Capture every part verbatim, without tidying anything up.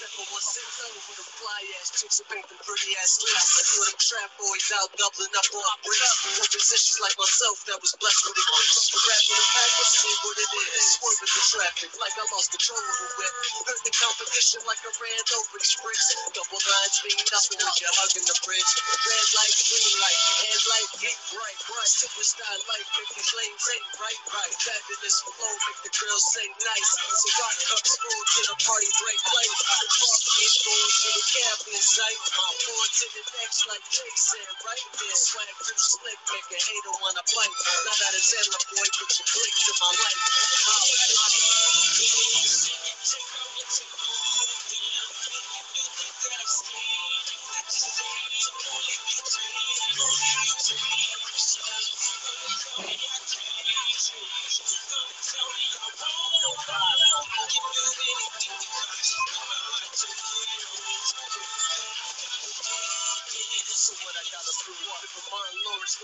simple, or six over with them fly ass chicks and paint them pretty ass sleeves. With them trap boys out doubling up on breeze. With musicians like myself that was blessed with a glitch. The rap in the pack, let's see what it is. Swerving the traffic like I lost control of the whip. Heard the competition like I ran over the bricks. Double lines mean nothing when you're hugging the bridge. Red light, green light, head light, ain't bright, bright. Superstar light, make these lanes ain't right, right. Fabulous flow, make the girls say nice. So rock cups full to the party break late. The park is going to the cab in sight. Going to the next like Jay said, right there. Swag too slick, make a hater wanna bite. Not out of ten, my boy, put your click to my life.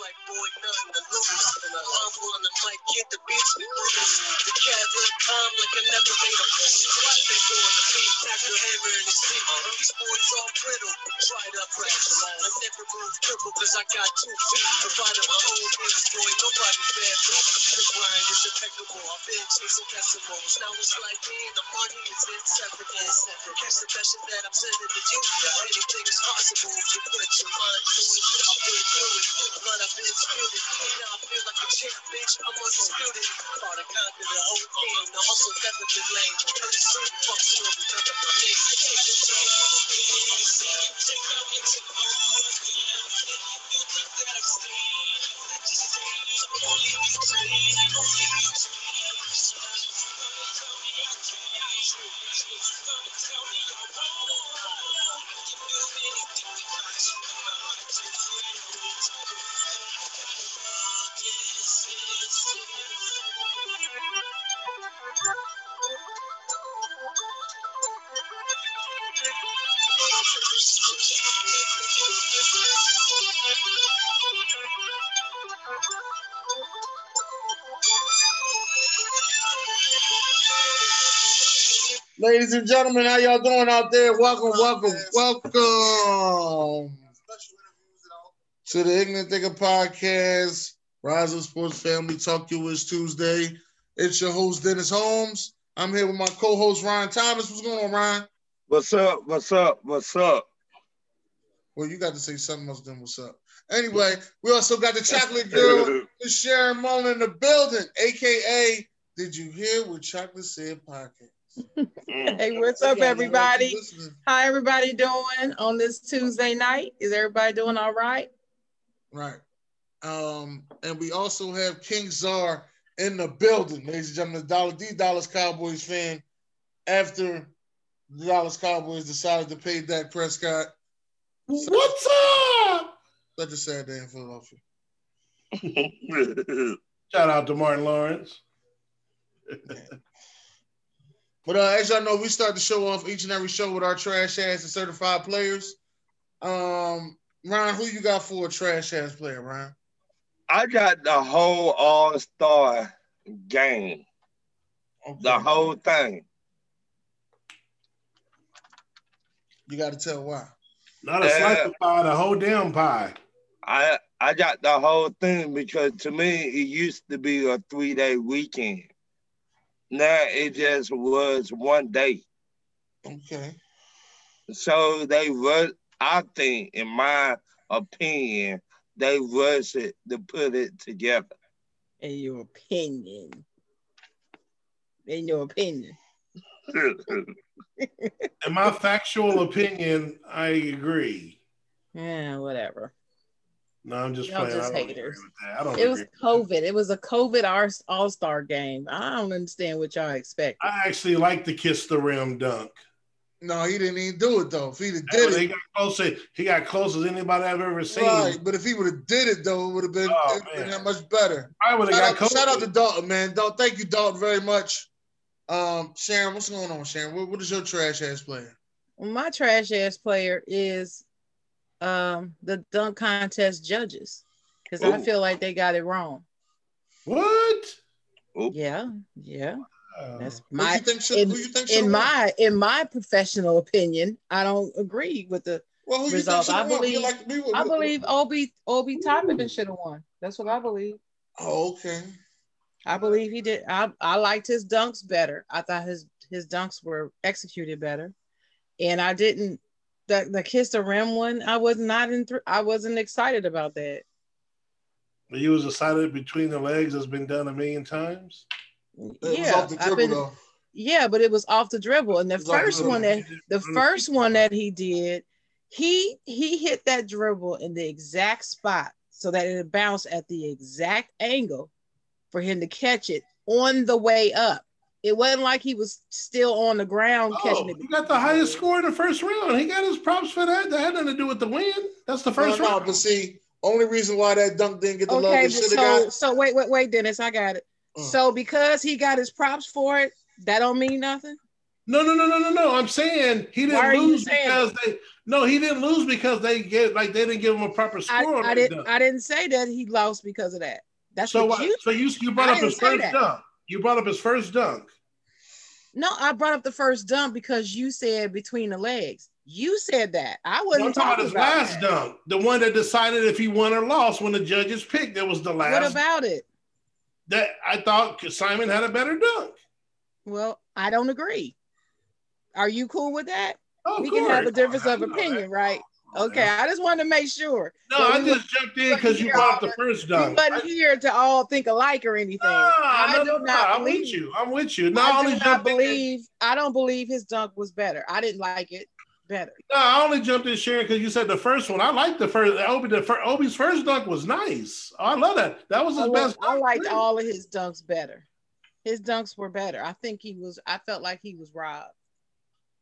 Like boy, nothing to lose. And I love on the mic, get the beats me loose. The cat look calm like I never made a fool. Right there on the beat, tap your hammer in the seat. These boys all brittle, tried up rational. I never move triple cause I got two feet. Provided my own things, boy, nobody bad move. The grind is impeccable, I've been chasing decimals. Now it's like me and the money is inseparable. Catch the passion that I'm sending to you. Anything is possible if you put your mind to it. I've been through it, blood I've been disputed. Now I feel like a champ, bitch. I'm undisputed. Thought I conquered the whole game. The hustle never been lame. Pretty soon, fuck soon, because of my name. Ladies and gentlemen, how y'all doing out there? Welcome, welcome, welcome to the Ignorant Thinker Podcast, Rise of Sports Family Talk to Us Tuesday. It's your host, Dennis Holmes. I'm here with my co-host, Ryan Thomas. What's going on, Ryan? What's up? What's up? What's up? Well, you got to say something else than what's up. Anyway, we also got the chocolate girl, Miss Sharon Mullen in the building, a k a. Did You Hear What Chocolate Said Podcast? Hey, what's up, everybody? How everybody doing on this Tuesday night? Is everybody doing all right? Right. Um, and we also have King Czar in the building, ladies and gentlemen, the Dollar D Dallas Cowboys fan. After the Dallas Cowboys decided to pay Dak Prescott, what's up? Such a sad day in Philadelphia. Shout out to Martin Lawrence. But uh, as y'all know, we start the show off each and every show with our trash ass and certified players. Um, Ryan, who you got for a trash ass player, Ryan? I got the whole all-star game. Okay. The whole thing. You got to tell why. Not a yeah. slice of pie, the whole damn pie. I, I got the whole thing because to me, it used to be a three-day weekend. Now it just was one day. Okay. So they rushed, I think, in my opinion, they rushed it to put it together. In your opinion. In your opinion. In my factual opinion, I agree. Yeah, whatever. No, I'm just Y'all playing. Just I don't haters. Agree with that. I don't it was COVID. It was a COVID all-star game. I don't understand what y'all expect. I actually like the kiss the rim dunk. No, he didn't even do it, though. If he did it. He got closer, he got close as anybody I've ever seen. Right, but if he would have did it, though, it would have been, oh, been that much better. I would have got out, shout out to Dalton, man. Dalton, thank you, Dalton, very much. Um, Sharon, what's going on, Sharon? What, what is your trash-ass player? My trash-ass player is um the dunk contest judges, because I feel like they got it wrong. What? Ooh. Yeah, yeah. Uh, That's my. You think should, in, who you think in my win? in my professional opinion, I don't agree with the well, results. I believe like be with, I believe Obi Obi Toppin should have won. That's what I believe. Oh, okay. I believe he did. I I liked his dunks better. I thought his his dunks were executed better, and I didn't. The the kiss the rim one, I was not in. Th- I wasn't excited about that. But he was excited between the legs. Has been done a million times. It yeah, was off the dribble, been, yeah, but it was off the dribble. And the first one that the first one that he did, he he hit that dribble in the exact spot so that it bounced at the exact angle for him to catch it on the way up. It wasn't like he was still on the ground oh, catching it. He got the highest score in the first round. He got his props for that. That had nothing to do with the win. That's the first no, no, round. But see, only reason why that dunk didn't get the okay, love it should have so, got. So wait, wait, wait, Dennis, I got it. So because he got his props for it, that don't mean nothing? No, no, no, no, no, no. I'm saying he didn't lose because that? they no, he didn't lose because they get like they didn't give him a proper score. I, I didn't I didn't say that he lost because of that. That's so what you, so you you brought I up his first that. dunk. You brought up his first dunk. No, I brought up the first dunk because you said between the legs. You said that. I wasn't I'm talking, talking about his last that. dunk, the one that decided if he won or lost when the judges picked. That was the last. What about it? That I thought Simon had a better dunk. Well, I don't agree. Are you cool with that? Oh, we course. can have a difference oh, of opinion, that. right? Oh, okay, man. I just wanted to make sure. No, I we just jumped in because you brought up the first dunk. We wasn't I, here to all think alike or anything. No, I no, do no, not no. Believe, I'm with you. I'm with you. Not I do only not believe. In. I don't believe his dunk was better. I didn't like it better. No, I only jumped in, Sharon, because you said the first one. I liked the first. Obi, the first, Obi's first dunk was nice. Oh, I love that. That was his I best. Dunk I liked too. all of his dunks better. His dunks were better. I think he was. I felt like he was robbed.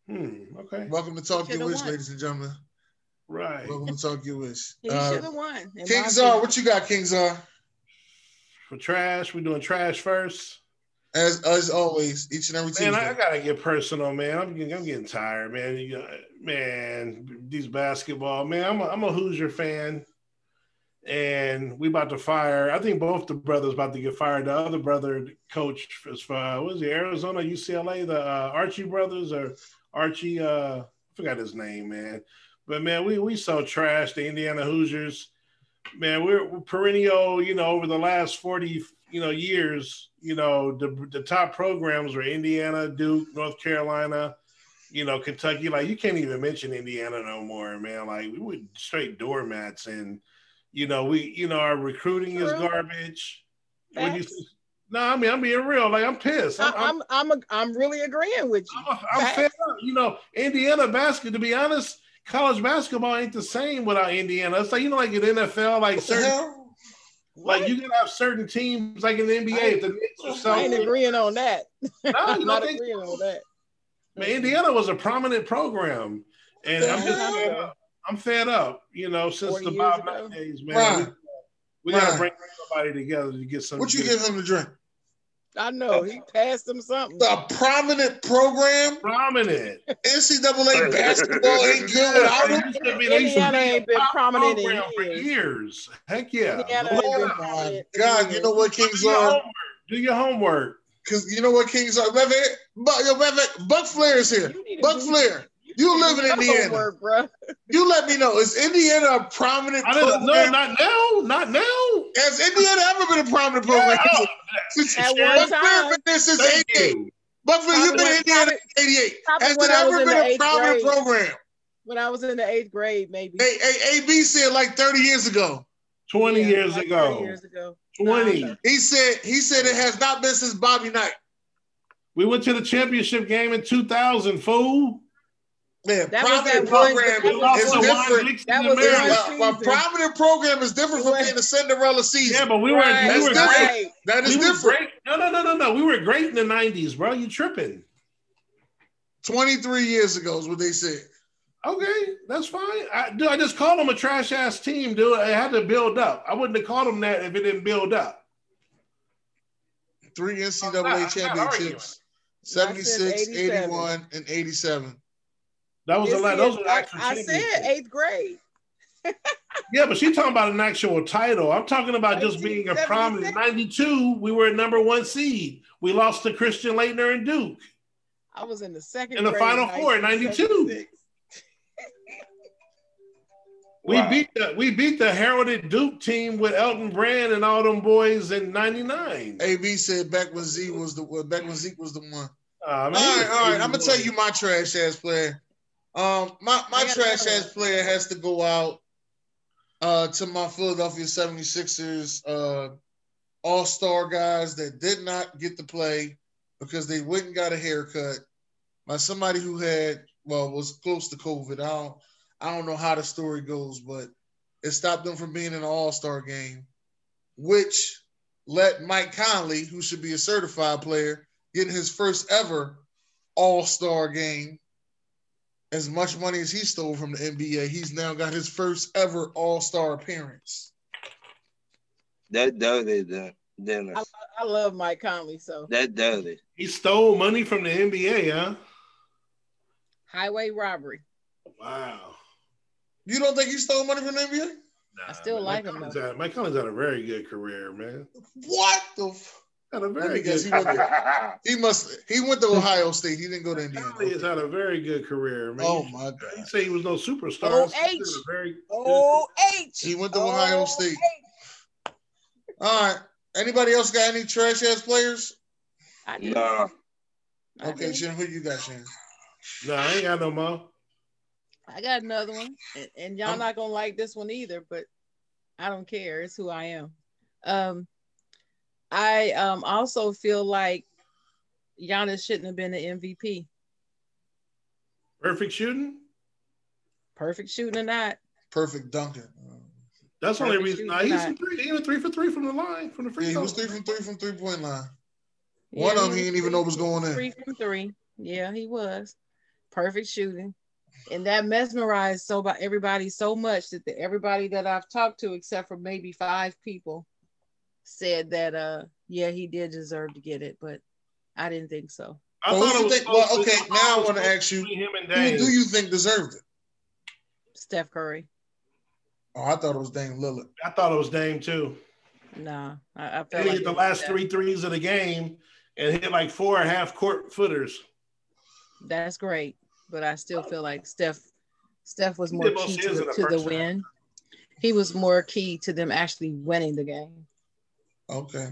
Hmm. Okay. Welcome to Talk Your Wish, won. ladies and gentlemen. Right. Welcome to Talk Your Wish. He uh, should have won. King Czar, what you got, King Czar? For trash, we're doing trash first. As as always, each and every Tuesday. Man, I, I gotta get personal, man. I'm getting, I'm getting tired, man. You know, man, these basketball, man. I'm a, I'm a Hoosier fan, and we about to fire. I think both the brothers about to get fired. The other brother, coach, is for what is he? Arizona, U C L A, the uh, Archie brothers or Archie. Uh, I forgot his name, man. But man, we we so trash the Indiana Hoosiers. Man, we're, we're perennial. You know, over the last forty. You know, years, you know, the the top programs were Indiana, Duke, North Carolina, you know, Kentucky. Like, you can't even mention Indiana no more, man. Like, we were straight doormats. And, you know, we, you know, our recruiting True. is garbage. When you, no, I mean, I'm being real. Like, I'm pissed. I'm I'm I'm, I'm, a, I'm really agreeing with you. I'm, I'm fed up. You know, Indiana basketball, to be honest, college basketball ain't the same without Indiana. It's like, you know, like in N F L, like certain – What? Like, you can have certain teams, like in the N B A, if the Knicks or something. I ain't agreeing on that. No, I'm not think, agreeing on that. Man, Indiana was a prominent program, and I'm just fed up. I'm fed up, you know, since the Bob Knight days, man. Ryan, we we got to bring everybody together to get something. What you give him to drink? I know. He passed him something. The prominent program? Prominent. N C double A basketball ain't good without him. Indiana ain't been prominent in years. For years. Heck yeah. Oh, God, you know what, King Czar? Do your homework. Because you know what, King Czar? Buck Flair is here. Buck Flair. You live in Indiana. Homework, bro. You let me know. Is Indiana a prominent program? No, not now. Not now. Has Indiana ever been a prominent program? Yeah. Since, At one time. Been there since eighty-eight. Buckfield, you've been in Indiana since eighty-eight. Has it ever been a prominent grade. program? When I was in the eighth grade, maybe. Hey, hey, A B said like thirty years ago. twenty yeah, years like ago. thirty years ago. twenty. No, he said he said it has not been since Bobby Knight. We went to the championship game in two thousand, fool. Man, that prominent program one, is different. That was yeah, well, prominent program is different from being the Cinderella season. Yeah, but we were, right. we were great. Right. That is we different. Great. No, no, no, no, no. We were great in the nineties, bro. You tripping? twenty-three years ago is what they said. Okay, that's fine. I, dude, I just called them a trash ass team, dude. I had to build up. I wouldn't have called them that if it didn't build up. Three N C double A not, championships: seventy-six, eighty-one, and eighty-seven. That was a lot. Those were actual I, I said eighth grade. Yeah, but she's talking about an actual title. I'm talking about just being a prominent. In ninety-two, we were a number one seed. We lost to Christian Laettner and Duke. I was in the second in the Final Four in ninety-two. We wow. beat the we beat the heralded Duke team with Elton Brand and all them boys in ninety-nine. A V said back when Z was the back when Zeke was the one. Uh, man, all right, all right. I'm gonna tell you my trash ass player. Um, my my trash ass player has to go out uh, to my Philadelphia seventy-sixers uh, all-star guys that did not get to play because they went and got a haircut. By somebody who had well was close to COVID. I don't. I don't know how the story goes, but it stopped them from being in an all-star game, which let Mike Conley, who should be a certified player, get his first ever all-star game. As much money as he stole from the N B A, he's now got his first ever all-star appearance. That does it, though. I, I love Mike Conley, so. That does it. He stole money from the N B A, huh? Highway robbery. Wow. You don't think he stole money from the N B A? Nah, I still man. like Mike him. Collins had, Mike Conley's had a very good career, man. What the? F- had a very good. He, went to, he must. He went to Ohio State. He didn't go to Indiana. Conley has had a very good career, man. Oh my God! He said he was no superstar. Oh H. Oh H. He went to Ohio State. All right. Anybody else got any trash ass players? I do. Nah. Okay, Shannon. Who you got, Shannon? Nah, I ain't got no more. I got another one, and, and y'all not gonna like this one either, but I don't care. It's who I am. Um, I um, also feel like Giannis shouldn't have been the M V P. Perfect shooting? Perfect shooting or not. Perfect dunking. That's the only reason. Nah, he's three, he was three for three from the line, from the free yeah, he was three from three from three-point line. Yeah, one of them he didn't even know was going in. Three from three. Yeah, he was. Perfect shooting. And that mesmerized so by everybody so much that the, everybody that I've talked to, except for maybe five people, said that, uh, yeah, he did deserve to get it, but I didn't think so. I well, thought it was think, well, okay, to, now I, I want to ask you, who do you think deserved it? Steph Curry. Oh, I thought it was Dame Lillard. I thought it was Dame, too. Nah, I, I felt like he hit the last that. three threes of the game and hit like four half-court footers. That's great. But I still feel like Steph Steph was more key to, the, to the win. Time. He was more key to them actually winning the game. Okay.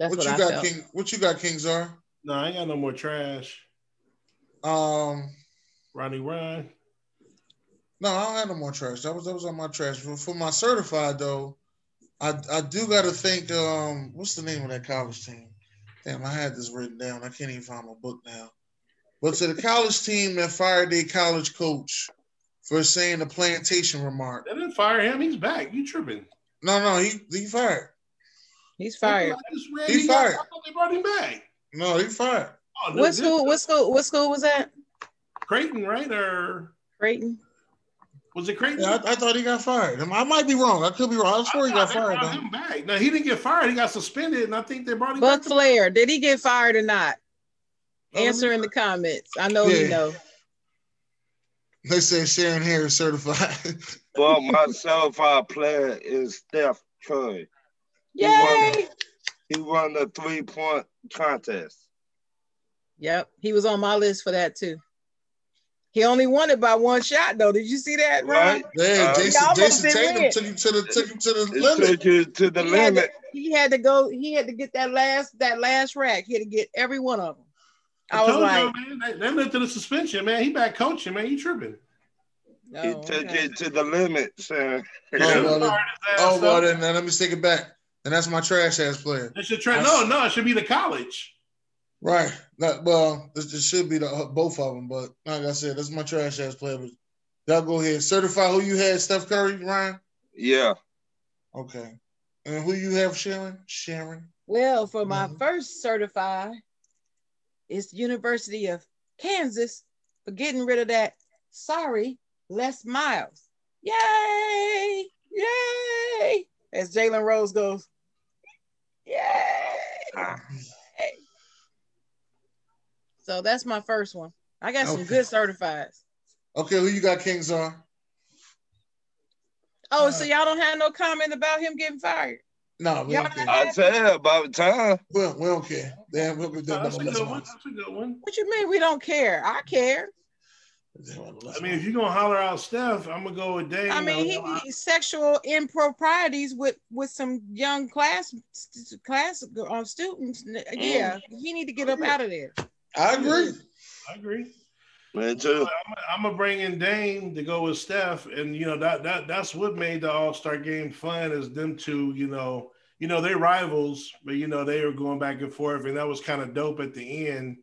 That's what, what you I got, felt. King, what you got, King Czar? No, I ain't got no more trash. Um, Ronnie Ryan. No, I don't have no more trash. That was that was on my trash. For, for my certified though, I I do gotta think. Um, what's the name of that college team? Damn, I had this written down. I can't even find my book now. But to the college team that fired their college coach for saying the plantation remark. They didn't fire him. He's back. You tripping. No, no, he he fired. He's fired. He, he, he fired. Got, I thought they brought him back. No, he fired. Oh, no, what school, what school, what school was that? Creighton, right? Or Creighton. Was it Creighton? Yeah, I, I thought he got fired. I might be wrong. I could be wrong. I was sure he got fired. Brought him back. No, he didn't get fired. He got suspended, and I think they brought him Buck back. Buck Flair, did he get fired or not? Answer in the comments. I know yeah. you know. They said Sharon Harris certified. Well, my certified player is Steph Curry. Yay! He won the three-point contest. Yep. He was on my list for that, too. He only won it by one shot, though. Did you see that, Ron? Right. Yeah, uh, Jason, Jason Tatum took him to the took him to the it limit. To, to the he limit. Had to, he had to go. He had to get that last that last rack. He had to get every one of them. I, I told was like, you, man, they, they lifted the suspension, man. He back coaching, man. You tripping. No, he took okay. it to the limit, sir. Oh, well, then, oh, well then, then let me stick it back. And that's my trash-ass player. It should tra- no, no, it should be the college. Right. Not, well, it, it should be the uh, both of them, but like I said, that's my trash-ass player. But y'all go ahead. Certify who you had, Steph Curry, Ryan? Yeah. Okay. And who you have, Sharon? Sharon? Well, for my mm-hmm. first certified, it's the University of Kansas for getting rid of that. Sorry, Les Miles. Yay! Yay! As Jalen Rose goes, yay! Ah. So that's my first one. I got okay. some good certifieds. Okay, who you got, King Czar? Oh, uh, so y'all don't have no comment about him getting fired? No, we don't care. I tell you about time. Well, we don't care. Damn, we'll be done. That's a good one. That's a good one. What you mean we don't care? I care. I mean, if you're gonna holler out Steph, I'm gonna go with Dave. I mean, he, he sexual improprieties with with some young class class uh, students. Yeah, he need to get up out of there. I agree. I agree. Man, too. I'm gonna bring in Dame to go with Steph, and you know that that that's what made the All-Star Game fun is them two. You know, you know they're rivals, but you know they were going back and forth, and that was kind of dope at the end.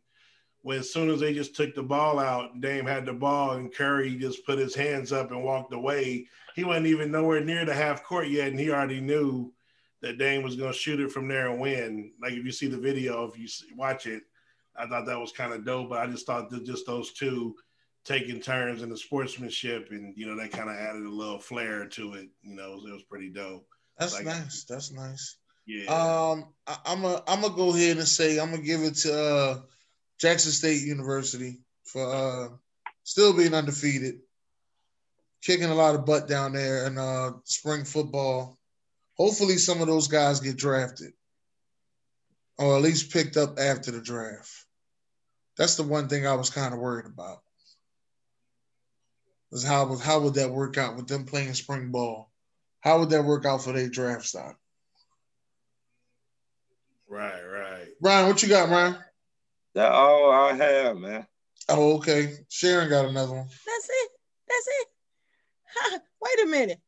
When as soon as they just took the ball out, Dame had the ball and Curry just put his hands up and walked away. He wasn't even nowhere near the half court yet, and he already knew that Dame was going to shoot it from there and win. Like, if you see the video, if you watch it, I thought that was kind of dope, but I just thought that just those two taking turns in the sportsmanship and, you know, that kind of added a little flair to it. You know, it was, it was pretty dope. That's like, nice. That's nice. Yeah. Um, I, I'm going I'm to go ahead and say I'm going to give it to uh, – Jackson State University for uh, still being undefeated, kicking a lot of butt down there in uh, spring football. Hopefully some of those guys get drafted or at least picked up after the draft. That's the one thing I was kind of worried about. Is how, how would that work out with them playing spring ball? How would that work out for their draft stock? Right, right. Ryan, what you got, Ryan? That's all I have, man. Oh, okay. Sharon got another one. That's it. That's it. Huh. Wait a minute.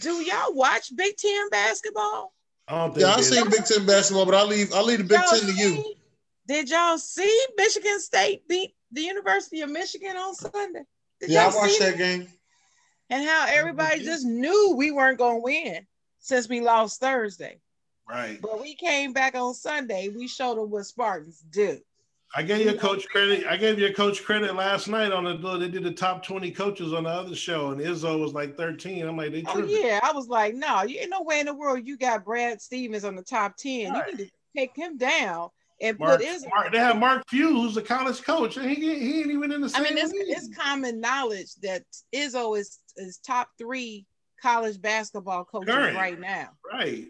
Do y'all watch Big Ten basketball? Oh, yeah, I seen Big Ten basketball, but I leave I leave the Big Ten to you. Did y'all see Michigan State beat the University of Michigan on Sunday? Did yeah, I watched that game. And how everybody just knew we weren't going to win since we lost Thursday. Right. But we came back on Sunday. We showed them what Spartans do. I gave your coach credit. I gave your coach credit last night on the they did the top twenty coaches on the other show, and Izzo was like thirteen. I'm like, they tripping. Oh yeah, I was like, no, you ain't no way in the world you got Brad Stevens on the top ten. Right. You need to take him down and Mark, put Izzo. Mark, they have Mark Few's the college coach, and he he ain't even in the same. I mean, it's, it's common knowledge that Izzo is is top three college basketball coaches Current. right now. Right.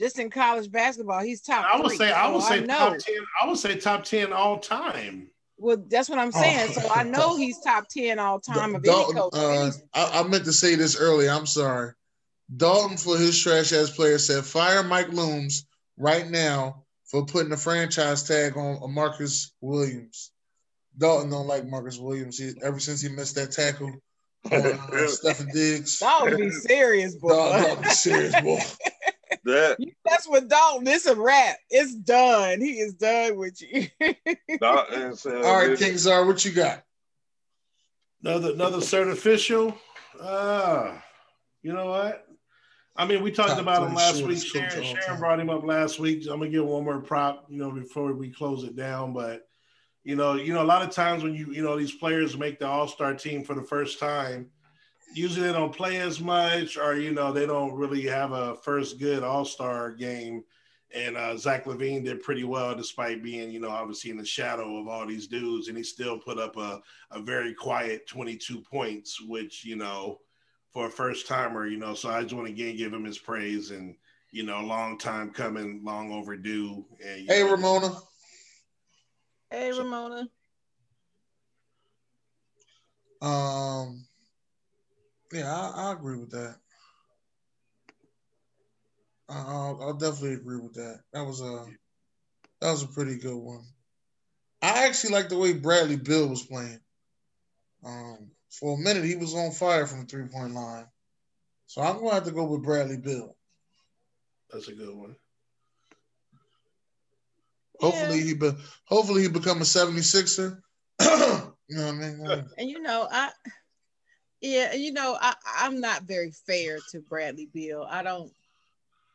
Just in college basketball, he's top I would three, say I would so say I top ten. I would say top ten all time. Well, that's what I'm saying. Oh. So I know he's top ten all time of Dalton, any coach. Uh, I, I meant to say this earlier. I'm sorry. Dalton, for his trash ass player, said fire Mike Looms right now for putting a franchise tag on Marcus Williams. Dalton don't like Marcus Williams. He, ever since he missed that tackle. Uh, Stephen Diggs. Dalton be serious, boy. Dalton be serious, boy. That, that's what Dalton. It's a wrap. It's done. He is done with you. Dalton, uh, all right, King Czar, what you got? Another another certificial. Uh, you know what? I mean, we talked Top about him last week. Sharon, Sharon brought him up last week. I'm gonna give one more prop, you know, before we close it down, but. You know, you know, a lot of times when you, you know, these players make the all-star team for the first time, usually they don't play as much or, you know, they don't really have a first good all-star game. And uh, Zach LaVine did pretty well despite being, you know, obviously in the shadow of all these dudes. And he still put up a, a very quiet twenty-two points, which, you know, for a first-timer, you know, so I just want to again give him his praise and, you know, long time coming, long overdue. And, hey, know, Ramona. Hey, Ramona. Um, yeah, I, I agree with that. I'll, I'll definitely agree with that. That was a that was a pretty good one. I actually like the way Bradley Beal was playing. Um, for a minute, he was on fire from the three point line, so I'm gonna have to go with Bradley Beal. That's a good one. Hopefully yeah. he be, hopefully he become a seventy-sixer. You know what I mean? And you know, I yeah, you know, I, I'm not very fair to Bradley Beal. I don't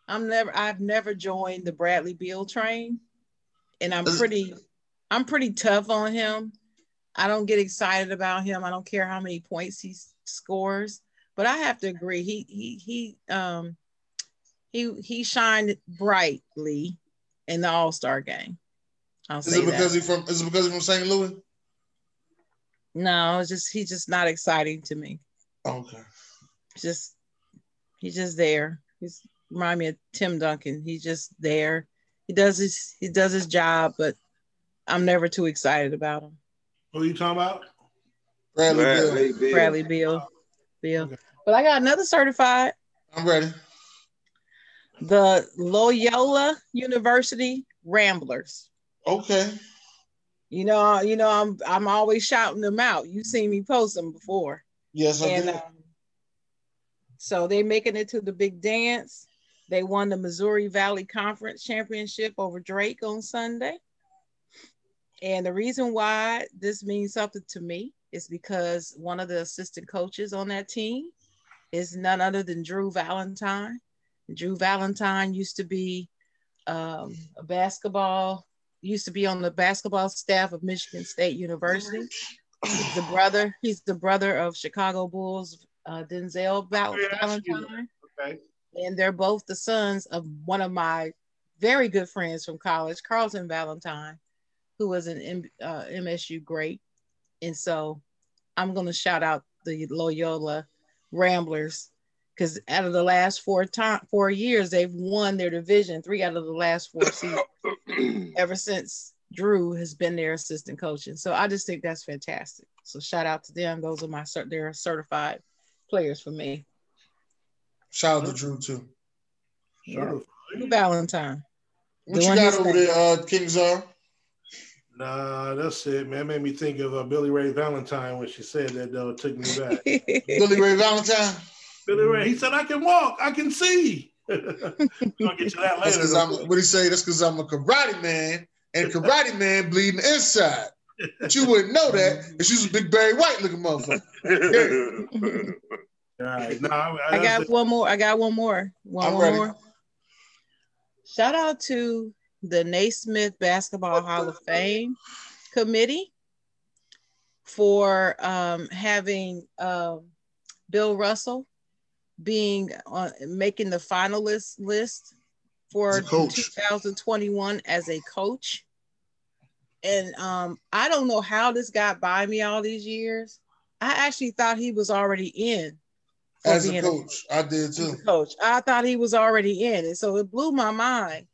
I'm never I've never joined the Bradley Beal train. And I'm pretty I'm pretty tough on him. I don't get excited about him. I don't care how many points he scores. But I have to agree, he he he um he he shined brightly in the All-Star game. I'll say that. Is it because he from is it because he's from Saint Louis? No, it's just he's just not exciting to me. Okay. Just He's just there. He's remind me of Tim Duncan. He's just there. He does his he does his job, but I'm never too excited about him. Who are you talking about? Bradley, Bradley Beal. Beal. Bradley Beal. Beal. Okay. But I got another certified. I'm ready. The Loyola University Ramblers. Okay. You know, you know, I'm I'm always shouting them out. You've seen me post them before. Yes, I and, did. Um, so they're making it to the big dance. They won the Missouri Valley Conference Championship over Drake on Sunday. And the reason why this means something to me is because one of the assistant coaches on that team is none other than Drew Valentine. Drew Valentine used to be um, a basketball, used to be on the basketball staff of Michigan State University. He's the brother, he's the brother of Chicago Bulls, uh, Denzel Valentine. Okay. And they're both the sons of one of my very good friends from college, Carlton Valentine, who was an M- uh, M S U great. And so I'm going to shout out the Loyola Ramblers because out of the last four time, four years, they've won their division, three out of the last four seasons, ever since Drew has been their assistant coach. And so I just think that's fantastic. So shout out to them. Those are my, cert- they're certified players for me. Shout out to Drew, too. Yeah. Drew Valentine. What you got over there, uh, King Czar? Nah, that's it, man. It made me think of uh, Billy Ray Valentine when she said that, though. It took me back. Billy Ray Valentine? Billy Ray. He said, I can walk. I can see. We're going to get to that later. What he say? That's because I'm a karate man, and karate man bleeding inside. But you wouldn't know that if she was a big Barry White-looking motherfucker. All right. No, I, I, I got it. one more. I got one more. One, I'm one ready. more. Shout out to the Naismith Basketball Hall of Fame Committee for um, having uh, Bill Russell being on, making the finalist list for twenty twenty-one as a coach. And um, I don't know how this got by me all these years. I actually thought he was already in. As a coach, a, I did too. Coach, I thought he was already in it. So it blew my mind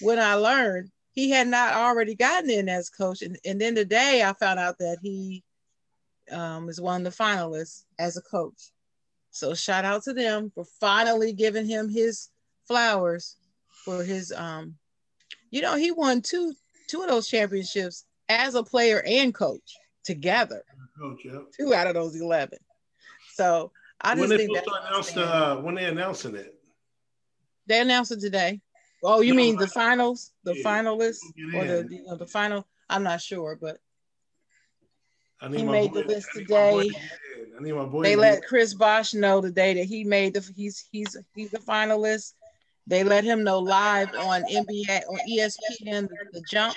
when I learned he had not already gotten in as coach. And, and then today I found out that he um, is one of the finalists as a coach. So shout out to them for finally giving him his flowers for his, um, you know, he won two, two of those championships as a player and coach together. Coach, yeah. Two out of those eleven. So I just when think they announced uh, when they announcing it, they announced it today. Oh, you no, mean the finals, the yeah. finalists, or the you know, the final? I'm not sure, but I need he my made boy. the list I need today. My boy. I need my boy they let Chris Bosch know today that he made the he's he's he's the finalist. They let him know live on N B A on E S P N the, the jump.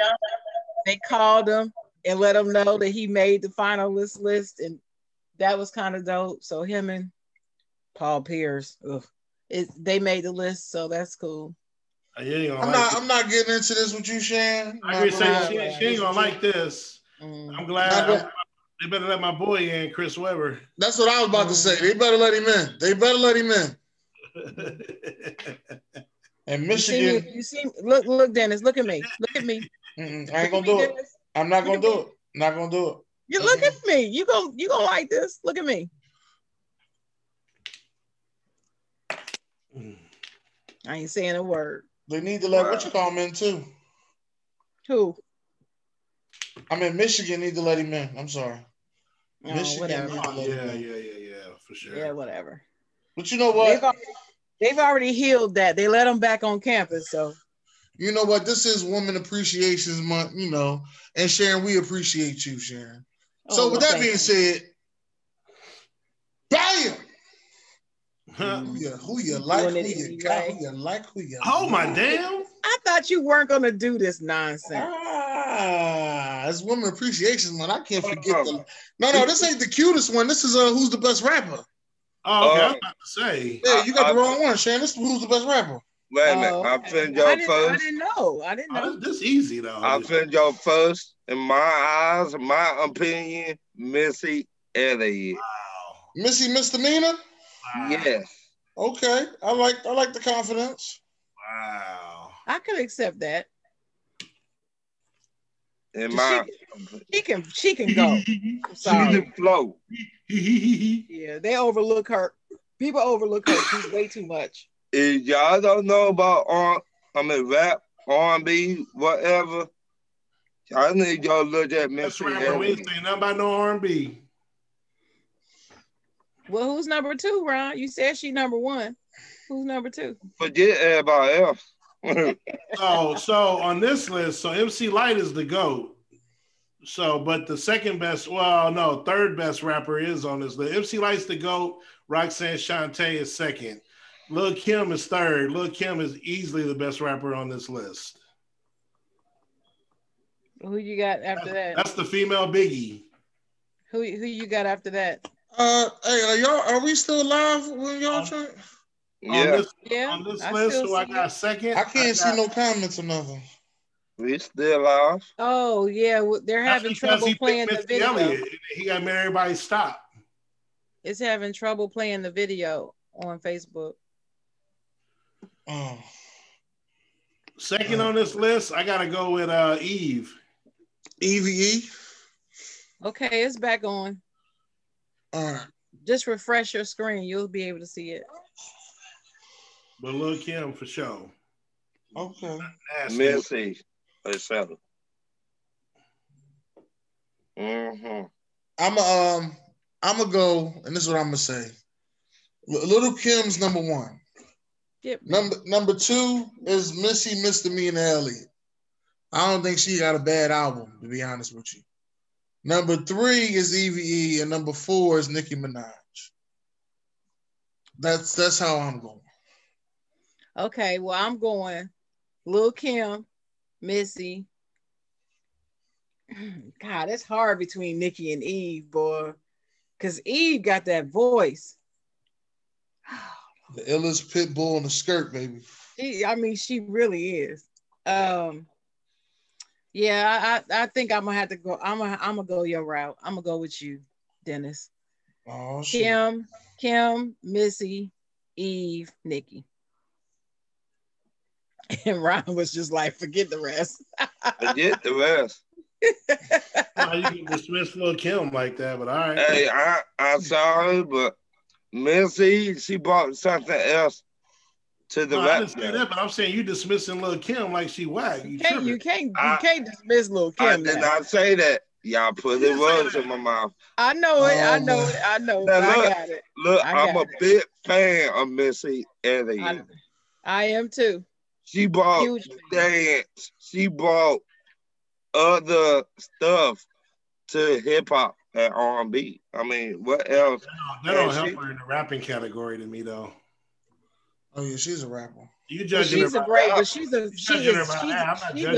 They called him and let him know that he made the finalist list and. That was kind of dope. So him and Paul Pierce, ugh, it, they made the list, so that's cool. I'm like not. It. I'm not getting into this with you, Sharon. I agree. Saying she, she ain't gonna like this. Mm. I'm glad. I'm, they better let my boy in, Chris Webber. That's what I was about mm. to say. They better let him in. They better let him in. And Michigan, you see, you see, look, look, Dennis, look at me, look at me. Mm-mm, I ain't gonna do it. I'm not gonna do it. Not gonna do it. You look at me. You go. You gonna like this? Look at me. I ain't saying a word. They need to let what you call him in too. Who? I mean, Michigan need to let him in. I'm sorry. Oh, Michigan whatever. Need to let yeah, him in. yeah, yeah, yeah, for sure. Yeah, whatever. But you know what? They've already, they've already healed that. They let him back on campus, so. You know what? This is Women Appreciation Month, you know, and Sharon, we appreciate you, Sharon. Oh, so with well, that being you. said, bam! Huh? Who, you, who you like, who you got, right? who you like, who you Oh, like. my damn. I thought you weren't going to do this nonsense. Ah, it's Women Appreciation Month. I can't forget oh. the... No, no, this ain't the cutest one. This is uh, Who's the Best Rapper. Oh, okay. Uh, I was about to say. Yeah, you got uh, the wrong one, Sharon. This is Who's the Best Rapper. Wait a minute, I'll send y'all first. I didn't know. I didn't know. Oh, this is easy, though. I'll send y'all first. In my eyes, my opinion, Missy Elliott. Wow. Missy misdemeanor? Wow. Yes. Okay, I like I like the confidence. Wow, I could accept that. And my, she, she can she can go. I'm sorry. She can flow. Yeah, they overlook her. People overlook her. She's way too much. If y'all don't know about R, I mean rap, R and B, whatever, y'all need y'all look at Missy Elliott. Nobody know R and B. Well, who's number two, Ron? You said she number one. Who's number two? Forget everybody else. oh, so on this list, so M C Light is the GOAT. So, but the second best, well, no, third best rapper is on this list. M C Light's the GOAT. Roxanne Shante is second. Lil' Kim is third. Lil' Kim is easily the best rapper on this list. Who you got after that? That's the female Biggie. Who who you got after that? Uh, hey, are y'all? Are we still live when y'all trying? Yeah, on this, yeah, on this list, so I got it. Second. I can't I got, see no comments or nothing. We still live. Oh yeah, well, they're That's having trouble playing the video. Elliott. He got made everybody stop. It's having trouble playing the video on Facebook. Oh. Second oh. on this list, I gotta go with uh, Eve. Eve. Okay, it's back on. Uh, Just refresh your screen. You'll be able to see it. But Lil' Kim for sure. Okay. Missy. Mm -hmm. I'm um I'm gonna go, and this is what I'm gonna say. Lil' Kim's number one. Yep. Number number two is Missy Misdemeanor Elliott. I don't think she got a bad album, to be honest with you. Number three is Eve, and number four is Nicki Minaj. That's that's how I'm going. Okay, well, I'm going Lil' Kim, Missy. God, it's hard between Nicki and Eve, boy. Because Eve got that voice. The illest pit bull in the skirt, baby. She, I mean, she really is. Um... Yeah, I I think I'm gonna have to go. I'm gonna I'm gonna go your route. I'm gonna go with you, Dennis. Oh, shit. Kim, Kim, Missy, Eve, Nikki, and Ron was just like, forget the rest. Forget the rest. Well, you can dismiss Lil' Kim like that, but all right. Hey, I I'm sorry, but Missy, she brought something else to the no, I understand that, but I'm saying you dismissing Lil' Kim like she whack. You, you can't, you can't, you I, can't dismiss Lil' Kim. I did now. not say that. Y'all put the words in my mouth. I know it. Um, I know it. I know. Now, look, I got it. Look, got I'm a it. big fan of Missy Elliott. I, I am too. She bought Huge dance. She bought other stuff to hip hop and R and B. I mean, what else? That don't, that don't help her in the rapping category to me though. Oh yeah, she's a rapper. You judging her? She's a great, but she's a she's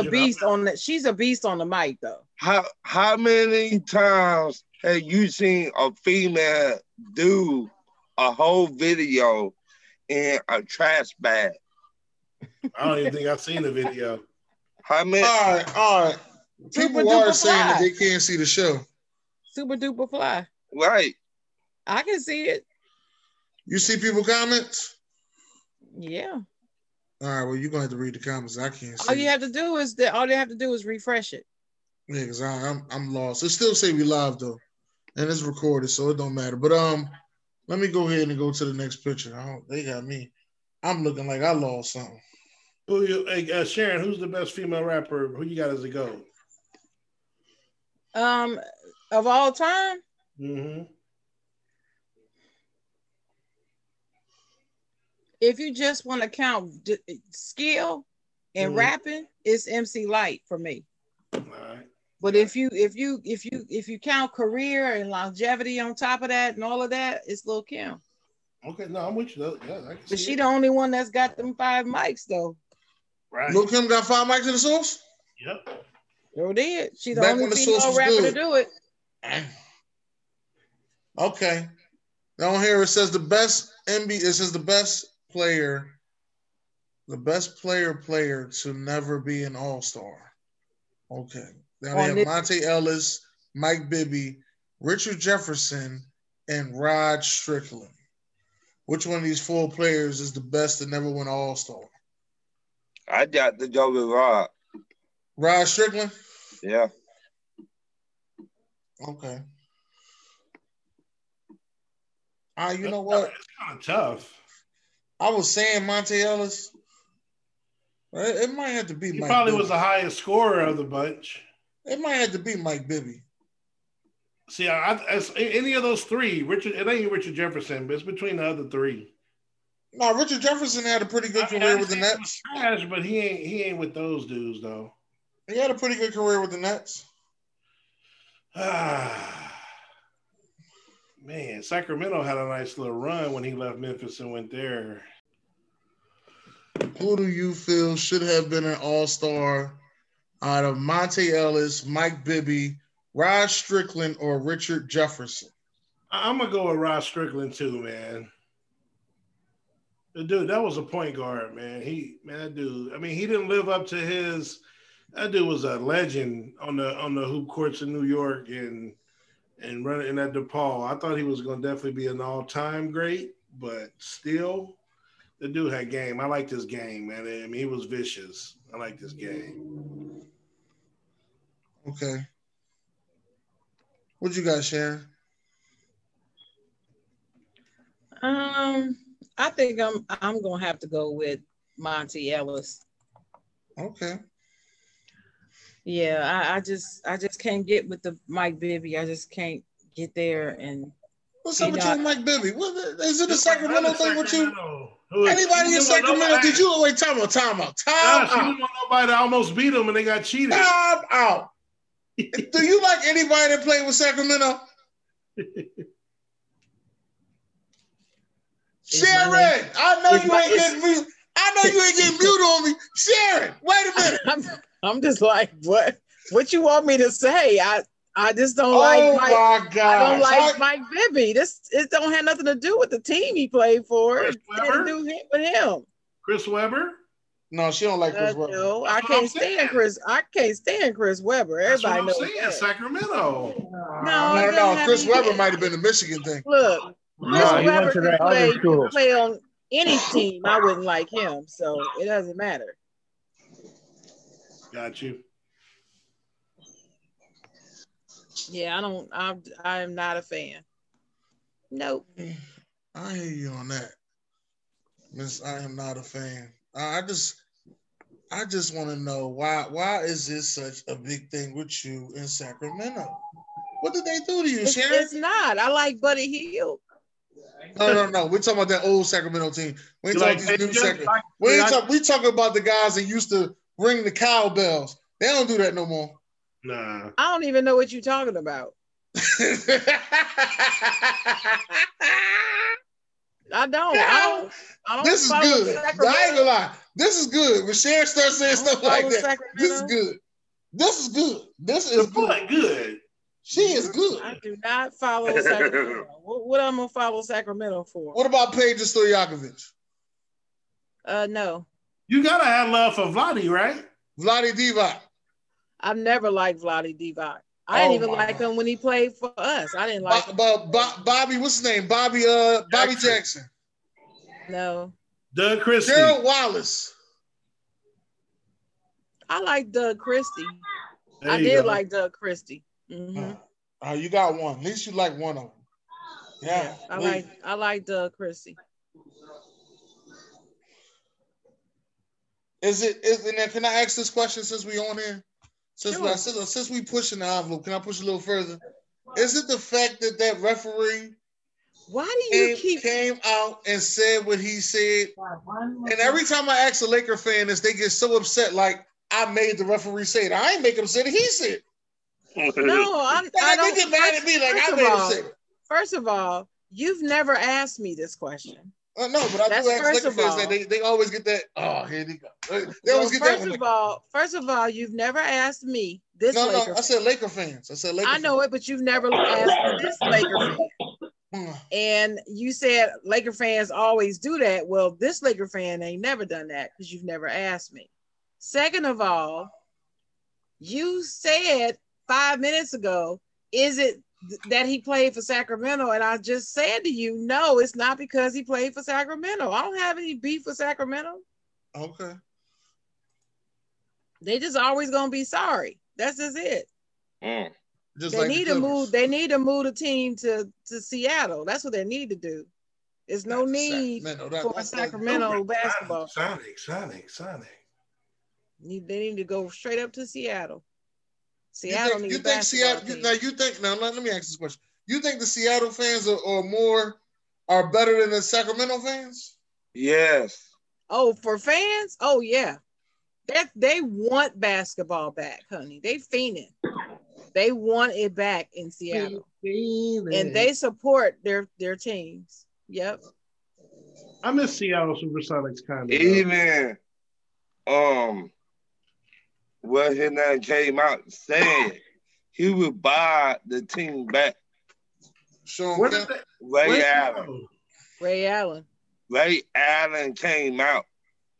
a beast on the she's a beast on the mic though. How how many times have you seen a female do a whole video in a trash bag? I don't even think I've seen the video. How many? All right, all right. People are saying that they can't see the show. Super duper fly. Right. I can see it. You see people comments? Yeah. All right. Well, you're gonna have to read the comments. I can't see. All you have to do is that. All they have to do is refresh it. Yeah, because I'm I'm lost. It still say we live though, and it's recorded, so it don't matter. But um, let me go ahead and go to the next picture. I don't, they got me. I'm looking like I lost something. Who you, uh, Sharon? Who's the best female rapper? Who you got as a GOAT? Um, of all time. Mm-hmm. If you just want to count skill and mm-hmm. rapping, it's M C Light for me. All right. But if you if you if you if you count career and longevity on top of that and all of that, it's Lil' Kim. Okay, no, I'm with you though. Yeah, I can but she's the only one that's got them five mics though. Right. Lil' Kim got five mics in the Source. Yep. Sure did. She's the Back only female rapper good. to do it. Okay. Down here it says the best N B A. It says the best. Player, the best player player to never be an all-star. Okay. Now they have Monta Ellis, Mike Bibby, Richard Jefferson, and Rod Strickland. which one of these four players is the best that never went All-Star? I got the job with Rod. Rod Strickland? Yeah. Okay. Uh, you know what? It's kind of tough. I was saying Monta Ellis. It might have to be he Mike probably Bibby. Was the highest scorer of the bunch. It might have to be Mike Bibby. See, I, as any of those three, Richard, it ain't Richard Jefferson, but it's between the other three. No, Richard Jefferson had a pretty good I, career I with the Nets. Trash, but he ain't he ain't with those dudes though. He had a pretty good career with the Nets. Ah, man, Sacramento had a nice little run when he left Memphis and went there. Who do you feel should have been an All-Star out of Monta Ellis, Mike Bibby, Rod Strickland, or Richard Jefferson? I'm going to go with Rod Strickland too, man. Dude, that was a point guard, man. He, man, that dude, I mean, he didn't live up to his, that dude was a legend on the on the hoop courts in New York and and running in that DePaul. I thought he was going to definitely be an all-time great, but still, the dude had game. I like this game, man. I mean, he was vicious. I like this game. Okay. What you got, Sharon? Um, I think I'm I'm gonna have to go with Monta Ellis. Okay. Yeah, I, I just I just can't get with the Mike Bibby. I just can't get there. And what's up with you, Mike Bibby? What, is it a Sacramento thing with you? Anybody in Sacramento? Did you wait? Time out, time out, time out. She didn't want nobody to almost beat them and they got cheated. Time out. Do you like anybody that played with Sacramento? Sharon, I know you ain't getting muted. I know you ain't getting muted on me. Sharon, wait a minute. I'm, I'm just like, what? What you want me to say? I. I just don't oh like Mike. My God. I don't like I, Mike Bibby. This it don't have nothing to do with the team he played for. Chris Webber? Do him with him. Chris Webber? No, she don't like Chris uh, Webber. No, I can't stand Chris. I can't stand Chris Webber. Everybody knows that. That's what I'm saying. Sacramento. No, no, no. no. Chris Webber might have been the Michigan thing. Look, Chris no, Webber could play, could play on any team. I wouldn't like him, so it doesn't matter. Got you. Yeah, I don't. I'm. I am not a fan. Nope. I hear you on that, Miss. I am not a fan. I just, I just want to know why. Why is this such a big thing with you in Sacramento? What did they do to you, Sharon? It's, it's not. I like Buddy Hield. No, no, no. We're talking about that old Sacramento team. We ain't talking like, new Sacramento. Like, we talk, I, we talking about the guys that used to ring the cowbells. They don't do that no more. Nah. I don't even know what you're talking about. I don't. Yeah. I don't. I don't. This is good. I ain't gonna lie. This is good. When Sharon starts saying stuff like that, Sacramento. This is good. This is good. This is good. good. She is good. I do not follow Sacramento. what, what I'm gonna follow Sacramento for? What about Paige Stojakovic? Uh, no. You gotta have love for Vlade, right? Vlade Divac. I've never liked Vlade Divac. I oh didn't even like God. him when he played for us. I didn't like Bob, him. Bob, Bobby, what's his name? Bobby, uh, Bobby Jackson. Jackson. No. Doug Christie. Gerald Wallace. I like Doug Christie. There I did go. like Doug Christie. Mm-hmm. uh, uh, you got one. At least you like one of them. Yeah. yeah I like. I like Doug Christie. Is it? Is and can I ask this question since we on here? Since, sure. I, since, since we pushing the envelope, can I push a little further? Is it the fact that that referee Why do you came, keep... came out and said what he said? And every time I ask a Laker fan this, they get so upset, like, I made the referee say it. I ain't make him say it. He said it. No, I'm, I don't... They get mad at me like, I made all, him say it. First of all, you've never asked me this question. Uh, no, but I That's do ask Laker fans all. that. They, they always get that, oh, here they go. They well, always get first that one. Of all, first of all, you've never asked me this no, Laker No, no, I said Laker fans. I said Laker I know fans. it, but you've never asked me this Laker fan. And you said Laker fans always do that. Well, this Laker fan ain't never done that because you've never asked me. Second of all, you said five minutes ago, is it th- that he played for Sacramento. And I just said to you, no, it's not because he played for Sacramento. I don't have any beef with Sacramento. Okay. They just always gonna be sorry. That's just it. Mm. Just they like need the to move. They need to move the team to, to Seattle. That's what they need to do. There's no that's need Sacramento. for that's Sacramento that's basketball. Sonic, Sonic, Sonic. Need, they need to go straight up to Seattle. Seattle needs basketball. You, now you think now? Let, let me ask this question. You think the Seattle fans are, are more are better than the Sacramento fans? Yes. Oh, for fans? Oh yeah. That they want basketball back, honey. They fiending. They want it back in Seattle. And they support their, their teams. Yep. I miss Seattle Supersonics kind of. Even um well his name came out and said he would buy the team back. So what is that? Ray Where's Allen. That? Ray Allen. Ray Allen came out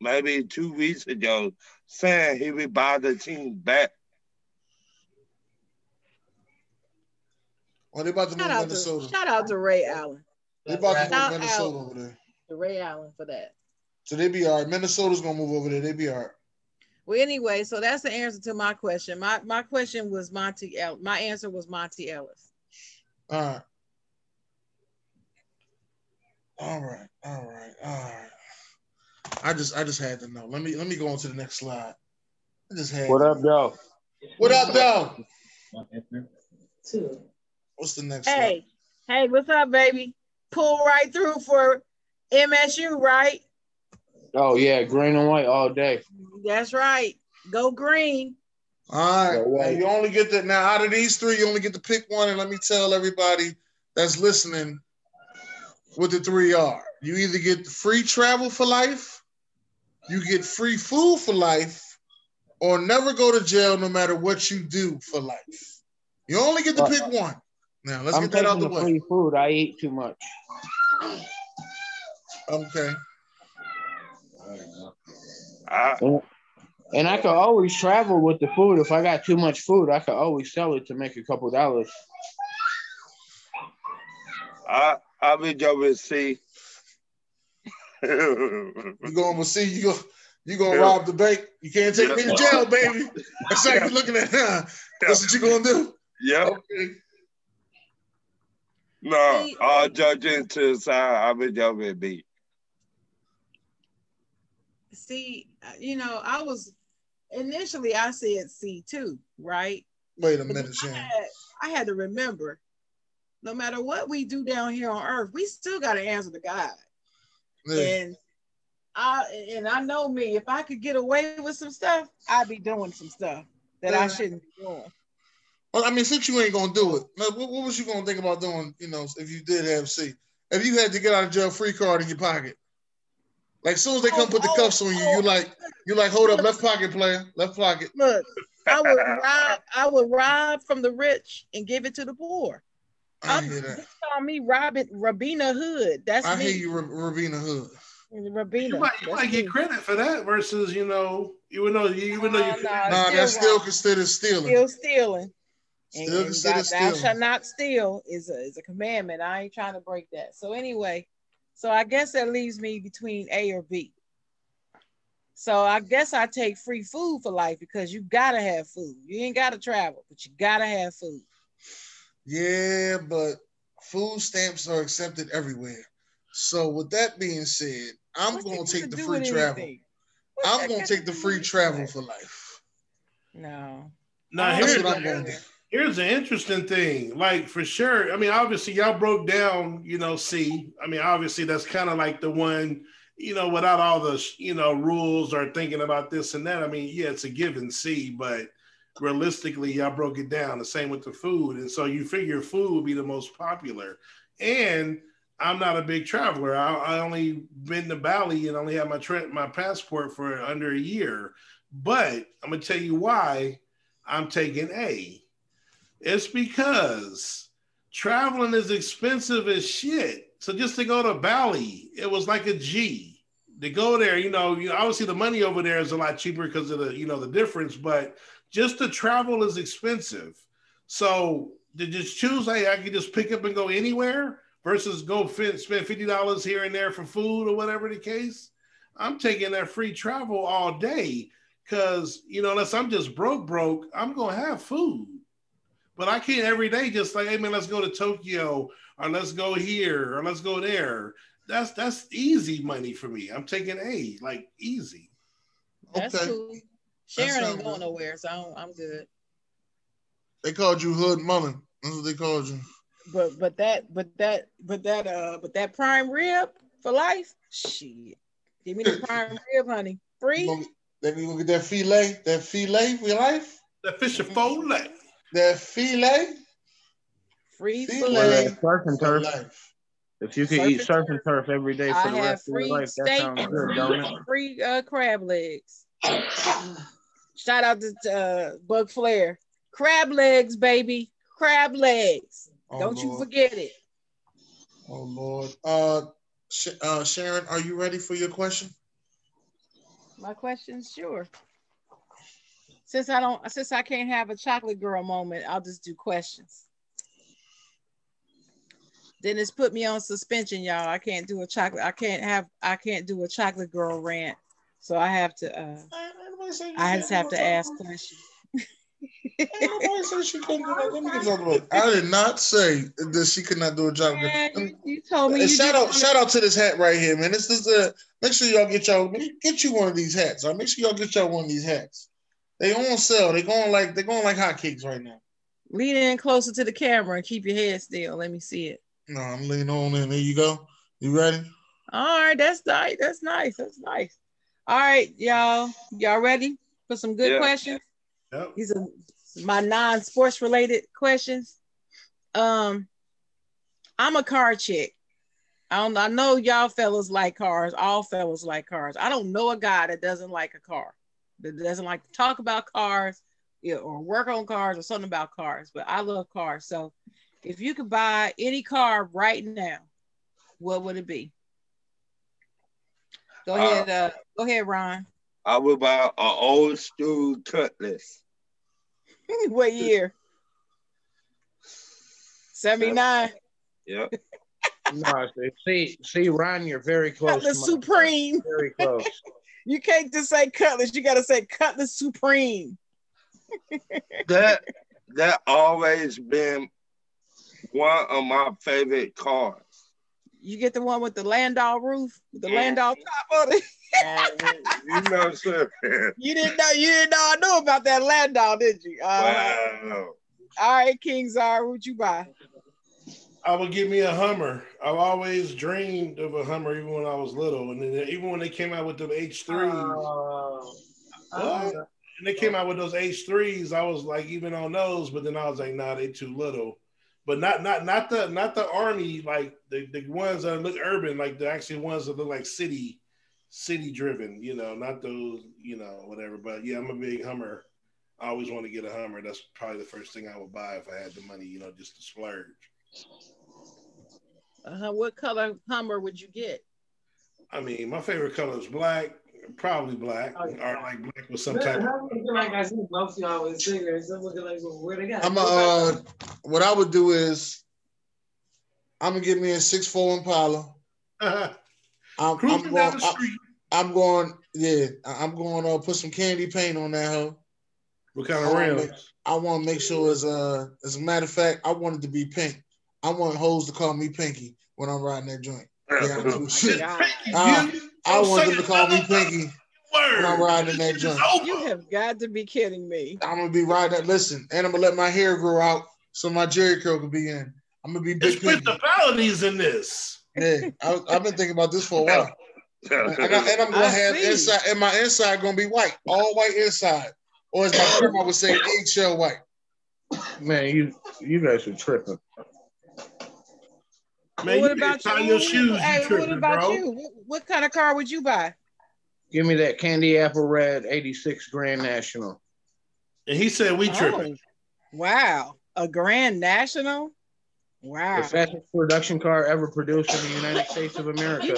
maybe two weeks ago saying he would buy the team back. Oh, they about to move Minnesota. To, shout out to Ray Allen. They about to move Minnesota over there. To Ray Allen for that. So they be all right. Minnesota's gonna move over there. They be all right. Well, anyway, so that's the answer to my question. My my question was Monta Ellis. My answer was Monta Ellis. All right. All right. All right. All right. I just I just had to know. Let me let me go on to the next slide. I just had. What up, though? What up, though? What's the next hey, slide? Hey, what's up, baby? Pull right through for M S U, right? Oh, yeah, green and white all day. That's right. Go green. All right. Well, you only get the now out of these three, you only get to pick one. And let me tell everybody that's listening what the three are. You either get free travel for life, you get free food for life, or never go to jail no matter what you do for life. You only get to pick one. Now let's I'm get that out the, the way. Free food. I eat too much. Okay. I, and I could always travel with the food. If I got too much food, I could always sell it to make a couple dollars. I I'll be going with C. You going with C? You go. You gonna yeah. rob the bank? You can't take yeah. me to jail, baby. That's how you're looking at. Huh? That's what you gonna do. Yeah. Okay. No, all judging to the side, I've been W B. See, you know, I was initially I said C too, right? Wait a minute, Sharon. I had, I had to remember, no matter what we do down here on Earth, we still got to answer to God. Yeah. And I and I know me. If I could get away with some stuff, I'd be doing some stuff that yeah. I shouldn't be doing. Well, I mean, since you ain't gonna do it, what, what was you gonna think about doing? You know, if you did have C, if you had to get out of jail free card in your pocket, like as soon as they come oh, put the oh, cuffs on you, oh. you like, you like, hold up, left pocket player, left pocket. Look, I would rob, I would rob from the rich and give it to the poor. I hear that. You call me Robin, Rabina Hood. That's I me. I hear you, Rabina Hood. Rabina. You might, you might get credit for that versus you know, you would know, you would know. You, no, nah, nah, that's still considered stealing. Still stealing. And, and thou, thou shalt not steal is a, is a commandment. I ain't trying to break that. So anyway, so I guess that leaves me between A or B. So I guess I take free food for life because you gotta have food. You ain't gotta travel, but you gotta have food. Yeah, but food stamps are accepted everywhere. So with that being said, I'm What's gonna take the free travel. I'm gonna take the free travel for life. No. No, that's what I'm gonna do. Here's an interesting thing, like for sure. I mean, obviously, y'all broke down, you know, C. I mean, obviously, that's kind of like the one, you know, without all the, you know, rules or thinking about this and that. I mean, yeah, it's a given C, but realistically, y'all broke it down. The same with the food. And so you figure food would be the most popular. And I'm not a big traveler. I, I only been to Bali and only had my, tra- my passport for under a year. But I'm going to tell you why I'm taking A. It's because traveling is expensive as shit. So just to go to Bali, it was like a G. To go there, you know, you obviously the money over there is a lot cheaper because of the, you know, the difference, but just the travel is expensive. So to just choose, hey, I can just pick up and go anywhere versus go fit, spend fifty dollars here and there for food or whatever the case. I'm taking that free travel all day because, you know, unless I'm just broke, broke, I'm going to have food. But I can't every day just like, hey, man, let's go to Tokyo or let's go here or let's go there. That's that's easy money for me. I'm taking A, like easy. That's okay. Cool. Sharon ain't going nowhere, so I don't, I'm good. They called you Hood Mullen. That's what they called you. But but that but that but that uh but that prime rib for life, shit. Give me the prime rib, honey. Free. Then we gonna get that filet, that filet for life. That fish of filet. That filet. Free filet. Surf and turf. Life. If you could surf eat surf and turf every day for I the rest of your life, that sounds good, don't it? Free uh, crab legs. Shout out to uh, Bug Flair. Crab legs, baby. Crab legs. Oh, don't Lord. You forget it. Oh, Lord. Uh, Sh- uh, Sharon, are you ready for your question? My question? Sure. Since I don't, since I can't have a chocolate girl moment, I'll just do questions. Dennis put me on suspension, y'all. I can't do a chocolate. I can't have. I can't do a chocolate girl rant. So I have to. Uh, I just have to ask questions. I did not say that she could not do a job. Man, you told me. You shout out, shout out to this hat right here, man. This is a. Make sure y'all get y'all get you one of these hats. All right? Make sure y'all get y'all one of these hats. They on sale. They going like they going like hotcakes right now. Lean in closer to the camera and keep your head still. Let me see it. No, I'm leaning on in. There you go. You ready? All right, that's nice. That's nice. That's nice. All right, y'all. Y'all ready for some good yeah. questions? Yep. These are my non-sports related questions. Um, I'm a car chick. I don't. I know y'all fellas like cars. All fellas like cars. I don't know a guy that doesn't like a car, that doesn't like to talk about cars, yeah, or work on cars or something about cars. But I love cars. So, if you could buy any car right now, what would it be? Go ahead. Uh, uh, go ahead, Ron. I would buy an old school Cutlass. What year? seventy-nine. Yep. No, see, see, Ron, you're very close. Cutlass Supreme. Very close. You can't just say Cutlass. You got to say Cutlass Supreme. that that always been one of my favorite cars. You get the one with the Landau roof, with the yeah. Landau top on it. You know, sir. You didn't know. You didn't know I knew about that Landau, did you? Um, wow. All right, King Czar, what'd you buy? I would give me a Hummer. I've always dreamed of a Hummer, even when I was little, and then even when they came out with them H threes. Uh, uh, and they came out with those H threes. I was like, even on those, but then I was like, nah, they too little. But not not not the not the army, like the, the ones that look urban, like the actually ones that look like city. City driven, you know, not those, you know, whatever. But yeah, I'm a big Hummer. I always want to get a Hummer. That's probably the first thing I would buy if I had the money, you know, just to splurge. Uh, what color Hummer would you get? I mean, my favorite color is black, probably black, oh, yeah. or like black with some type. Like I see most of y'all with singers. I'm looking like where they got. I'm a, uh, what I would do is, I'm gonna get me a six four Impala. Uh-huh. I'm, I'm, going, down the street. I, I'm going, yeah, I'm going to uh, put some candy paint on that hoe. What kind of rims? I want to make sure, as a, as a matter of fact, I want it to be pink. I want hoes to call me Pinky when I'm riding that joint. Yeah, uh, I want them to call me Pinky when I'm riding that joint. You have got to be kidding me. I'm going to be riding that, listen, and I'm going to let my hair grow out so my jerry curl can be in. I'm going to be big Pinky. There's principalities in this. Yeah, I, I've been thinking about this for a while, and, I, and I'm gonna I have see. inside, and my inside gonna be white, all white inside, or as my grandma would say, eggshell white. Man, you you guys are tripping. Man, what you about you? Your shoes, you hey, tripping, what about bro. you? What, what kind of car would you buy? Give me that candy apple red eighty-six Grand National. And he said we tripping. Oh, wow, a Grand National. Wow. The fastest production car ever produced in the United States of America. You,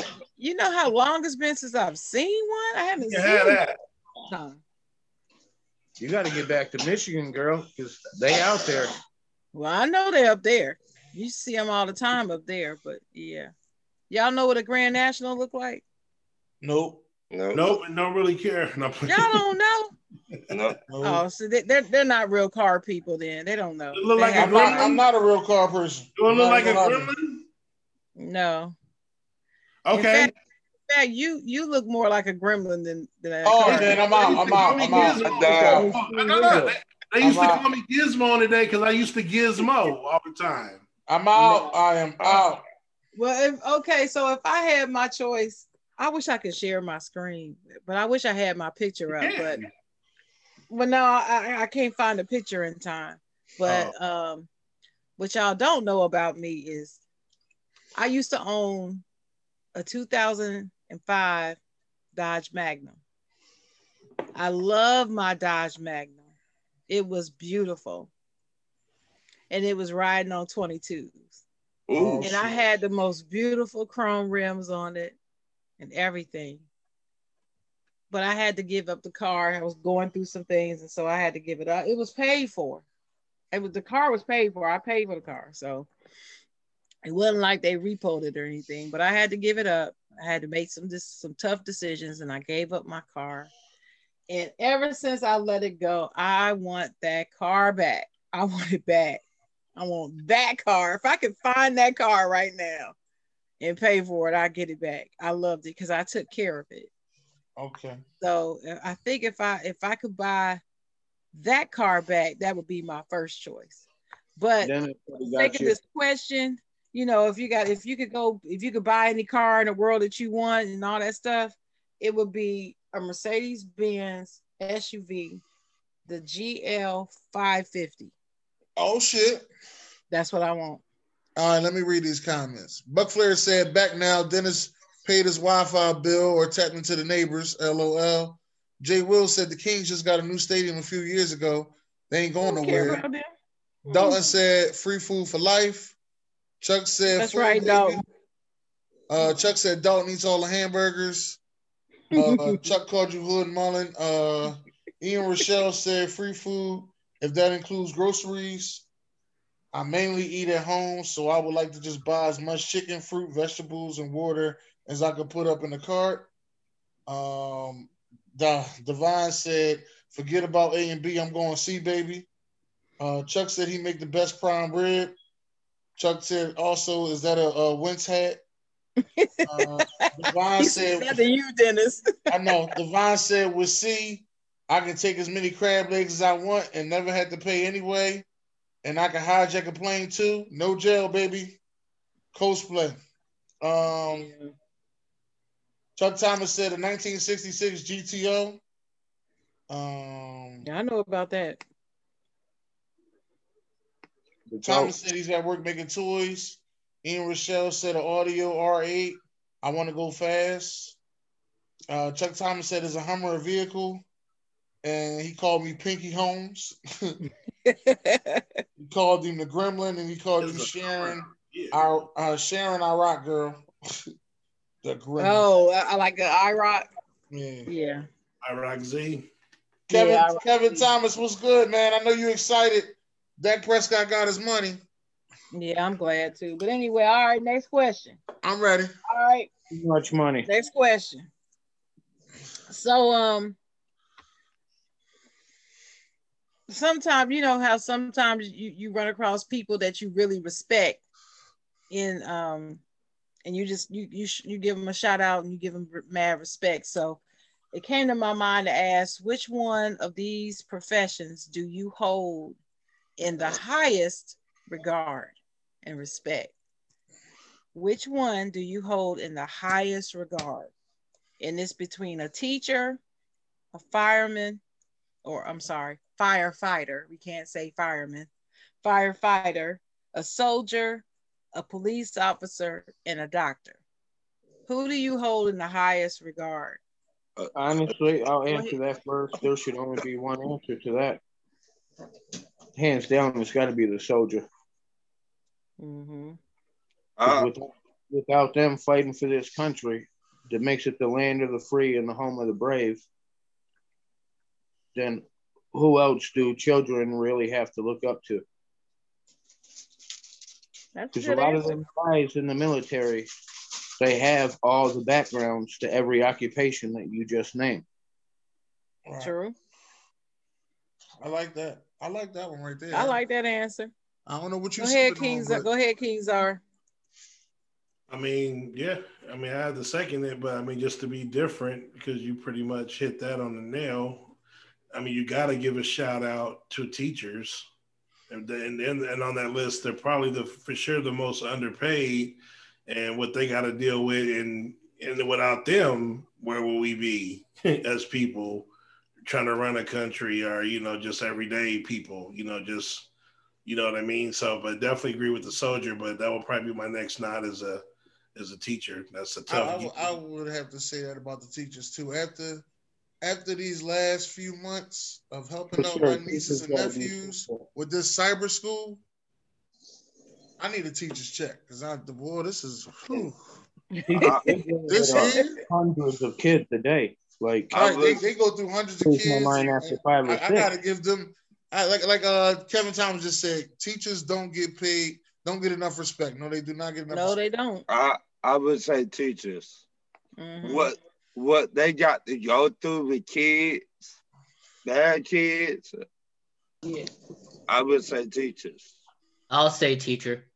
you know how long it's been since I've seen one? I haven't you seen have that. Huh. You got to get back to Michigan, girl, because they out there. Well, I know they're up there. You see them all the time up there, but yeah. Y'all know what a Grand National look like? Nope. Nope. Nope. And don't really care. No. Y'all don't know? No. Oh, so they, they're, they're not real car people then. They don't know. It look like I'm, not, I'm not a real car person. Do I look like a gremlin? No. Okay. In fact, in fact, you you look more like a gremlin than, than a oh, car. Then I'm out. I'm out. I'm out. I'm out. No, no, no. They used I'm to call out. me Gizmo today because I used to gizmo all the time. I'm out. No. I am out. Well, if, okay. So if I had my choice, I wish I could share my screen, but I wish I had my picture up. Yeah. But well, no, I, I can't find a picture in time. But oh. um, what y'all don't know about me is I used to own a two thousand five Dodge Magnum. I love my Dodge Magnum. It was beautiful. And it was riding on twenty-twos. Ooh, and I had the most beautiful chrome rims on it and everything. But I had to give up the car. I was going through some things, and so I had to give it up. It was paid for. It was, the car was paid for. I paid for the car. So it wasn't like they repoed it or anything, but I had to give it up. I had to make some just some tough decisions, and I gave up my car. And ever since I let it go, I want that car back. I want it back. I want that car. If I could find that car right now and pay for it, I get it back. I loved it because I took care of it. Okay. So I think if I if I could buy that car back, that would be my first choice. But taking this question, you know, if you got if you could go if you could buy any car in the world that you want and all that stuff, it would be a Mercedes-Benz S U V, the G L five fifty. Oh, shit. That's what I want. All right, let me read these comments. Buck Flair said, back now, Dennis paid his Wi-Fi bill or tapped into the neighbors, L O L. Jay Will said the Kings just got a new stadium a few years ago. They ain't going nowhere. Dalton said, free food for life. Chuck said, that's right, Dalton. Uh, Chuck said, Dalton eats all the hamburgers. Uh, Chuck called you Hood Mullen. Uh, Ian Rochelle said, free food. If that includes groceries, I mainly eat at home, so I would like to just buy as much chicken, fruit, vegetables, and water as I could put up in the cart. Um, the, Divine said, forget about A and B, I'm going C, baby. Uh, Chuck said he make the best prime rib. Chuck said also, is that a, a Wentz hat? Uh, Divine said, that to you, Dennis. I know. Divine said, with C, I can take as many crab legs as I want and never had to pay anyway. And I can hijack a plane too. No jail, baby. Cosplay. Um, yeah. Chuck Thomas said a nineteen sixty-six G T O. Um, yeah, I know about that. Thomas said he's at work making toys. Ian Rochelle said an Audio R eight. I want to go fast. Uh, Chuck Thomas said it's a Hummer a vehicle. And he called me Pinky Holmes. He called him the Gremlin, and he called him Sharon. Yeah. Our uh, Sharon, I rock girl. The Gremlin. Oh, I like the I rock. Yeah. Yeah. I rock Z. Kevin yeah, rock Kevin Z. Thomas, what's good, man? I know you're excited. Dak Prescott got his money. Yeah, I'm glad too. But anyway, all right. Next question. I'm ready. All right. Too much money. Next question. So, um. sometimes, you know how sometimes you, you run across people that you really respect in, um, and you just, you, you, you give them a shout out and you give them mad respect. So it came to my mind to ask, which one of these professions do you hold in the highest regard and respect? Which one do you hold in the highest regard? And it's between a teacher, a fireman, or I'm sorry, firefighter, we can't say fireman, firefighter, a soldier, a police officer, and a doctor. Who do you hold in the highest regard? Honestly, I'll answer that first. There should only be one answer to that. Hands down, it's got to be the soldier. Mm-hmm. uh, without, without them fighting for this country that makes it the land of the free and the home of the brave, then who else do children really have to look up to? That's because a lot answer. Of them guys in the military, they have all the backgrounds to every occupation that you just named. Right. True. I like that. I like that one right there. I like that answer. I don't know what you go ahead, King Czar. Go ahead, King Czar. I mean, yeah. I mean, I have to second it, but I mean, just to be different, because you pretty much hit that on the nail. I mean, you got to give a shout out to teachers, and and and on that list, they're probably the for sure the most underpaid, and what they got to deal with, and and without them, where will we be as people trying to run a country, or you know, just everyday people, you know, just you know what I mean. So, but definitely agree with the soldier, but that will probably be my next nod as a as a teacher. That's a tough. I, I, I would have to say that about the teachers too. After. After these last few months of helping out my nieces and nephews with this cyber school, I need a teacher's check because I, the boy, this is whew. I, this year, hundreds of kids a day. Like I, they, they go through hundreds of kids. After five or six. I, I gotta give them. I, like like uh, Kevin Thomas just said, teachers don't get paid, don't get enough respect. No, they do not get enough. No, respect. They don't. I I would say teachers. Mm-hmm. What. What they got to go through with kids, their kids. Yeah. I would say teachers. I'll say teacher.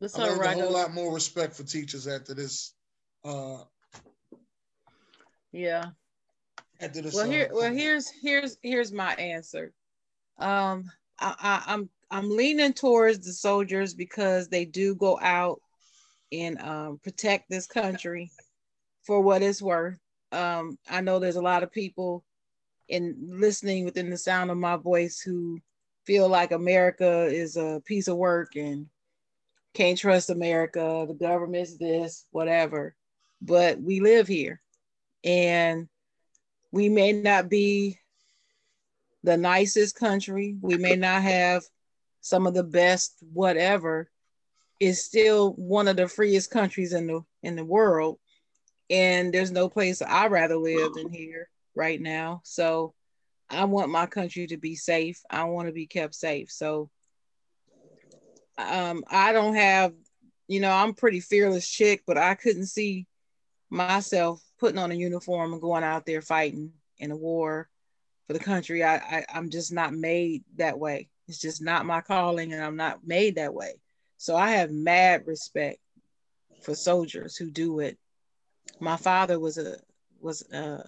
There's a whole lot more respect for teachers after this. Uh, yeah. After this. Well, here, well, here's here's here's my answer. Um, I, I, I'm I'm leaning towards the soldiers because they do go out and um, protect this country. For what it's worth, um, I know there's a lot of people in listening within the sound of my voice who feel like America is a piece of work and can't trust America, the government's this, whatever. But we live here, and we may not be the nicest country. We may not have some of the best whatever. It's still one of the freest countries in the in the world. And there's no place I'd rather live than here right now. So I want my country to be safe. I want to be kept safe. So um, I don't have, you know, I'm a pretty fearless chick, but I couldn't see myself putting on a uniform and going out there fighting in a war for the country. I, I, I'm just not made that way. It's just not my calling, and I'm not made that way. So I have mad respect for soldiers who do it. My father was a was uh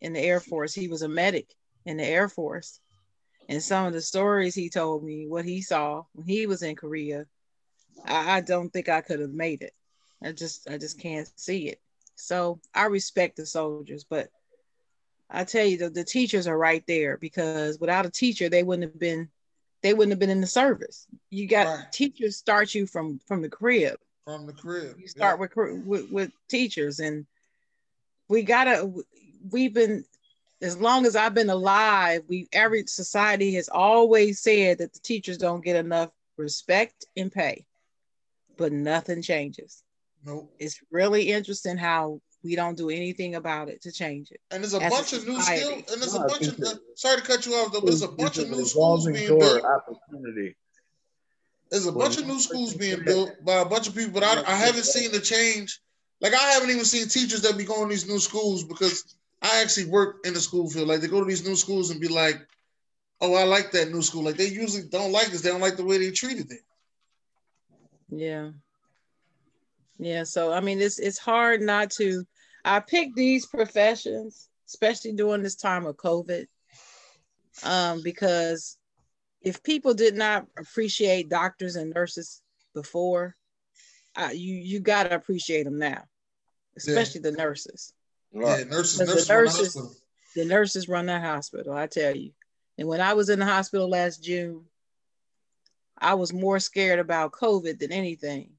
in the Air Force. He was a medic in the Air Force, and some of the stories he told me, what he saw when he was in Korea, I, I don't think I could have made it. I just I just can't see it. So I respect the soldiers, but I tell you, the, the teachers are right there, because without a teacher, they wouldn't have been they wouldn't have been in the service. You got right. Teachers start you from from the crib. From the crib. You start yeah. with, with with teachers, and we gotta, we've been, as long as I've been alive, we every society has always said that the teachers don't get enough respect and pay, but nothing changes. Nope. It's really interesting how we don't do anything about it to change it. And there's a bunch a of new skills, and there's no, a bunch of, the, sorry to cut you off though, but there's a bunch of new schools being built. Opportunity. There's a bunch of new schools being built by a bunch of people, but I, I haven't seen the change. Like, I haven't even seen teachers that be going to these new schools, because I actually work in the school field. Like, they go to these new schools and be like, oh, I like that new school. Like, they usually don't like us. They don't like the way they treated it. Yeah. Yeah, so, I mean, it's, it's hard not to. I picked these professions, especially during this time of COVID, um, because if people did not appreciate doctors and nurses before, uh, you you gotta appreciate them now, especially yeah. the nurses. Right, yeah, nurses, nurses, the nurses, the, the nurses run that hospital. I tell you. And when I was in the hospital last June, I was more scared about COVID than anything,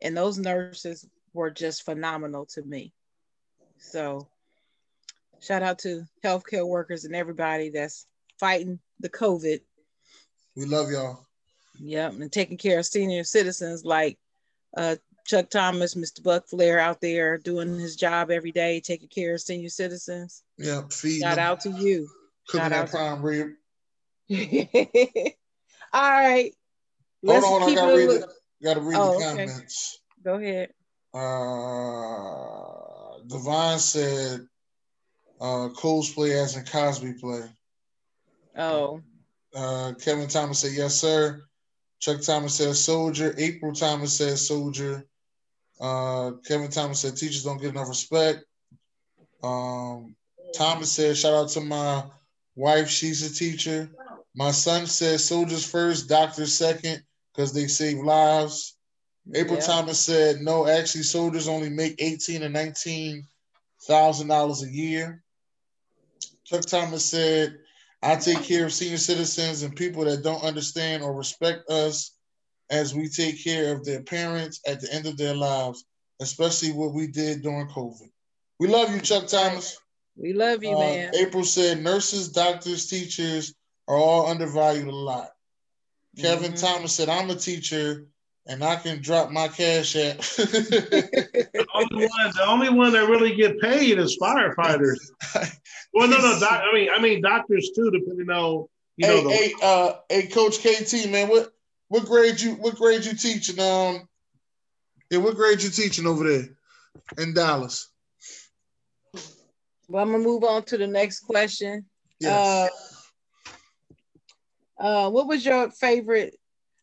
and those nurses were just phenomenal to me. So, shout out to healthcare workers and everybody that's fighting the COVID. We love y'all. Yep, and taking care of senior citizens like uh, Chuck Thomas, Mister Buck Flair out there doing his job every day, taking care of senior citizens. Yeah, feed Shout them. out to you. Cooking Shout that out prime rib. All right, Let's Hold on, keep I gotta read, gotta read oh, the comments. Okay. Go ahead. Uh, Devon said, uh, Coles play as in Cosby play. Oh. Uh, Kevin Thomas said, yes, sir. Chuck Thomas says soldier. April Thomas says soldier. Uh, Kevin Thomas said teachers don't get enough respect. Um, Thomas says, shout out to my wife. She's a teacher. My son says soldiers first, doctors second, because they save lives. April yeah. Thomas said, no, actually soldiers only make eighteen thousand to nineteen thousand dollars a year. Chuck Thomas said, I take care of senior citizens and people that don't understand or respect us as we take care of their parents at the end of their lives, especially what we did during COVID. We love you, Chuck Thomas. We love you, uh, man. April said, nurses, doctors, teachers are all undervalued a lot. Mm-hmm. Kevin Thomas said, I'm a teacher and I can drop my cash app. the, only one, the only one that really get paid is firefighters. Well, no, no, doc, I mean, I mean, doctors too. Depending on you hey, know. The- hey, uh, hey, Coach K T, man, what what grade you what grade you teaching? Um, yeah, what grade you teaching over there in Dallas? Well, I'm gonna move on to the next question. Yes. Uh, uh, what was your favorite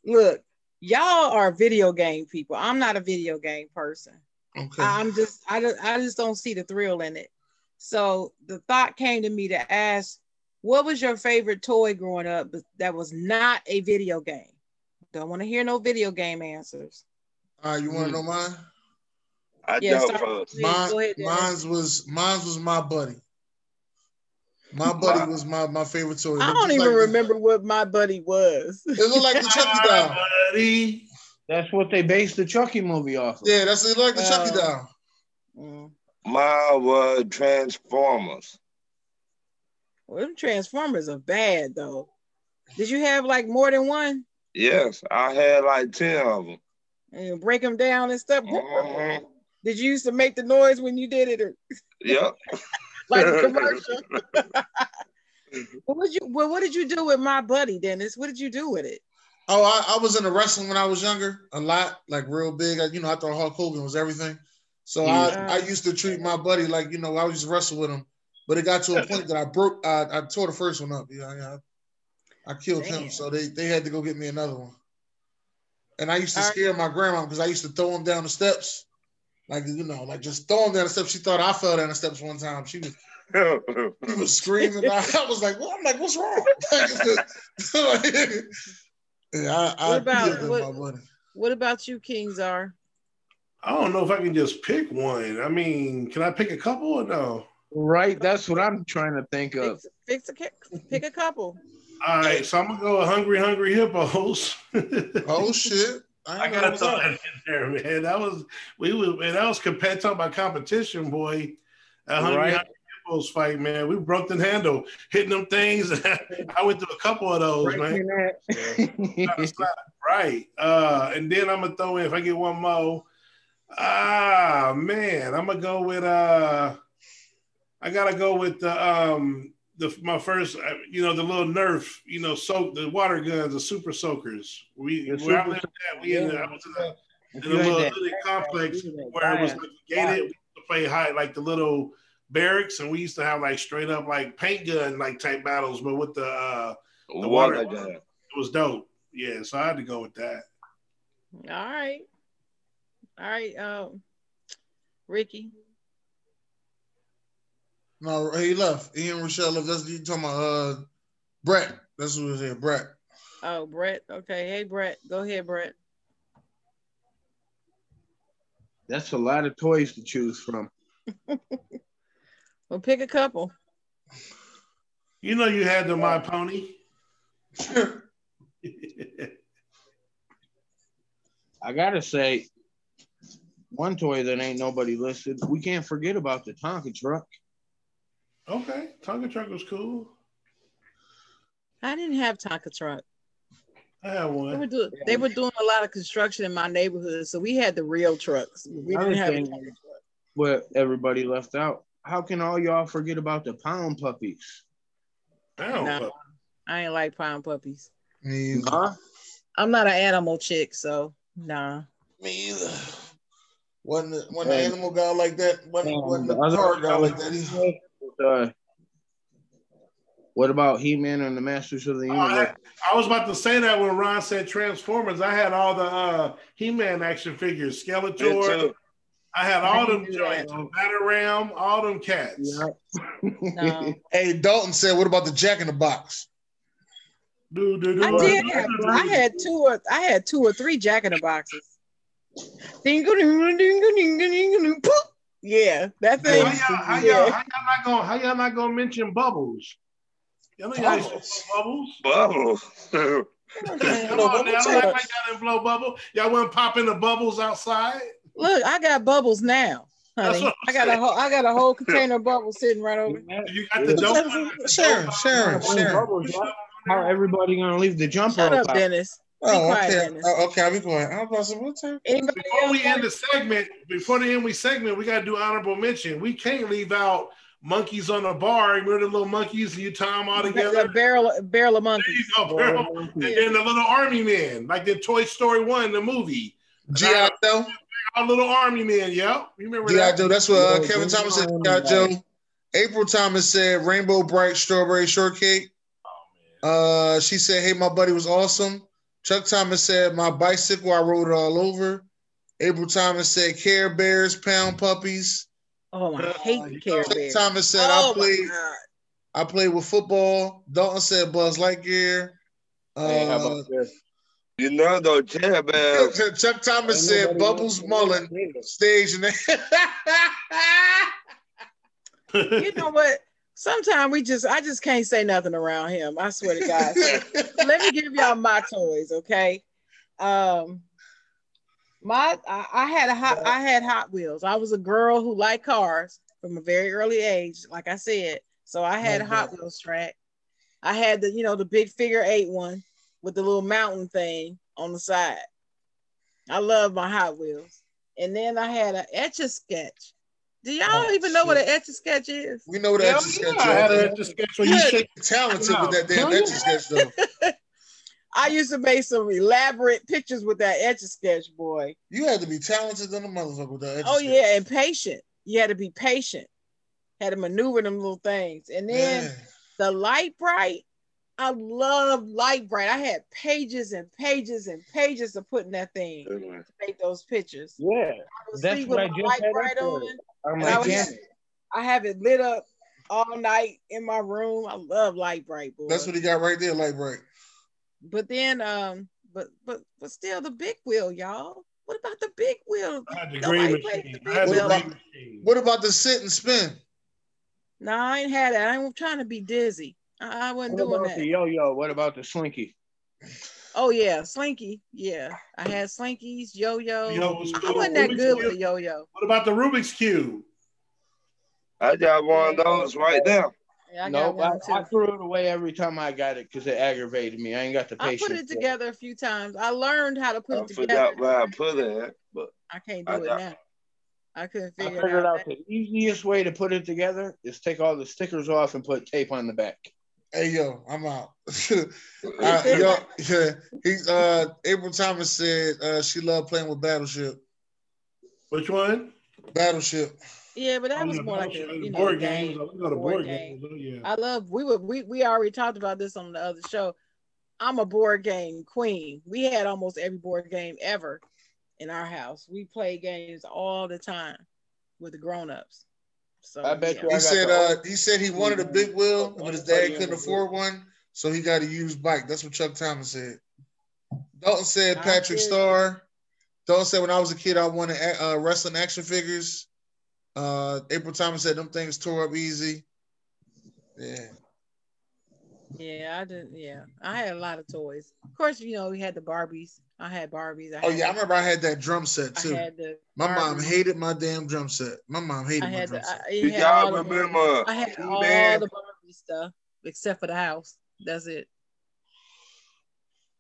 look? Y'all are video game people. I'm not a video game person. Okay. I'm just I just I just don't see the thrill in it. So the thought came to me to ask, what was your favorite toy growing up that was not a video game? Don't want to hear no video game answers. All right, you want to know mine? I yeah, don't. Mine, Go ahead, mine's was mine's was my buddy. My buddy wow. was my, my favorite toy. I don't even like remember the, what my buddy was. It looked like the Chucky doll. Buddy. That's what they based the Chucky movie off of. Yeah, that's it like the uh, Chucky doll. Mm. Mine was Transformers. Well, them Transformers are bad, though. Did you have, like, more than one? Yes, I had, like, ten of them. And break them down and stuff? Mm-hmm. Did you used to make the noise when you did it? Or... Yep. Like a commercial. What would you? Well, what did you do with my buddy, Dennis? What did you do with it? Oh, I, I was into wrestling when I was younger, a lot, like real big. I, you know, I thought Hulk Hogan was everything. So yeah. I, I used to treat my buddy like, you know, I used to wrestle with him, but it got to a point that I broke. I, I tore the first one up. Yeah, you know, I, I killed Damn. him, so they they had to go get me another one. And I used to All scare right. my grandma because I used to throw him down the steps. Like, you know, like just throwing down the steps. She thought I fell down the steps one time. She was she was screaming. I, I was like, well, I'm like, what's wrong? yeah, I, what, about, I what, what about you, King Czar? I don't know if I can just pick one. I mean, can I pick a couple or no? Right. That's what I'm trying to think of. Pick, pick, a, pick a couple. All right. So I'm going to go with Hungry Hungry Hippos. Oh, shit. I, I gotta throw that in there, man. That was we was man. That was compared to my competition, boy. A hundred right. hippos fight, man. We broke the handle, hitting them things. I went through a couple of those, Breaking man. Yeah. Right, uh, and then I'm gonna throw in if I get one more. Ah, man, I'm gonna go with. Uh, I gotta go with the um the my first, you know, the little Nerf, you know, soak the water guns, the super soakers. We the where super, I lived at, we yeah. in the, I was in the, in the little hooded complex where it was like gated. We used to play high like the little barracks, and we used to have like straight up like paint gun like type battles, but with the uh, the water, water gun. It was dope. Yeah, so I had to go with that. All right, all right, um, Ricky. No, he left. He and Rochelle left. That's you talking about uh, Brett. That's who was here, Brett. Oh, Brett. Okay. Hey, Brett. Go ahead, Brett. That's a lot of toys to choose from. Well, pick a couple. You know you had the My Pony. I got to say, one toy that ain't nobody listed, we can't forget about the Tonka truck. Okay, Tonka truck was cool. I didn't have Tonka truck. I had one. They were, doing, they were doing a lot of construction in my neighborhood, so we had the real trucks. We didn't have Tonka truck. What everybody left out. How can all y'all forget about the Pound Puppies? Pound no, puppies. I ain't like Pound Puppies. Huh? I'm not an animal chick, so nah. Me either. Wasn't wasn't an animal guy like that. Wasn't, wasn't a car guy like that either. What about He-Man and the Masters of the Universe? I, I was about to say that when Ron said Transformers. I had all the uh, He-Man action figures, Skeletor. I had all them joints, Batarram, all them cats. Yeah. No. Hey, Dalton said, "What about the Jack in the Box?" Do, do, do, I did. Have, I had two or I had two or three Jack in the Boxes. Yeah, that thing. How y'all, how y'all, how y'all not gonna how y'all not gonna mention Bubbles? Y'all know Bubbles. Bubbles. Bubbles. Okay. Come on, now, I like y'all blow bubble. Y'all wouldn't pop in the bubbles outside. Look, I got bubbles now, honey. I got saying. a whole, I got a whole container of bubbles sitting right over. You got the jump. Sharon, Sharon, Sharon. How are everybody gonna leave the jump? Shut up, Dennis. Oh, quiet, okay. Dennis. Oh, okay. I'll be quiet. I was about to say, before we end the segment, before the end we segment, we gotta do honorable mention. We can't leave out monkeys on a bar. Remember the little monkeys and you tie them all together? A barrel, barrel of monkeys. There you go, barrel. Barrel. And then the little army man, like the Toy Story one, the movie. G I Joe. Our little army man, yeah. You remember G I that? Joe, that's what uh, yeah, Kevin Thomas said. G I Joe. April Thomas said Rainbow Bright Strawberry Shortcake. Oh, man. Uh, she said, "Hey, my buddy was awesome." Chuck Thomas said, "My bicycle, I rode it all over." April Thomas said, "Care Bears, Pound Puppies." Oh, I hate uh, Care Chuck Bears. Thomas said, oh, I played. I played with football. Dalton said, "Buzz Lightyear." Uh, hey, how about this? You know, though, Care Bears. Chuck Thomas said, "Bubbles Mullen, stage name." You know what? Sometimes we just, I just can't say nothing around him. I swear to God. So let me give y'all my toys, okay? Um, my, I, I had a hot, I had Hot Wheels. I was a girl who liked cars from a very early age, like I said. So I had oh, a Hot God. Wheels track. I had the, you know, the big figure eight one with the little mountain thing on the side. I love my Hot Wheels. And then I had an Etch-a-Sketch. Do y'all oh, even shit. know what an Etch-a-Sketch is? We know what an Etch-a-Sketch is. Yeah, I had an Etch-a-Sketch. Well, you yeah. shake talented with that damn yeah. Etch-a-Sketch, though. I used to make some elaborate pictures with that Etch-a-Sketch, boy. You had to be talented than a motherfucker with that Etch-a-Sketch. Oh, yeah, and patient. You had to be patient. Had to maneuver them little things. And then yeah. the Light Bright. I love Light Bright. I had pages and pages and pages of putting that thing to make those pictures. Yeah, I that's what I just Light had Bright on. I'm like, I, was, damn it. I have it lit up all night in my room. I love Light Bright, boy. That's what he got right there, Light Bright. But then, um, but but but still, the big wheel, y'all. What about the big wheel? I had the green machine. The I had wheel. The green machine. What about the sit and spin? No, nah, I ain't had that. I ain't trying to be dizzy. I wasn't what doing about that. The yo-yo? What about the Slinky? Oh yeah, Slinky. Yeah, I had Slinkies, yo-yo. Yo, was cool. I wasn't that Rubik's good Cube. With the yo-yo. What about the Rubik's Cube? I got one of those right now. Yeah, I nope, got one I, I threw it away every time I got it because it aggravated me. I ain't got the patience. I put it together a few times. I learned how to put I it together. I forgot where I put it, but I can't do I it now. I couldn't figure I figured it out. out the easiest way to put it together is take all the stickers off and put tape on the back. Hey yo, I'm out. uh, yo, yeah, he, uh, April Thomas said uh, she loved playing with Battleship. Which one? Battleship. Yeah, but that oh, was yeah, more like a you know, board game. Games. I, board game. Games. Yeah. I love. We were we we already talked about this on the other show. I'm a board game queen. We had almost every board game ever in our house. We played games all the time with the grown-ups. So, I bet yeah. you I he said uh, he said he wanted a big wheel, but his dad couldn't afford one, so he got a used bike. That's what Chuck Thomas said. Dalton said Patrick Starr. Dalton said when I was a kid, I wanted uh, wrestling action figures. Uh, April Thomas said them things tore up easy. Yeah. Yeah, I didn't. Yeah, I had a lot of toys. Of course, you know we had the Barbies. I had Barbies. I had oh yeah, I remember I had that drum set too. I had the my Barbie. Mom hated my damn drum set. My mom hated I my drum the, set. I, had all remember I had all man. the Barbie stuff except for the house. That's it.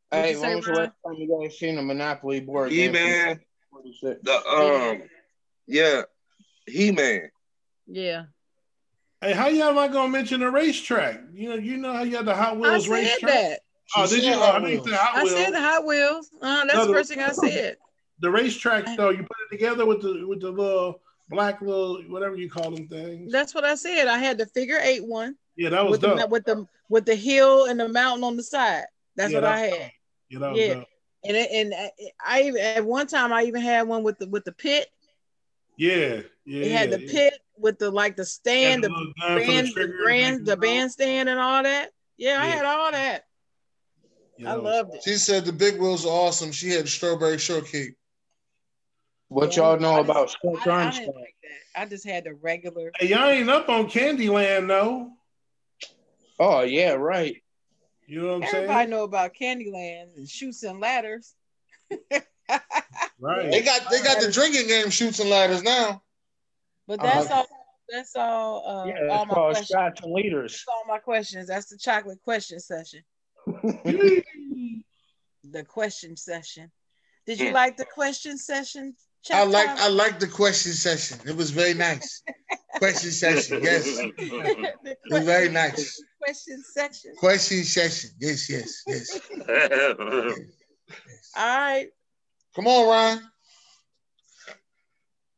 What hey, when was the last time you guys seen a Monopoly board game? He-Man. The um, yeah, He-Man. Yeah. Hey, how y'all not gonna mention the racetrack? You know, you know how you had the Hot Wheels racetrack. I said racetrack? that. Oh, did you? Oh, I didn't say Hot Wheels. I said the Hot Wheels. Uh, that's no, the first thing I said. The racetrack, though, you put it together with the with the little black little whatever you call them things. That's what I said. I had the figure eight one. Yeah, that was with dope. The, with the with the hill and the mountain on the side. That's yeah, what that's I had. Dope. Yeah, that was yeah. Dope. And it, and I even at one time I even had one with the with the pit. Yeah, yeah. It had the yeah. pit with the like the stand, the, the grand, the, the grand, the bandstand, and all that. Yeah, I yeah. had all that. You know, I loved it. She said the big wheels are awesome. She had strawberry shortcake. What y'all know I about just, short I, I, didn't like that. I just had the regular. Hey, y'all ain't up on Candyland, though. Oh, yeah, right. You know what I'm Everybody saying? Everybody know about Candyland and Chutes and Ladders. Right. They got they got the drinking game Chutes and Ladders now. But that's uh, all that's all uh yeah, all my questions. Shots and leaders. That's all my questions. That's the chocolate question session. The question session. Did you like the question session? Check I like I like the question session. It was very nice. Question session, yes. It was very nice. Question session. Question session. Yes, yes, yes. Yes. All right. Come on, Ryan.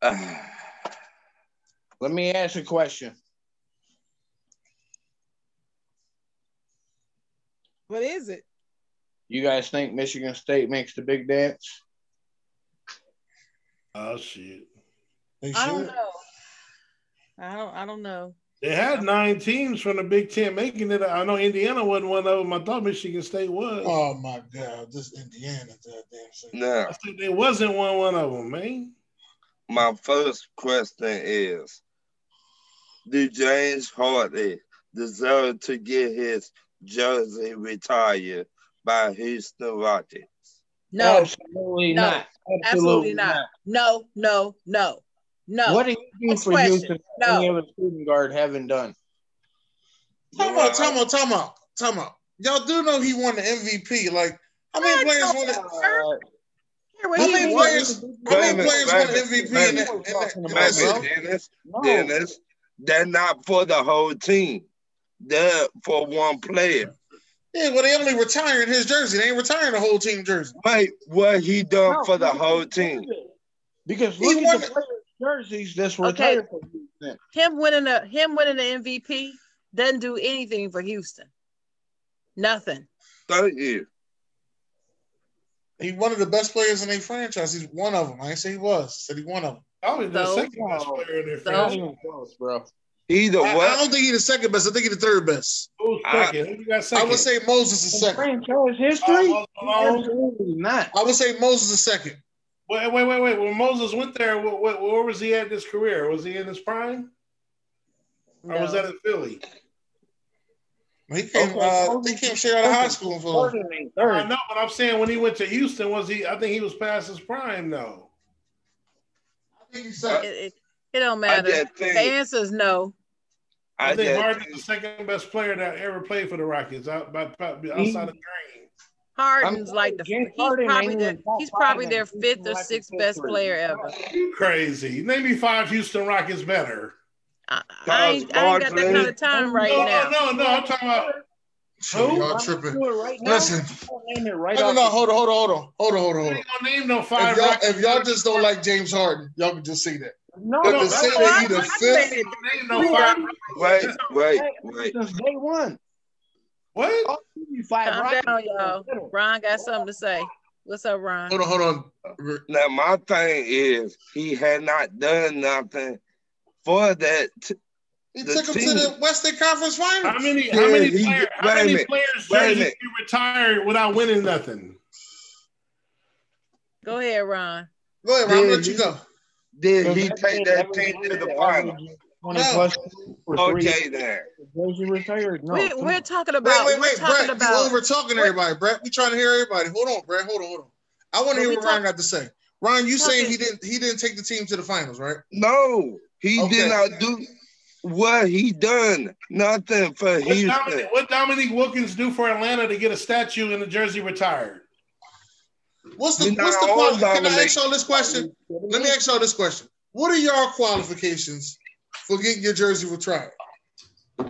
Uh, let me ask you a question. What is it? You guys think Michigan State makes the big dance? Oh shit! I don't know. I don't. I don't know. They had nine teams from the Big Ten making it. I know Indiana wasn't one of them. I thought Michigan State was. Oh my God, this Indiana goddamn. No, I think they wasn't one one of them, man. My first question is: do James Harden deserve to get his jersey retired by Houston Rockets? No, absolutely no, not. Absolutely, absolutely not. not. No, no, no, no. What do you do That's for question. Houston? No. Any other shooting guard haven't done. Time out, time out, time out, time out. Y'all do know he won the M V P. Like how many I players won the? How many players? How many players won M V P in that? Dennis, they're not for the whole team. They're for one player. Yeah, well, they only retiring his jersey. They ain't retiring the whole team jersey. Wait, what he done no, for the whole team? Because look he at the players' jerseys that's retired okay. for Houston. Him winning the him winning the M V P doesn't do anything for Houston. Nothing. Thank you. He's one of the best players in their franchise. He's one of them. I ain't say he was. I said he's one of them. Oh, he's so, the second best player in their franchise, so, bro. Either I, I don't think he's the second best. I think he's the third best. Who's second? I, Who you got second? I would say Moses is second. Franchise history? Uh, Absolutely not. I would say Moses is second. Wait, wait, wait, wait. When Moses went there, where, where was he at in his career? Was he in his prime? No. Or was that in Philly? He came. Okay. Uh, he came straight out of high school. For I know, but I'm saying when he went to Houston, was he? I think he was past his prime, though. I think he's second. It, it, it don't matter. Think, the answer is no. I, I think Harden is the second best player that ever played for the Rockets out, by, by, outside of Green. Harden's I'm, like the he's Harden probably the, he's probably their fifth or sixth best player ever. You crazy. Name me five Houston Rockets better. I, I, ain't, I ain't got that kind of time right no, now. No, no, no. I'm talking about who? Y'all tripping. Right Listen. Right no, no, no, hold on, hold on, hold on, hold on, hold on. I ain't gonna name no five. If y'all, if y'all just don't like James Harden, y'all can just say that. No, but no, to say no, that he the fifth. No wait, wait, wait. Day one. What? Calm down, y'all. Ron got something to say. What's up, Ron? Hold on, hold on. Now, my thing is, he had not done nothing for that. T- he took him team. to the Western Conference Finals. How many, how many, yeah, player, he, how many players did you retire without winning nothing? Go ahead, Ron. Go ahead, Ron. I'll let you go. Did he take that team to the final? No. Okay, there. Retired? No. We're, we're talking about. Wait, wait, wait, Brett. About, you over talking to everybody, Brett. We trying to hear everybody. Hold on, Brett. Hold on, hold on. I want to hear what Ryan got to say. Ryan, you saying he didn't? He didn't take the team to the finals, right? No, he okay. did not do what he done. Nothing for Houston. Dominique, what Dominique Wilkins do for Atlanta to get a statue in the jersey retired? What's the, what's the problem? Can I ask y'all this question? Let me ask y'all this question. What are y'all qualifications for getting your jersey retired?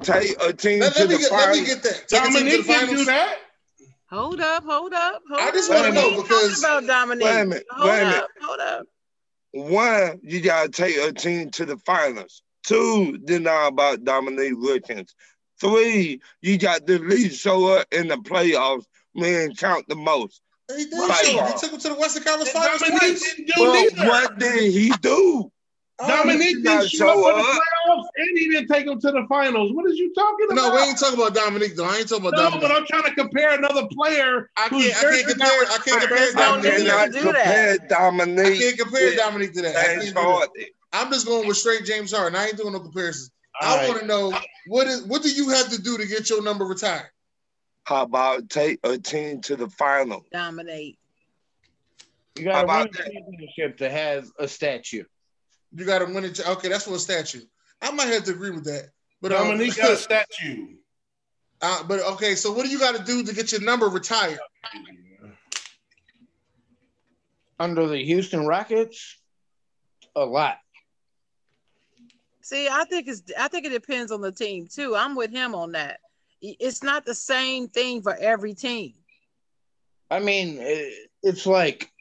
Take a team let, to let the get, finals. Let me get that. Take Dominique can do that? Hold up, hold up, hold up. I just want to know because about Dominique. Wait a minute, hold wait a minute. Up, hold up. One, you gotta take a team to the finals. Two, deny about Dominique Wilkins. Three, you got to at least show up in the playoffs, man, count the most. He did like, show up. He took him to the Western Conference Finals twice. Well, what did he do? Dominique didn't show up for the playoffs, and he didn't take him to the finals. What is you talking about? No, we ain't talking about Dominique, though. I ain't talking about no, Dominique. No, but I'm trying to compare another player. I can't, I can't compare. I can't compare Dominique. I cannot compare Dominique. I can't compare Dominique to that. I'm just going with straight James Harden. I ain't doing no comparisons. All I right. want to know what is what do you have to do to get your number retired? How about take a team to the final? Dominate. You got to win a championship to have a statue. You got to win it. Okay, that's for a statue. I might have to agree with that. But Dominique um, got a statue. Uh, but okay, so what do you got to do to get your number retired? Under the Houston Rockets, a lot. See, I think it's I think it depends on the team too. I'm with him on that. It's not the same thing for every team. I mean, it's like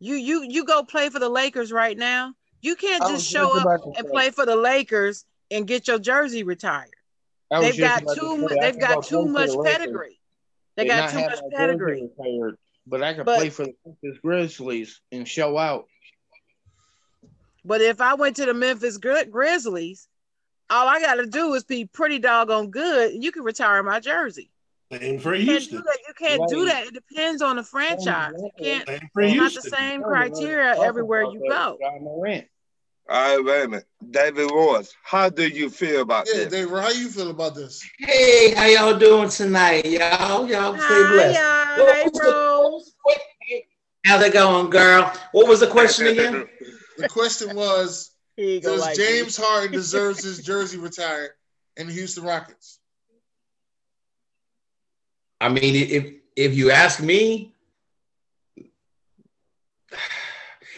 you you you go play for the Lakers right now. You can't just show up and play for the Lakers and get your jersey retired. They've got too they've got too much pedigree. They got too much pedigree. But I could play for the Memphis Grizzlies and show out. But if I went to the Memphis Gri- Grizzlies, all I got to do is be pretty doggone good, and you can retire my jersey. Same for Houston. You can't, do that. You can't right. do that. It depends on the franchise. You can't. Same for it's Houston. Not the same criteria everywhere you go. All right, wait a minute, David Ross. How do you feel about yeah, this? Yeah, David, how you feel about this? Hey, how y'all doing tonight, y'all? Y'all stay blessed. Y'all. Hey, Rose. How's it going, girl? What was the question again? The question was, does like James me. Harden deserves his jersey retired in the Houston Rockets? I mean, if if you ask me,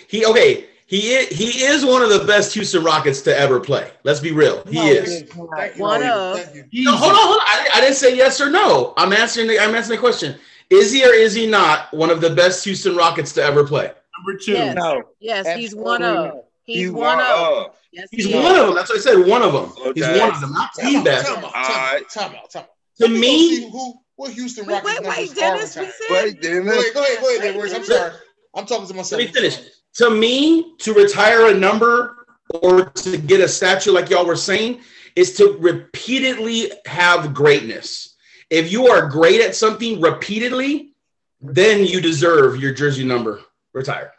he okay. He is he is one of the best Houston Rockets to ever play. Let's be real. He no, is. One of. No, hold on, hold on. I, I didn't say yes or no. I'm answering. The, I'm answering the question. Is he or is he not one of the best Houston Rockets to ever play? Number two. Yes, no. yes he's one of. He's, he's one, one of. of. Yes, he's he one of them. That's what I said. One of them. Okay. He's one of them. Not the best. Time out. Time out. Time out. To me, who? What Houston Rockets? Wait, wait, wait Dennis. Said, wait, Dennis. Wait, go ahead, go ahead, Dennis. I'm sorry. I'm talking to myself. Let me finish. To me, to retire a number or to get a statue, like y'all were saying, is to repeatedly have greatness. If you are great at something repeatedly, then you deserve your jersey number. Retire.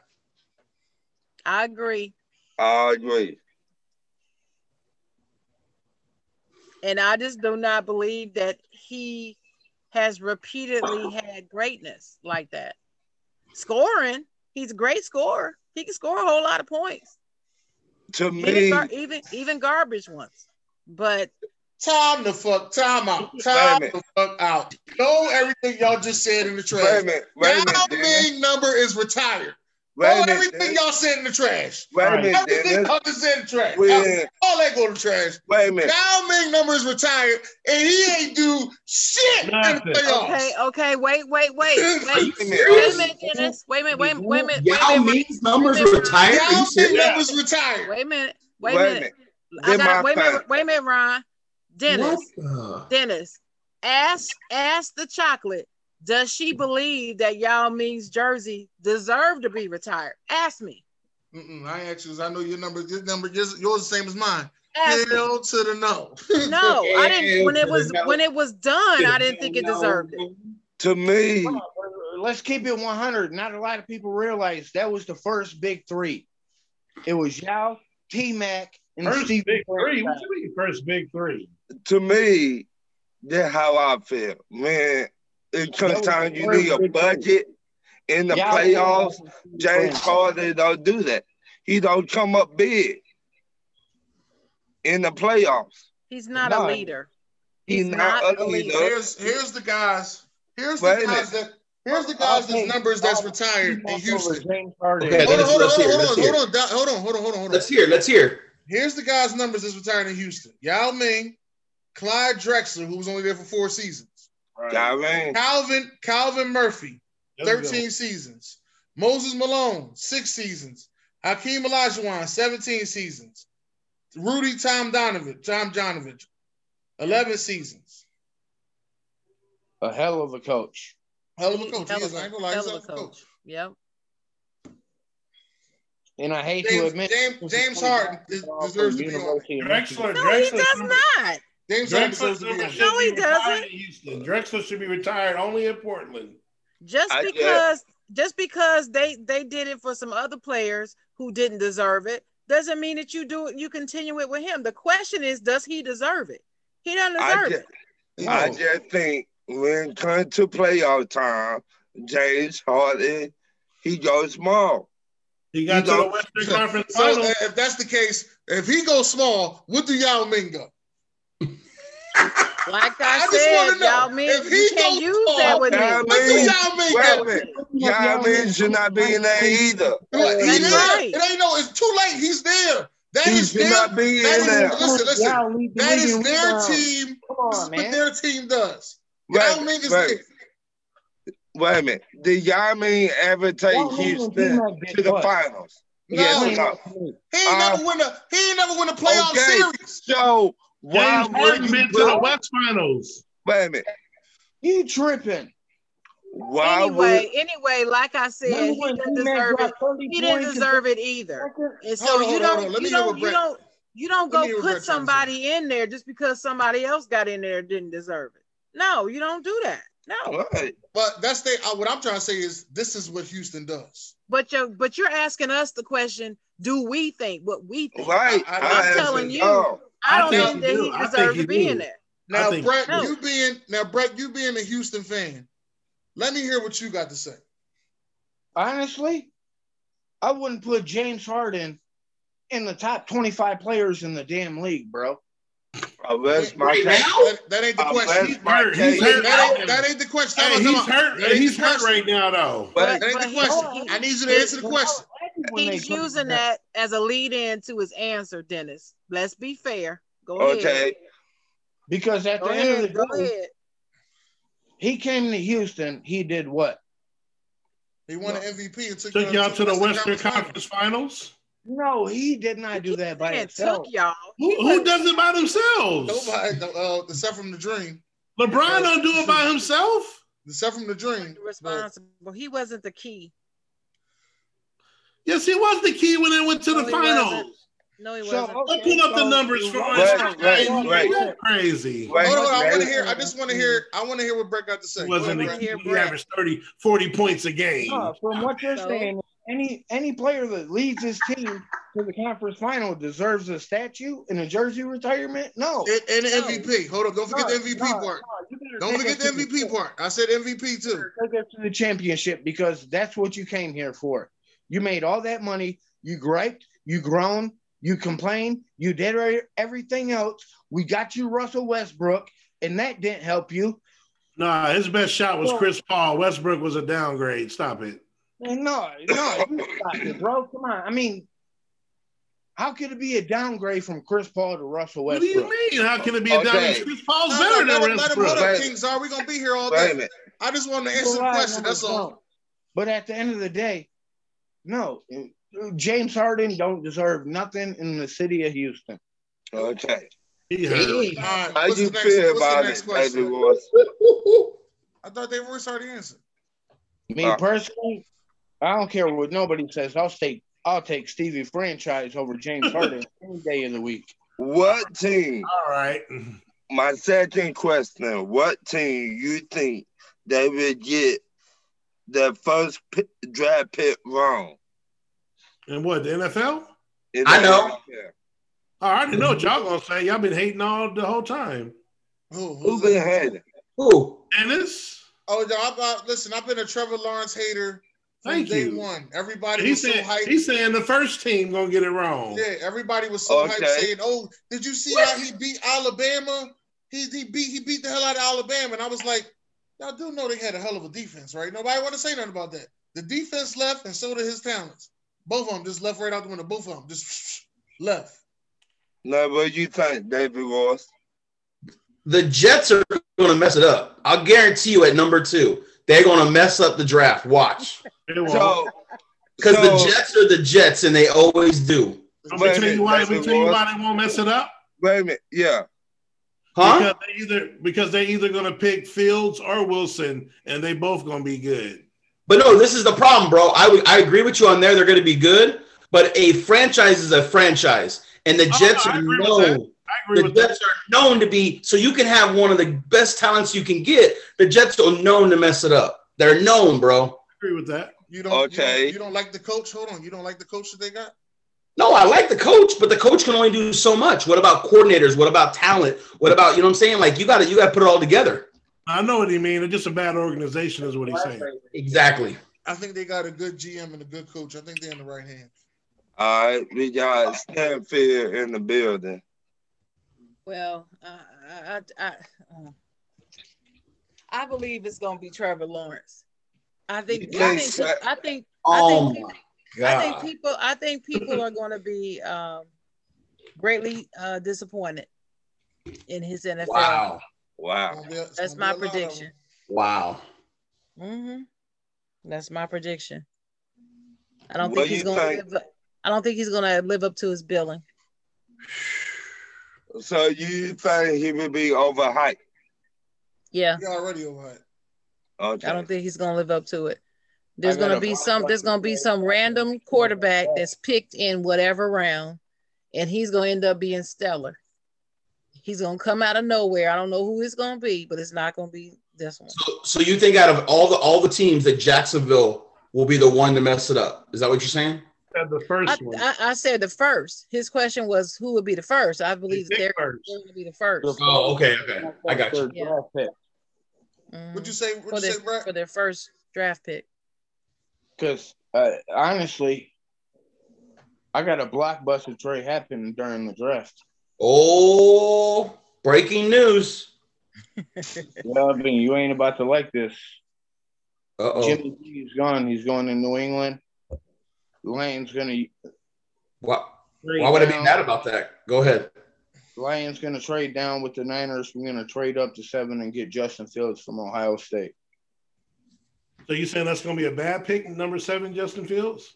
I agree. I agree. And I just do not believe that he has repeatedly had greatness like that. Scoring, he's a great scorer. He can score a whole lot of points. To me, even gar- even, even garbage ones. But time the fuck, time out, time the fuck out. Know everything y'all just said in the trash. Wait a minute, wait a minute. Big number is retired. Know everything minute, y'all said in the trash. Wait a minute, everything y'all just said in the trash. Wait. All that go to trash. Wait a minute. Now Ming number is retired, and he ain't do shit Nothing. in the playoffs. Okay, okay, wait, wait, wait, wait. Wait a minute, Dennis. Wait a minute, wait, wait a minute. Y'all Ming's numbers retired. Y'all Ming numbers retired. Wait a minute, wait a minute. I got. Wait a minute, wait a minute, Ron. Dennis, Dennis, ask ask the chocolate, does she believe that Yao Ming's jersey deserve to be retired? Ask me. Mm-mm, I asked you, I know your number, your number, yours, yours the same as mine. Ask Hell me. to the no. No, I didn't. When it was when it was done, I didn't think it deserved it. To me, let's keep it one hundred. Not a lot of people realize that was the first big three. It was Yao, T Mac. First big three. What do you mean first big three? To me, that's how I feel. Man, it comes time you need a budget in the playoffs. James Harden don't do that. He don't come up big in the playoffs. He's not no. a leader. He's, He's not, not a leader. leader. Here's here's the guys. Here's the guys that here's the guys whose numbers that's retired in Houston. Okay, hold on, hold on, hold on, hold on, hold on, hold on. Let's hear, let's hear. Here's the guy's numbers that's retiring in Houston. Yao Ming, Clyde Drexler, who was only there for four seasons. Right. Calvin. Calvin Calvin Murphy, thirteen seasons. Moses Malone, six seasons. Hakeem Olajuwon, seventeen seasons. Rudy Tom Donovan, Tom Donovan, eleven seasons. A hell of a coach. Hell of a coach. Hell of a, like hell of a coach. coach. Yep. And I hate James, to admit, James, James Harden deserves to be on. Drexler, no, Drexler, he does not. James Drexler, Drexler no, he doesn't. Houston. Drexler should be retired only in Portland. Just I because, guess. just because they they did it for some other players who didn't deserve it, doesn't mean that you do it. You continue it with him. The question is, does he deserve it? He doesn't deserve I just, it. No. I just think when it comes to playoff time, James Harden, he goes small. He got he to the Western so, Conference so Finals. So if that's the case, if he goes small, what do Yao Ming go? Like I, I said, Yao Ming, if he you can't use small, that with me. What do Yao Ming go? Yao Ming should not be in there either. That's he there. Right. It ain't no, it's too late. He's there. That he is their, not be that in there. Is, listen, listen. Y'all, we, that we, is we, their we, team. Come on, this is man. What their team does. Yao Ming is there. Wait a minute. Did Yao Ming ever take well, Houston to the finals? No. Yes, no. He ain't uh, never win a he ain't never win a playoff okay. series. So why would he been to the West Finals? Wait a minute. You tripping. Why anyway, would, anyway, like I said, he didn't deserve it. He didn't deserve it either. And so you don't you don't you don't you don't go put somebody in there just because somebody else got in there and didn't deserve it. No, you don't do that. No, right. But that's the what I'm trying to say is this is what Houston does. But you're but you're asking us the question: do we think what we think? Right. I, I, I'm telling you, no. I don't I think, think that he I deserves to be in there. Now, Brett, you, you being now Brett, you being a Houston fan, let me hear what you got to say. Honestly, I wouldn't put James Harden in the top twenty-five players in the damn league, bro. Unless my right that, that ain't the question. He's hurt. He's hurt. That, ain't, that ain't the question. Hey, he's on. hurt. That he's hurt right now, though. But, that ain't but the question. He, I need you to he, answer the question. He's using that as a lead-in to his answer, Dennis. Let's be fair. Go okay. ahead. Okay. Because at go the ahead, end of the day, he came to Houston. He did what? He won no. an M V P and took, took y'all to, to the Western Conference Finals. Finals? No, he did not do that by himself. Y'all. Who, who does it by themselves? Nobody, uh, except from the Dream. LeBron don't do it by himself. Except from the Dream. Responsible. He wasn't the key. Yes, he was the key when they went to no, the finals. Wasn't. No, he wasn't. So, okay, I pull up so, the numbers for us. Right, crazy. Hold on, I want to hear. I just want to hear. I want to hear what Brett got to say. He wasn't the key. He averaged thirty, forty points a game. No, from what you're so, saying. Any any player that leads his team to the conference final deserves a statue and a jersey retirement? No. And, and an no. M V P. Hold on. Don't forget no, the M V P no, part. No, Don't forget the M V P the part. I said M V P too. Take us to the championship because that's what you came here for. You made all that money. You griped. You groaned. You complained. You did everything else. We got you Russell Westbrook, and that didn't help you. Nah, his best shot was Chris Paul. Westbrook was a downgrade. Stop it. No, no, you stop it, bro. Come on. I mean, how could it be a downgrade from Chris Paul to Russell Westbrook? What do you mean? How can it be a downgrade? Okay. Chris Paul's no, better no, than Westbrook. Let him let him King Czar. We're gonna be here all day. I just wanted to answer the question. That's all. But at the end of the day, no, James Harden don't deserve nothing in the city of Houston. Okay. He heard. Right, how you feel about it, baby boy? I thought they were already answered. Me uh, personally. I don't care what nobody says. I'll take I'll take Stevie Franchise over James Harden any day of the week. What team? All right. My second question: what team you think they would get the first pick, draft pick wrong? And what the N F L? In the I know. N F L. I already know what y'all gonna say. Y'all been hating all the whole time. Who, who's been hating? Who? Dennis. Oh, I, I, listen, I've been a Trevor Lawrence hater. Thank day you. One. Everybody he was said, so hyped. He's saying the first team gonna get it wrong. Yeah, everybody was so okay. hyped saying, "Oh, did you see what? How he beat Alabama? He he beat he beat the hell out of Alabama." And I was like, "Y'all do know they had a hell of a defense, right?" Nobody want to say nothing about that. The defense left, and so did his talents. Both of them just left right out the window. Both of them just left. Now, what do you think, David Ross? the Jets are going to mess it up. I'll guarantee you at number two, they're going to mess up the draft. Watch. So, because so, the Jets are the Jets, and they always do. I'm going to tell you why they won't mess it up. Wait a minute. Yeah. Huh? Because they either because they're either going to pick Fields or Wilson, and they both going to be good. But no, this is the problem, bro. I I agree with you on there. They're going to be good, but a franchise is a franchise, and the Jets oh, are known. The Jets that. are known to be. So you can have one of the best talents you can get. The Jets are known to mess it up. They're known, bro. I agree with that. You don't. Okay. You don't, you don't like the coach. Hold on. You don't like the coach that they got. No, I like the coach, but the coach can only do so much. What about coordinators? What about talent? What about, you know what I'm saying? Like, you got to you got to put it all together. I know what he means. It's just a bad organization is what he's saying. Exactly. I think they got a good G M and a good coach. I think they're in the right hands. All right. We got Stanfield in the building. Well, uh, I, I, uh, I believe it's going to be Trevor Lawrence. I think – I think – I think – Oh, I think, my God. I think people. I think people are going to be um, greatly uh, disappointed in his N F L. Wow! Wow! That's my prediction. Wow! Mm-hmm. That's my prediction. I don't think he's going to. I don't think he's going to live up to his billing. So you think he would be overhyped? Yeah. He's already overhyped. Okay. I don't think he's going to live up to it. There's gonna be some. There's gonna be some random quarterback that's picked in whatever round, and he's gonna end up being stellar. He's gonna come out of nowhere. I don't know who it's gonna be, but it's not gonna be this one. So, so you think out of all the all the teams that Jacksonville will be the one to mess it up? Is that what you're saying? Said the first I, one. I, I said the first. His question was who would be the first. I believe they're going to be the first. Oh, okay, okay. I got you. Yeah. Mm-hmm. Would you say for, you their, say, Brad? For their first draft pick? Because, uh, honestly, I got a blockbuster trade happening during the draft. Oh, breaking news. Well, I mean, you ain't about to like this. Uh-oh. Jimmy G is gone. He's going to New England. Lane's going to – Why would I be mad about that? Go ahead. Lane's going to trade down with the Niners. We're going to trade up to seven and get Justin Fields from Ohio State. So you saying that's going to be a bad pick, number seven, Justin Fields?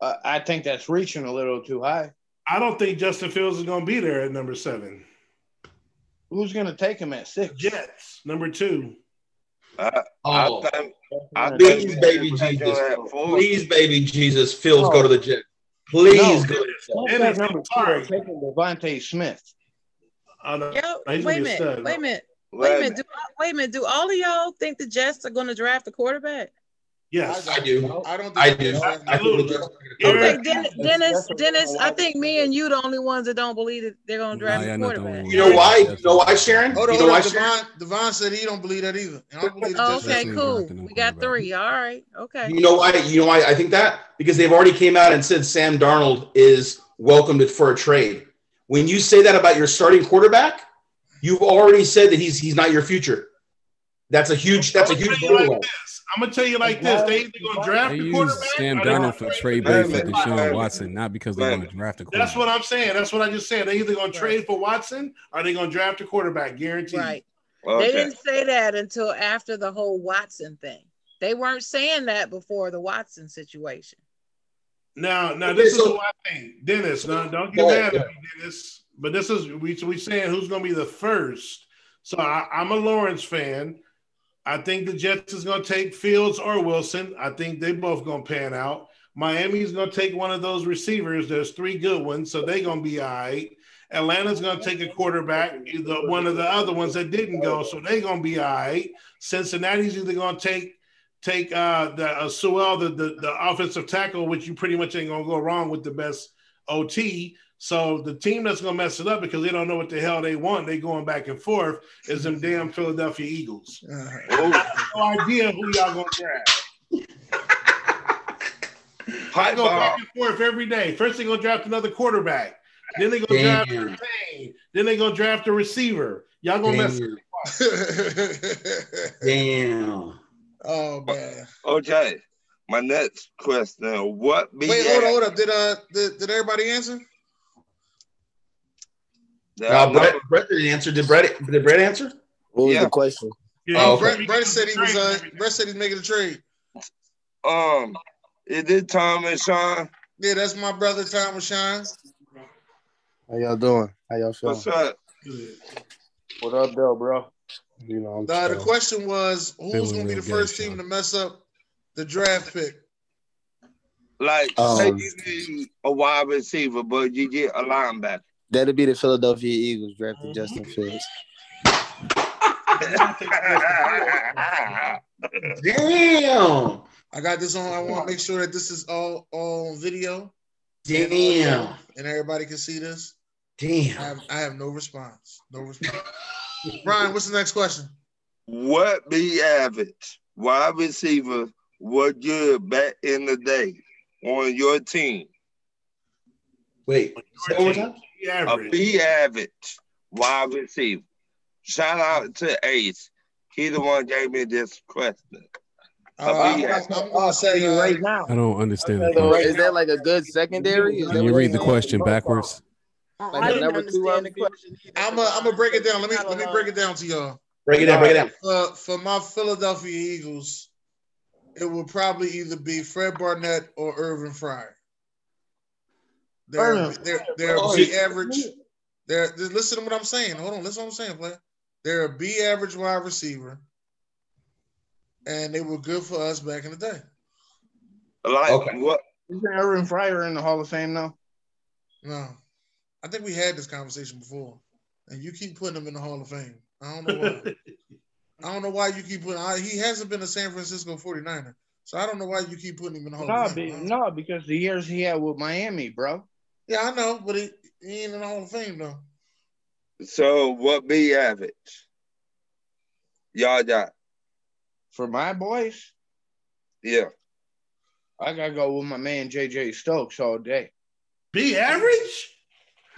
Uh, I think that's reaching a little too high. I don't think Justin Fields is going to be there at number seven. Who's going to take him at six? Jets, number two. Uh, oh. I think, I please, baby Jesus. Please, baby Jesus, Fields, oh. go to the Jets. Please no, go to the Jets. Number two, taking Devontae Smith. Oh, no. Yo, wait a minute. Son. Wait a minute. Wait a minute. Do, wait a minute. Do all of y'all think the Jets are going to draft a quarterback? Yes, I do. I don't. Think I do. I do. Okay, Dennis. Dennis. Dennis. I think me and you the only ones that don't believe that they're going to draft no, a quarterback. You know why? You know why, Sharon? Hold on. You know why, Sharon? Devon said he don't believe that either. And I don't believe oh, okay, cool. We got three. All right. Okay. You know why? You know why I think that? Because they've already came out and said Sam Darnold is welcomed for a trade. When you say that about your starting quarterback. You've already said that he's he's not your future. That's a huge. That's I'm a huge. Like this. I'm gonna tell you like this: they either gonna draft the quarterback. Sam Darnold for trade bait for Deshaun Watson, not because they want to draft a quarterback. That's what I'm saying. That's what I just said. They either gonna trade for Watson, or they gonna draft a quarterback, guaranteed. Right. Okay. They didn't say that until after the whole Watson thing. They weren't saying that before the Watson situation. Now, now this so, is what I think, Dennis. Now, don't get mad at me, Dennis. But this is we we saying who's going to be the first. So I, I'm a Lawrence fan. I think the Jets is going to take Fields or Wilson. I think they both going to pan out. Miami's going to take one of those receivers. There's three good ones, so they're going to be all right. Atlanta's going to take a quarterback, either one of the other ones that didn't go, so they're going to be all right. Cincinnati's either going to take take uh, the uh, Sewell, the, the the offensive tackle, which you pretty much ain't going to go wrong with the best O T. So the team that's going to mess it up because they don't know what the hell they want, they going back and forth, is them damn Philadelphia Eagles. Uh, I have no idea who y'all going to draft. I go back and forth every day. First they're going to draft another quarterback. Then they're going to draft a thing. Then they're going to draft a receiver. Y'all going to mess it up. Damn. Oh, man. Okay. My next question. What? Wait, hold on, hold up. Did, uh, did, did everybody answer? Now, Brett, Brett did answer. Did Brett? Did Brett answer? What was yeah. the question? Yeah, oh, Brett, okay. Brett said he was. Uh, Brett said he's making a trade. Um, it did Tom and Sean. Yeah, that's my brother, Tom and Sean. How y'all doing? How y'all feeling? What's up? What up, though, bro? You know, I'm the, the question was, who's going to be the first team to mess up the draft pick? Like, um, say you need a wide receiver, but you get a linebacker. That'd be the Philadelphia Eagles drafting mm-hmm. Justin Fields. Damn! I got this on. I want to make sure that this is all, all on video. Damn! And everybody can see this. Damn! I have, I have no response. No response. Brian, what's the next question? What be average wide receiver were good back in the day on your team? Wait, your team, be average. A be average wide receiver. Shout out to Ace. He the one gave me this question. I'll say you right now. I don't understand. Okay, so is that like a good secondary? Is Can you read the question backwards? Like I didn't understand the question. I'm gonna break it down. Let me let me break it down to y'all. Break it down. Break it down. For, for my Philadelphia Eagles, it would probably either be Fred Barnett or Irvin Fryer. They're they're they're be average. They're, they're listen to what I'm saying. Hold on. Listen to what I'm saying, player. They're a B average wide receiver, and they were good for us back in the day. Like okay. what? Isn't Irvin Fryer in the Hall of Fame now? No. I think we had this conversation before, and you keep putting him in the Hall of Fame. I don't know why. I don't know why you keep putting I, he hasn't been a San Francisco 49er, so I don't know why you keep putting him in the Hall no, of Fame. Be, no, because the years he had with Miami, bro. Yeah, I know, but he, he ain't in the Hall of Fame, though. So what be average? Y'all got? For my boys? Yeah. I got to go with my man J J Stokes all day. Be average?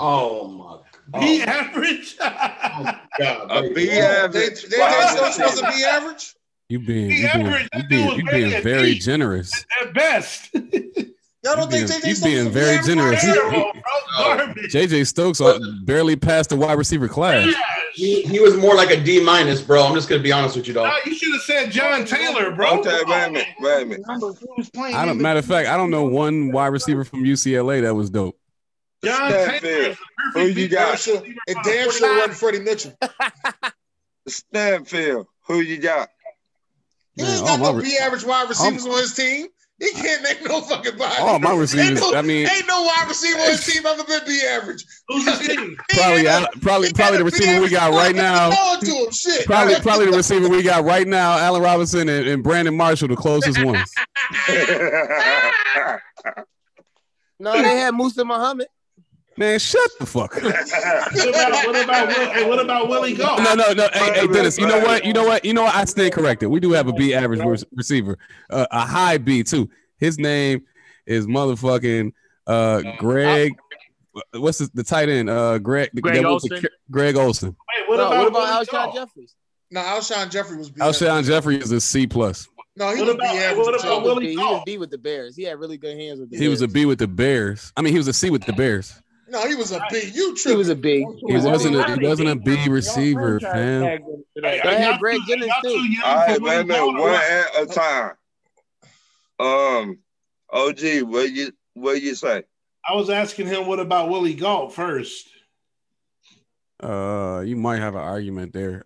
Oh my God! Be oh. average. Oh God! Be average. They they're supposed to be average. You being be you average. Being, you being, you being very generous. At best. Y'all don't you think being, they you being very be generous. Terrible, J J Stokes barely passed the wide receiver class. Yeah. He, he was more like a D minus, bro. I'm just gonna be honest with you, dog. No, you should have said John Taylor, bro. Okay, wait a minute, wait a minute. I don't. Matter of fact, I don't know one wide receiver from U C L A that was dope. John Taylor, who you got? It damn sure wasn't Freddie Mitchell. Stanfield, who you got? Man, he ain't got no B average wide receivers I'm, on his team. He can't name no fucking body. All my receivers, no, I mean, ain't no wide receiver on his team ever been B average. Who's his team? Probably, I, probably, probably the receiver we got right now. Him, shit. Probably, probably the receiver we got right now. Allen Robinson and, and Brandon Marshall, the closest ones. No, they had Musa Muhammad. Man, shut the fuck up. What about, what about, hey, what about Willie Goff? No, no, no. Hey, hey, Dennis, you know what? You know what? You know what? I stand corrected. We do have a B average re- receiver, uh, a high B, too. His name is motherfucking uh, Greg. What's his, the tight end? Uh, Greg Greg Olsen. Greg Olsen. Wait, what no, about, about Alshon Jeffries? No, Alshon Jeffrey was B. Alshon Jeffrey is a C plus. No, he, what was, about, B what about Willie he was B with the Bears. He had really good hands with the he Bears. He was a B with the Bears. I mean, he was a C with the Bears. No, he was a B. You tripping. He was a B. He wasn't a, he wasn't a B receiver, fam. Hey, y'all Greg too, Jennings, too. Too All right, man, man, one at a time. Um, O G, what you what you say? I was asking him what about Willie Gault first. Uh, you might have an argument there.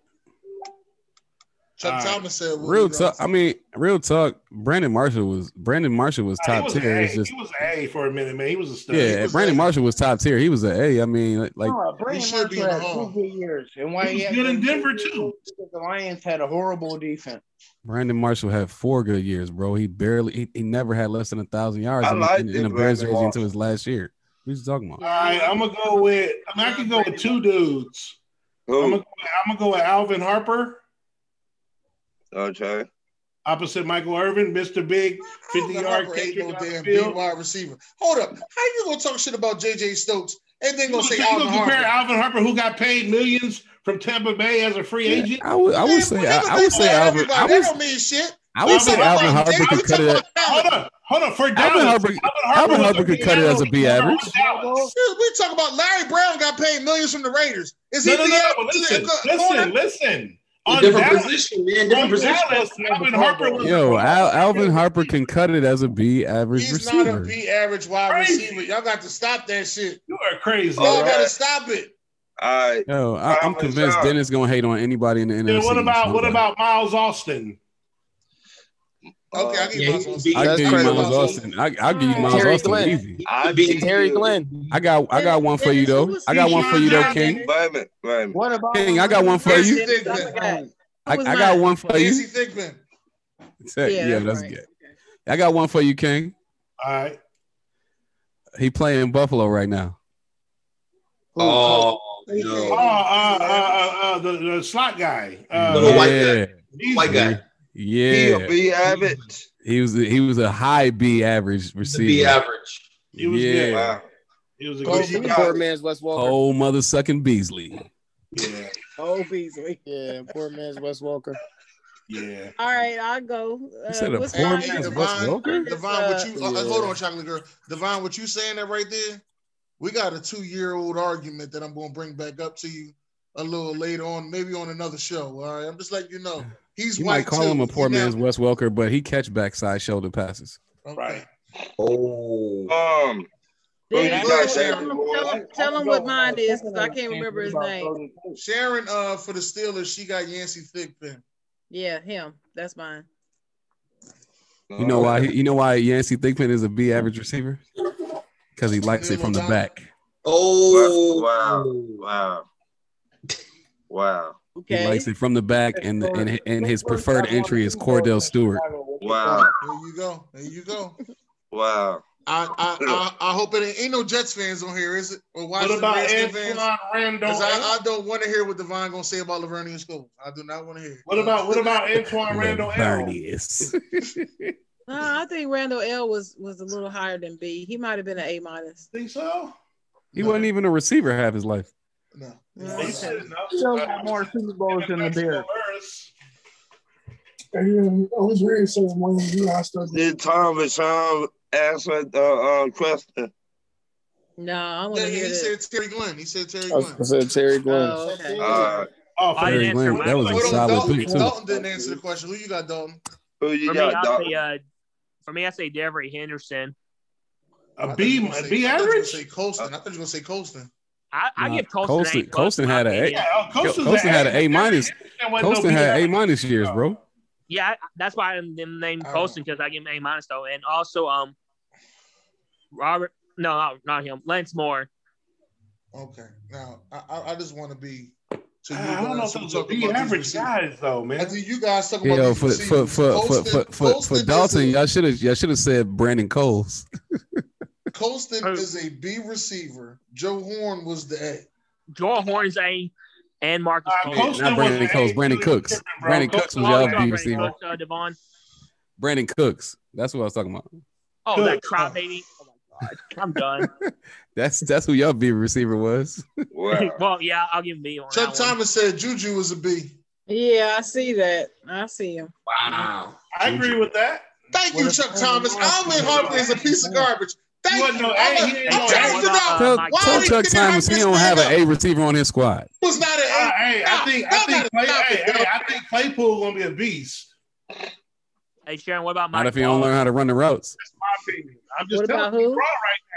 Chuck uh, Thomas said real talk. I mean, real talk. Brandon Marshall was Brandon Marshall was top was tier. A, was just, he was an A for a minute, man. He was a stud. Yeah, Brandon a. Marshall was top tier. He was an A. I mean, like no, Brandon Marshall be had two good years, and why he, he had good in Denver too. The Lions had a horrible defense. Brandon Marshall had four good years, bro. He barely, he, he never had less than a thousand yards I in, like in, in the Bears jersey until his last year. What are you talking about? All right, I'm gonna go with. I mean, I can go with two dudes. Ooh. I'm gonna I'm gonna go with Alvin Harper. Okay. Opposite Michael Irvin, Mister Big, fifty-yard catcher no damn big wide receiver. Hold up. How you going to talk shit about J J. Stokes and then going to say Alvin Harper? Alvin Harper, who got paid millions from Tampa Bay as a free yeah, agent? I would, I would say, I, I would say Alvin. I was, that don't mean shit. I would say Alvin Harper could cut it. Hold on, hold on. For Dallas, Alvin Harper could cut it as a B average. We talk about Larry Brown got paid millions from the Raiders. Is he? No, no, no. Listen, listen, listen. On different Dallas, position, man. Different position. Dallas, Alvin Harper was Yo, Al- Alvin Harper can cut it as a B average He's receiver. He's not a B average wide crazy. receiver. Y'all got to stop that shit. You are crazy. Y'all right. got to stop it. All right. Yo, I, I'm convinced job. Dennis gonna hate on anybody in the N F C. Yeah, what about so what bad. about Miles Austin? Okay, I'll give you Miles Austin. I'll give you Miles Austin. I'll give you Miles Austin easy. I beat Terry Glenn. I got I got one for you though. I got one for you though, King. What about King? I got one for you. I, I got one for you. Yeah, that's good. I got one for you, King. All right. He playing Buffalo right now. Oh, oh, uh, uh, the slot guy. Little white guy. White guy. Yeah, he, a B average. he was a, he was a high B average receiver. The B average. He was yeah. good. Wow. He was a Cole, good poor man's Wes Walker. Oh, mother sucking Beasley. Yeah. Oh, Beasley. Yeah, poor man's Wes Walker. Yeah. All right, I'll go. Uh, you said a poor man's Wes Walker. Devon, what you uh, yeah. hold on, chocolate girl? Devon, what you saying that right there? We got a two-year-old argument that I'm going to bring back up to you a little later on, maybe on another show. All right, I'm just letting you know. He's you might call too. him a poor man's Wes Welker, but he catch backside shoulder passes. Right. Oh. Um. Yeah, tell, him, tell, him, tell him what mine is because I can't remember his name. Sharon, uh, for the Steelers, she got Yancey Thigpen. Yeah, him. That's mine. You know why? You know why Yancey Thigpen is a B average receiver? Because he likes it from the back. Oh. Wow. Wow. Wow. Okay. He likes it from the back, and the, and and his preferred entry is Cordell Stewart. Wow! There you go. There you go. Wow! I I I, I hope it ain't, ain't no Jets fans on here, is it? Or what about Antoine Randall? I, I don't want to hear what Devon gonna say about Lavernius Cole. I do not want to hear it. What about what about Antoine Randall? Lavernius. uh, I think Randall L was was a little higher than B. He might have been an A minus. Think so? He no. wasn't even a receiver half his life. No. no. They still got more Super Bowls than the Bears. I was reading something when you last started. Did Tom and Sean answer the uh, question? No, I want to yeah, hear He said Terry Glenn. He said Terry Glenn. I said Terry Glenn. Oh, okay. uh, oh Terry Glenn. That was a solid pick, too. Dalton didn't answer the question. Who you got, Dalton? Who you for got, me, Dalton? Say, uh, for me, I say Devery Henderson. A B, a B average? I thought you were going to say Colston. I, I nah, give Colston. Colston had an A. Yeah, Colston had an A minus. Colston had A minus years, bro. Yeah, I, that's why I didn't name Colston because I give him A minus though, and also um, Robert. No, not, not him. Lance Moore. Okay, now I I just want to be. To you I don't know if those are B average guys though, man. I think you guys talking about. Yo, for for for, Colston, for for for for Dalton, y'all should have y'all should have said Brandon Coles. Colston is a B receiver. Joe Horn was the A. Joe Horn's A, and Marcus. Uh, Colston not Brandon Coles. Brandon Cooks. Brandon Cooks was y'all B receiver. Brandon Cooks, uh, Devon. Brandon Cooks. That's what I was talking about. Oh, Cook. That crop baby. Oh my God, I'm done. that's that's who y'all B receiver was. Wow. Well, yeah, I'll give him B on Chuck Thomas one. Said Juju was a B. Yeah, I see that. I see him. Wow. I agree Juju. with that. Thank what you, Chuck a, Thomas. Alvin Harper is a piece of garbage. Thank you. No I'm a, I'm trying to know. Tell, tell Chuck Thomas he don't have an A receiver on his squad. Was not an A. Uh, hey, I think I think, Clay, hey, hey, I think Claypool gonna be a beast. Hey Sharon, what about Mike? Not if he don't learn how to run the routes. That's my opinion. I'm just what telling you who? Right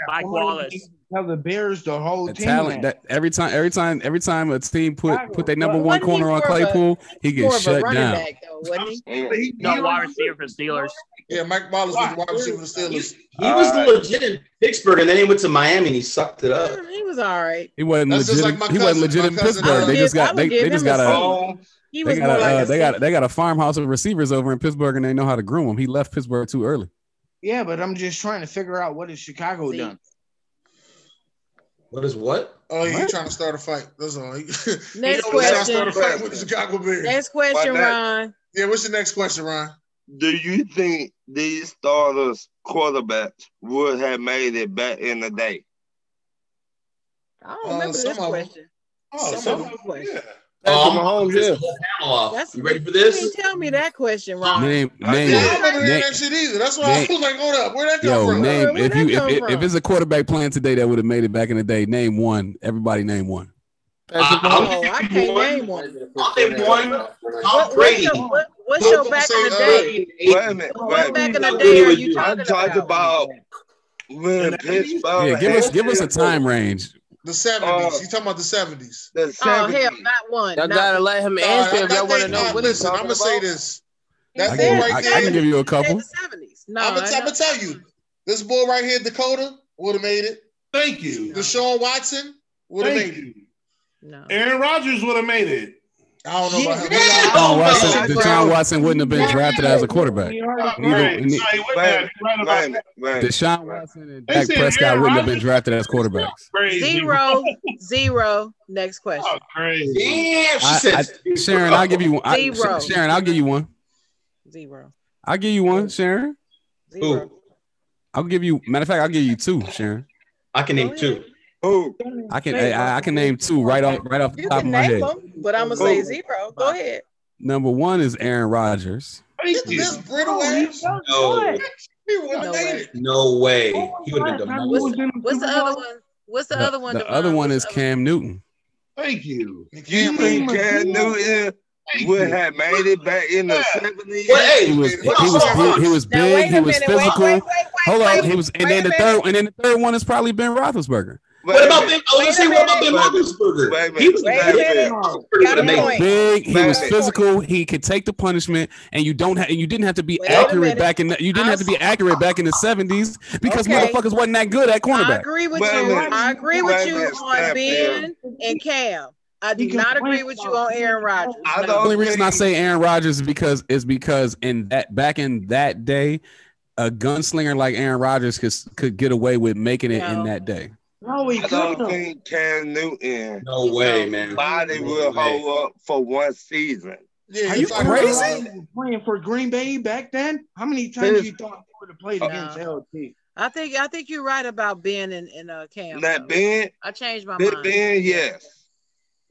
now. Mike Wallace. Tell the Bears the whole the team. Talent that every time, every time, every time a team put put their number one corner on Claypool, a, he gets shut down. Back, though, he? He, no he wide receiver for Steelers. Yeah, Mike Wallace was the wide receiver for Steelers. He, he was uh, legit in Pittsburgh, and then he went to Miami and he sucked it up. He was all right. He wasn't That's legit. Like cousin, he wasn't legit in Pittsburgh. Cousin, they just got they, they just got a they got a, like uh, a they got they got a farmhouse of receivers over in Pittsburgh, and they know how to groom him. He left Pittsburgh too early. Yeah, but I'm just trying to figure out what has Chicago done. What is what? Oh, he's trying to start a fight. That's all. Next question. Trying to start a fight with the Chicago Bears. Next question, Ron. Yeah, what's the next question, Ron? Do you think these starters quarterbacks would have made it back in the day? I don't remember uh, this question. Oh, some, some of them. Yeah. Patrick um, Mahomes, yeah. That's, you ready for this? You didn't tell me that question, Ron. Name, name, yeah, I don't hear that shit either. That's why name, I was like, hold up, where'd that come yo, from? Name, if, you, come if, from? If it's a quarterback playing today that would have made it back in the day, name one. Everybody name one. Uh, oh, I can't one. name one. I'll name one. Tom Brady. What's your, what, what's your back in the day? Wait a minute. What back in the day are you talking about? I'm talking about when Pittsburgh. Yeah, give us, give us a time range. The seventies. Uh, He's talking about the seventies. The seventies. Oh, hell, not one. Y'all gotta let him answer uh, if y'all want to know. Listen, I'm gonna say this. That bull right I, there. I can give you a couple. seventies. No, I'm gonna tell you. This bull right here, Dakota, would have made it. Thank you. Deshaun Watson would have made it. No. Aaron Rodgers would have made it. I don't know about him. Deshaun Watson, Deshaun Watson wouldn't have been drafted as a quarterback. Deshaun Watson and Dak Prescott wouldn't have been drafted as quarterbacks. Zero, zero. Next question. Oh, crazy. Yeah, she I, I, Sharon, I'll give you one. I, zero. Sharon, I'll give you one. Zero. I'll give you one, Sharon. Zero. I'll give you. Matter of fact, I'll give you two, Sharon. I can name two. Oh, I can I, I can name two right off right off the you top of my head. Them, but I'm gonna say zero. Go ahead. Number one is Aaron Rodgers. This, this brittle ass. No, no way. No way. He would have been the most. What's, what's the other one? What's the, the other one? The other one is Cam Newton. Thank you. You think Cam Newton would have made it back in the seventies? Well, he was he was he was big. He was physical. Hold on. He was, and then the third and then the third one is probably Ben Roethlisberger. What wait, about Ben? Oh, let's see. What about Ben Roethlisberger? He was big. big. He was physical. He could take the punishment, and you don't. Ha- and you didn't have to be wait accurate back in. The, you didn't I'm have to be accurate back in the seventies because okay. motherfuckers wasn't that good at cornerback. I agree with wait you. I agree with you on Ben and Cam. I do not agree with you on Aaron Rodgers. No. The only reason I say Aaron Rodgers is because is because in that back in that day, a gunslinger like Aaron Rodgers could could get away with making it no. in that day. No, I don't think Cam Newton. No way, man. Body will hold up for one season. Yeah, are you crazy? Playing for Green Bay back then? How many times this, you thought he would have played against no. L T? I think I think you're right about Ben and, and uh, Cam. That Ben. I changed my mind. Ben, yes,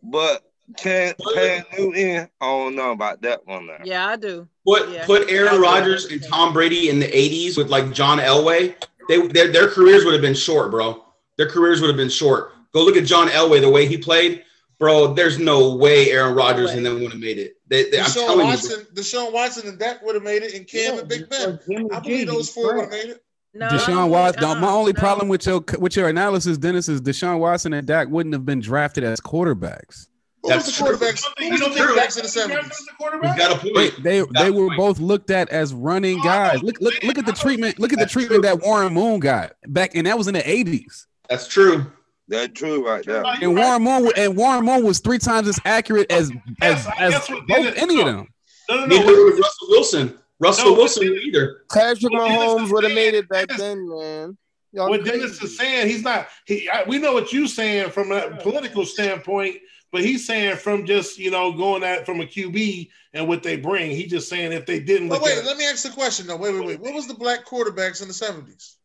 but Cam, Cam Newton. I don't know about that one. Now. Yeah, I do. Put yeah. put Aaron Rodgers and Tom Brady in the eighties with like John Elway. They their their careers would have been short, bro. Their careers would have been short. Go look at John Elway, the way he played. Bro, there's no way Aaron Rodgers no way. and them would have made it. They, they, Deshaun, I'm Watson, you, Deshaun Watson and Dak would have made it, and Cam yeah, and Big Ben. I believe those four would have made it. No, Deshaun Watson. Uh, my only no. problem with your with your analysis, Dennis, is Deshaun Watson and Dak wouldn't have been drafted as quarterbacks. Who That's was the quarterbacks? Who was the quarterbacks in the seventies? You got a point. Wait, they they were point. both looked at as running guys. Look look look at the treatment. Look at That's the treatment true. that Warren Moon got back, and that was in the eighties. That's true. That's true right there. And Warren Moon and Warren Moon was three times as accurate as as, as, as both, any of them. No, no, no. Neither was Russell Wilson. Russell no, Wilson either. Patrick Mahomes would have made it back Dennis, then, man. Y'all what crazy. Dennis is saying, he's not. He I, we know what you're saying from a political standpoint, but he's saying from just you know going at from a Q B and what they bring. He's just saying if they didn't. Look wait, at let it. me ask the question though. Wait, wait, wait. What was the black quarterbacks in the seventies?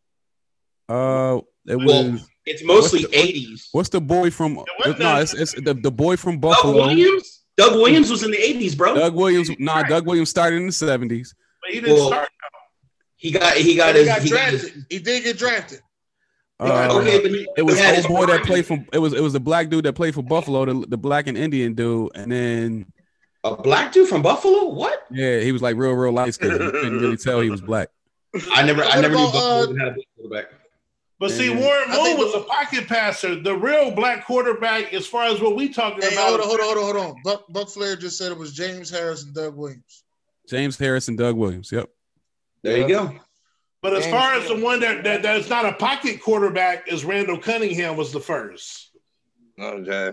Uh, it was. Well, it's mostly what's the, eighties. What's the boy from? No, no it's, it's the, the boy from Buffalo. Doug Williams. Doug Williams was in the eighties, bro. Doug Williams. Nah, Doug Williams started in the seventies. But he didn't well, start. He got. He got. He his, got drafted. He, his, he did get drafted. Uh, okay, but he, it was old boy that played for. It was. It was the black dude that played for Buffalo. The, the black and Indian dude, and then a black dude from Buffalo. What? Yeah, he was like real, real light skinned. You couldn't really tell he was black. I never. I never about, knew Buffalo uh, had a black quarterback. But see, Warren Moon was a pocket passer. The real black quarterback, as far as what we talking hey, about. Hold on, hold on, hold on, hold on. Buck, Buck Flair just said it was James Harris and Doug Williams. James Harris and Doug Williams. Yep. There you go. But as James far as Williams. the one that, that that's not a pocket quarterback is Randall Cunningham was the first. Okay.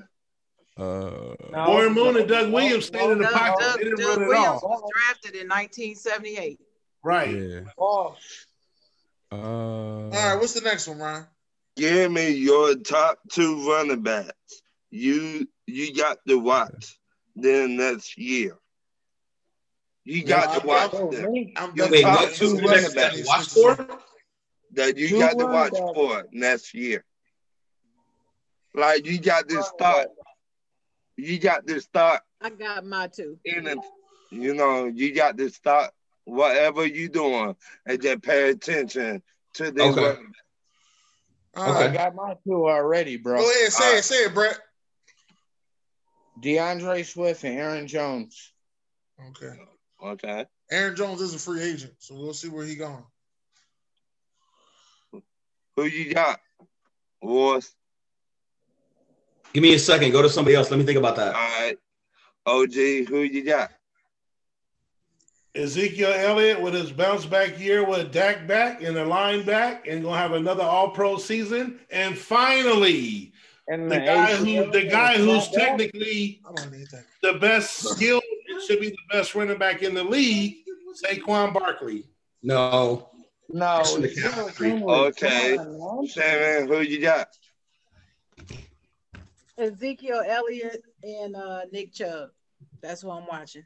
Uh, no, Warren Moon no, and Doug Williams no, stayed no, in the pocket. Doug, they didn't Doug run Williams at all. Was drafted in nineteen seventy-eight. Right. Yeah. Oh. Uh, All right, what's the next one, Ryan? Give me your top two running backs. You you got to watch them next year. You got no, to watch I'm, them. I'm, I'm, your wait, top what, two running backs. Watch for that you two got to watch back. for next year. Like you got to start you got to start. I got my two. In a, you know, you got to start whatever you doing and just pay attention to this. Okay. Work. Uh, okay. I got my two already, bro. Go ahead, say uh, it, say it, Brett. DeAndre Swift and Aaron Jones. Okay. Okay. Aaron Jones is a free agent, so we'll see where he going. Who you got, Wars? Give me a second. Go to somebody else. Let me think about that. All right. O G, who you got? Ezekiel Elliott with his bounce back year with Dak back and the line back and going to have another all-pro season. And finally, and the, the guy who the guy who's technically the best skilled should be the best running back in the league, Saquon Barkley. No. No. Okay. Shannon, who you got? Ezekiel Elliott and uh, Nick Chubb. That's who I'm watching.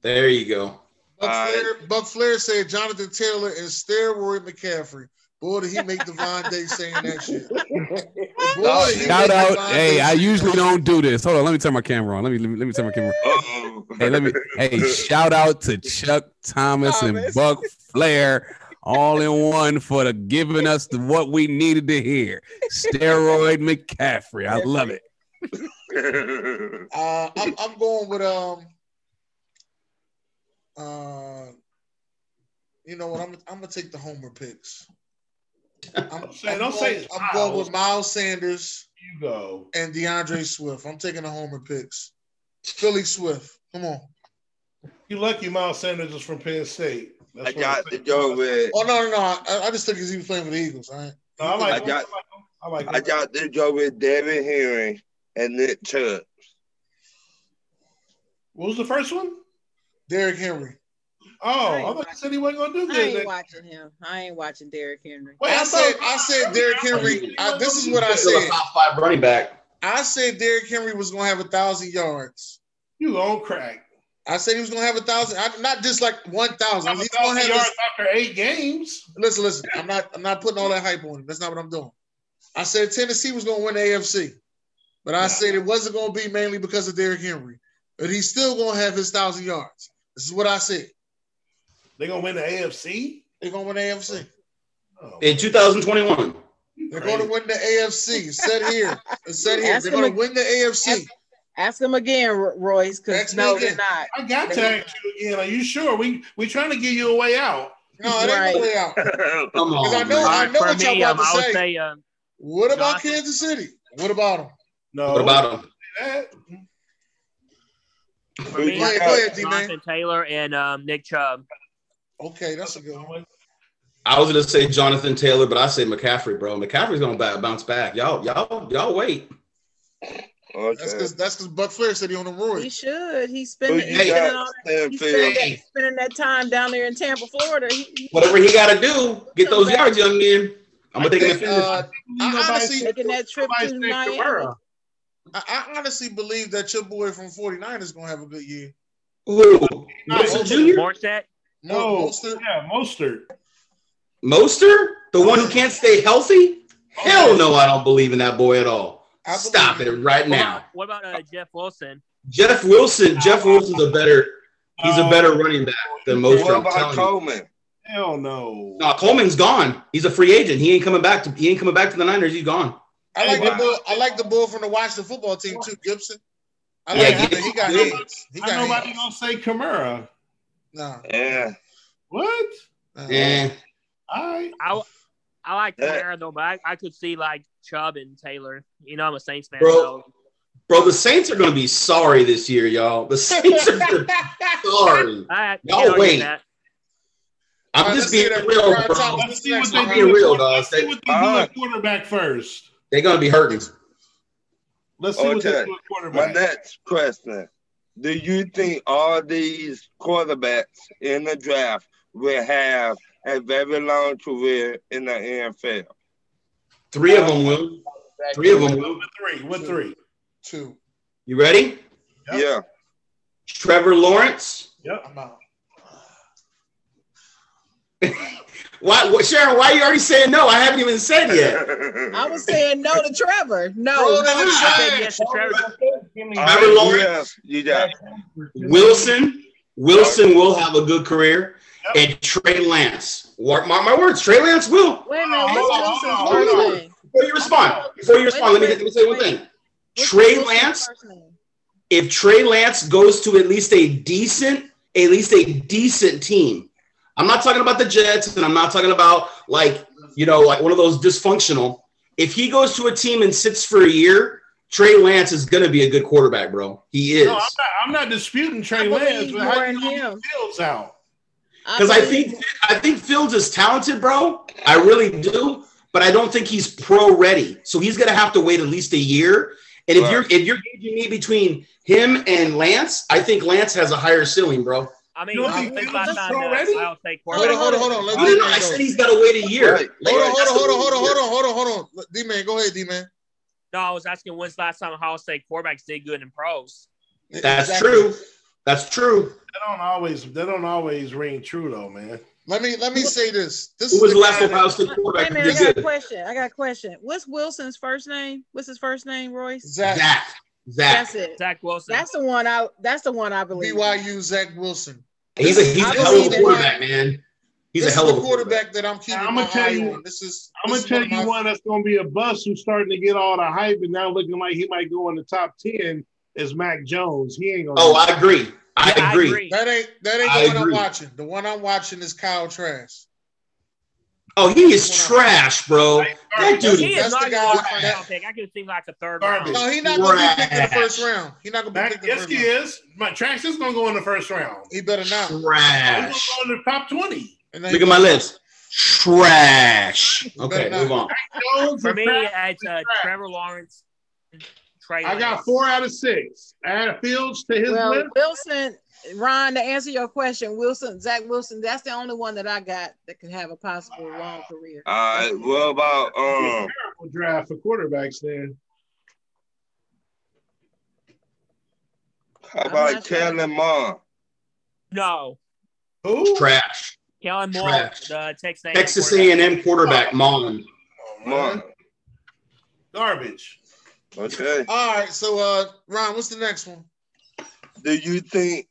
There you go. Buck, uh, Flair, Buck Flair said Jonathan Taylor and steroid McCaffrey. Boy, did he make Devon Day saying that shit. Boy, shout out. Devon hey, Day. I usually don't do this. Hold on. Let me turn my camera on. Let me let me, let me turn my camera on. Hey, let me hey, shout out to Chuck Thomas, Thomas. and Buck Flair. All in one for the giving us the, what we needed to hear. Steroid McCaffrey. I love it. uh, I'm, I'm going with, um, uh, you know what? I'm, I'm going to take the Homer picks. I'm, I'm, saying, I'm, don't going, say I'm going with Miles Sanders you go. and DeAndre Swift. I'm taking the Homer picks. Philly Swift. Come on. You're lucky Miles Sanders is from Penn State. That's I got to go with. Oh no, no, no! I, I just think he's even playing for the Eagles. Right? No, I like. I got. I like. I got to go with David Herring and Nick Chubb. What was the first one? Derrick Henry. Oh, I, I thought watching. you said he wasn't gonna do good. I ain't then. watching him. I ain't watching Derrick Henry. Wait, I said. I said Derrick Henry. I, this is what I said. Top five running back. I said Derrick Henry was gonna have a thousand yards. You on crack. I said he was going to have a thousand. I, not just like one thousand. He's going to have yards his, after eight games. Listen, listen. I'm not. I'm not putting all that hype on him. That's not what I'm doing. I said Tennessee was going to win the A F C, but I yeah. said it wasn't going to be mainly because of Derrick Henry. But he's still going to have his thousand yards. This is what I said. They're going to win the A F C. They're going to win the A F C oh. in two thousand twenty-one. They're going to win the A F C. Said here. Said here. They're going to win the A F C. Ask them again, Royce, because no, again. they're not. I got to ask you again. Are you sure? We, we're trying to give you a way out. No, it ain't right. a way out. Come on. I know, I know what y'all about um, to say. say um, what about Johnson. Kansas City? What about them? No. What about them? For me, go ahead, Jonathan Taylor and um, Nick Chubb. Okay, that's a good one. I was going to say Jonathan Taylor, but I say McCaffrey, bro. McCaffrey's going to bounce back. Y'all, y'all, y'all wait. Okay. That's because that's because Buck Flair said he on the road. He should. He's spending, he's spending, all that, he's spending, that, spending that time down there in Tampa, Florida. He, Whatever he got to do, get those back. yards, young man. I'm gonna I take think, uh, I honestly, taking that trip to Miami. I, I honestly believe that your boy from forty-nine is gonna have a good year. Who? Wilson Junior Morstead? No, Mostert. Yeah, Mostert. Mostert, the one who can't stay healthy. Oh, Hell no, I don't believe in that boy at all. Stop it right now. What about uh, Jeff Wilson? Jeff Wilson. Jeff Wilson's a better – he's a better running back than most. What about Coleman? Hell no. No, Coleman's gone. He's a free agent. He ain't coming back to – he ain't coming back to the Niners. He's gone. I like, wow. the, bull, I like the bull from the Washington football team too, Gibson. I like yeah, Gibson. He got hits. He got I nobody going to say Kamara. No. Yeah. What? Uh-huh. Yeah. All right. I, I like Kamara, though, but I, I could see, like, Chubb and Taylor. You know I'm a Saints fan. Bro, so. bro the Saints are going to be sorry this year, y'all. The Saints are going to be sorry. I, y'all wait. I'm right, just being real, bro. Top. Let's see what they do real, Let's see what they do at quarterback first. They're going to be hurting. Let's see okay. what they do at quarterback. My next question. Do you think all these quarterbacks in the draft will have a very long career in the N F L? Three of them will. Three of them will. Three. What three? Two. You ready? Yep. Yeah. Trevor Lawrence. Yep. I'm out. Why, what, Sharon, why are you already saying no? I haven't even said yet. I was saying no to Trevor. No. Oh, no, I said yes to Trevor. Remember, Lawrence? You got it. Wilson. Wilson will have a good career. Yep. And Trey Lance. Mark my, my words. Trey Lance will. Wait a minute. What's Wilson's first name? Before you respond, before you respond, let me, let me say one thing. Trey Lance, if Trey Lance goes to at least a decent, at least a decent team, I'm not talking about the Jets, and I'm not talking about like, you know, like one of those dysfunctional. If he goes to a team and sits for a year, Trey Lance is going to be a good quarterback, bro. He is. No, I'm not, I'm not disputing Trey Lance, but how do you know Fields out? Because I, I think I think Fields is talented, bro. I really do. But I don't think he's pro ready. So he's going to have to wait at least a year. And if right. you're if you're gauging me between him and Lance, I think Lance has a higher ceiling, bro. I mean, you know, I don't think I'll take hold on, hold on, hold on. Let no, no, no, I said he's got to wait a year. Right. Hold, on, hold, on, hold, on, hold on, hold on, hold on, hold on, hold on. D-man, go ahead, D-man. No, I was asking when's the last time Ohio State quarterbacks did good in pros. That's exactly. true. That's true. They don't always. They don't always ring true though, man. Let me let me say this. This Who is the last that, house to quarterback. Wait a minute, I got a question. I got a question. What's Wilson's first name? What's his first name, Royce? Zach. Zach. Zach. That's it. Zach Wilson. That's the one. I. That's the one I believe. B Y U Zach Wilson. He's a he's I a hell of a quarterback, man. He's this a hell of a quarterback, quarterback that I'm keeping I'm gonna my tell eye you, on. This is. I'm this gonna tell you one that's gonna be a bust who's starting to get all the hype and now looking like he might go in the top ten is Mac Jones. He ain't gonna. Oh, I agree. I, yeah, agree. I agree. That ain't that ain't I the one agree. I'm watching. The one I'm watching is Kyle Trask. Oh, he is trash, bro. Like, that dude he is not the guy. That, pick. I could seem like a third round. No, he's not going to be picked in the first round. He's not going to be picked in the first round. Yes, he is. My Trask is going to go in the first round. He better not. Trash. He's going to go in the top twenty. Look at my list. Trash. Okay, move on. For me, it's uh, Trevor Lawrence. Trey I Lance. got four out of six. Add Fields to his well, list. Wilson, Ron, to answer your question, Wilson, Zach Wilson, that's the only one that I got that could have a possible wow. long career. All right. Well, about um, terrible draft for quarterbacks then. How about Kellen Moore? No. Who? Trash. Kellen Moore, the Texas A and M Texas A and M quarterback, Mullen. Mullen. Garbage. Okay. All right. So, uh, Ron, what's the next one? Do you think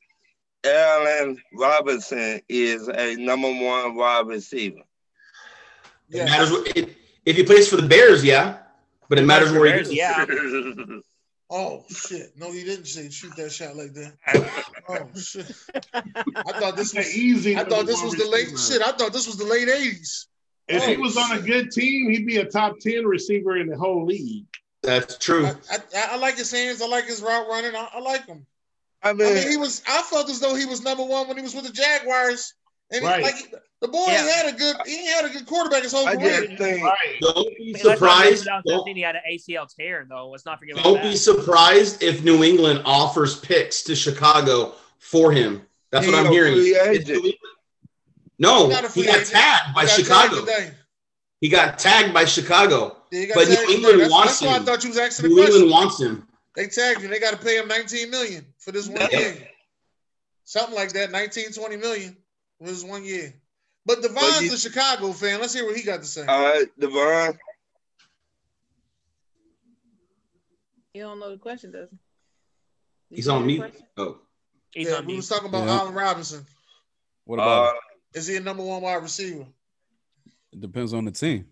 Allen Robinson is a number one wide receiver? Yeah. It matters what, it, if he plays for the Bears, yeah. But it matters where Bears, he is. Yeah. Oh shit! No, he didn't say shoot that shot like that. Oh shit! I thought this was easy. I thought this was the late shit. I thought this was the late eighties. If oh, he was on a good team, he'd be a top ten receiver in the whole league. That's true. I, I, I like his hands. I like his route running. I, I like him. I mean, I mean, he was. I felt as though he was number one when he was with the Jaguars. And right. he, like the boy yeah. he had a good. He had a good quarterback his whole career. Right. Don't be surprised. Don't, he had an A C L tear though. Let's not forget. Don't be surprised if New England offers picks to Chicago for him. That's he what I'm hearing. He no, he got tagged by Chicago. He got tagged by Chicago. Yeah, but New England wants him. That's why I thought you was asking the question. New England wants him. They tagged him. They got to pay him nineteen million dollars for this one yeah. year. Something like that, nineteen, twenty million dollars for this one year. But Devon's but a Chicago fan. Let's hear what he got to say. All right, Devon. You don't know the question, does he? You He's on mute. Oh. He's yeah, on we mute. was talking about yeah. Allen Robinson. What about uh, Is he a number one wide receiver? It depends on the team.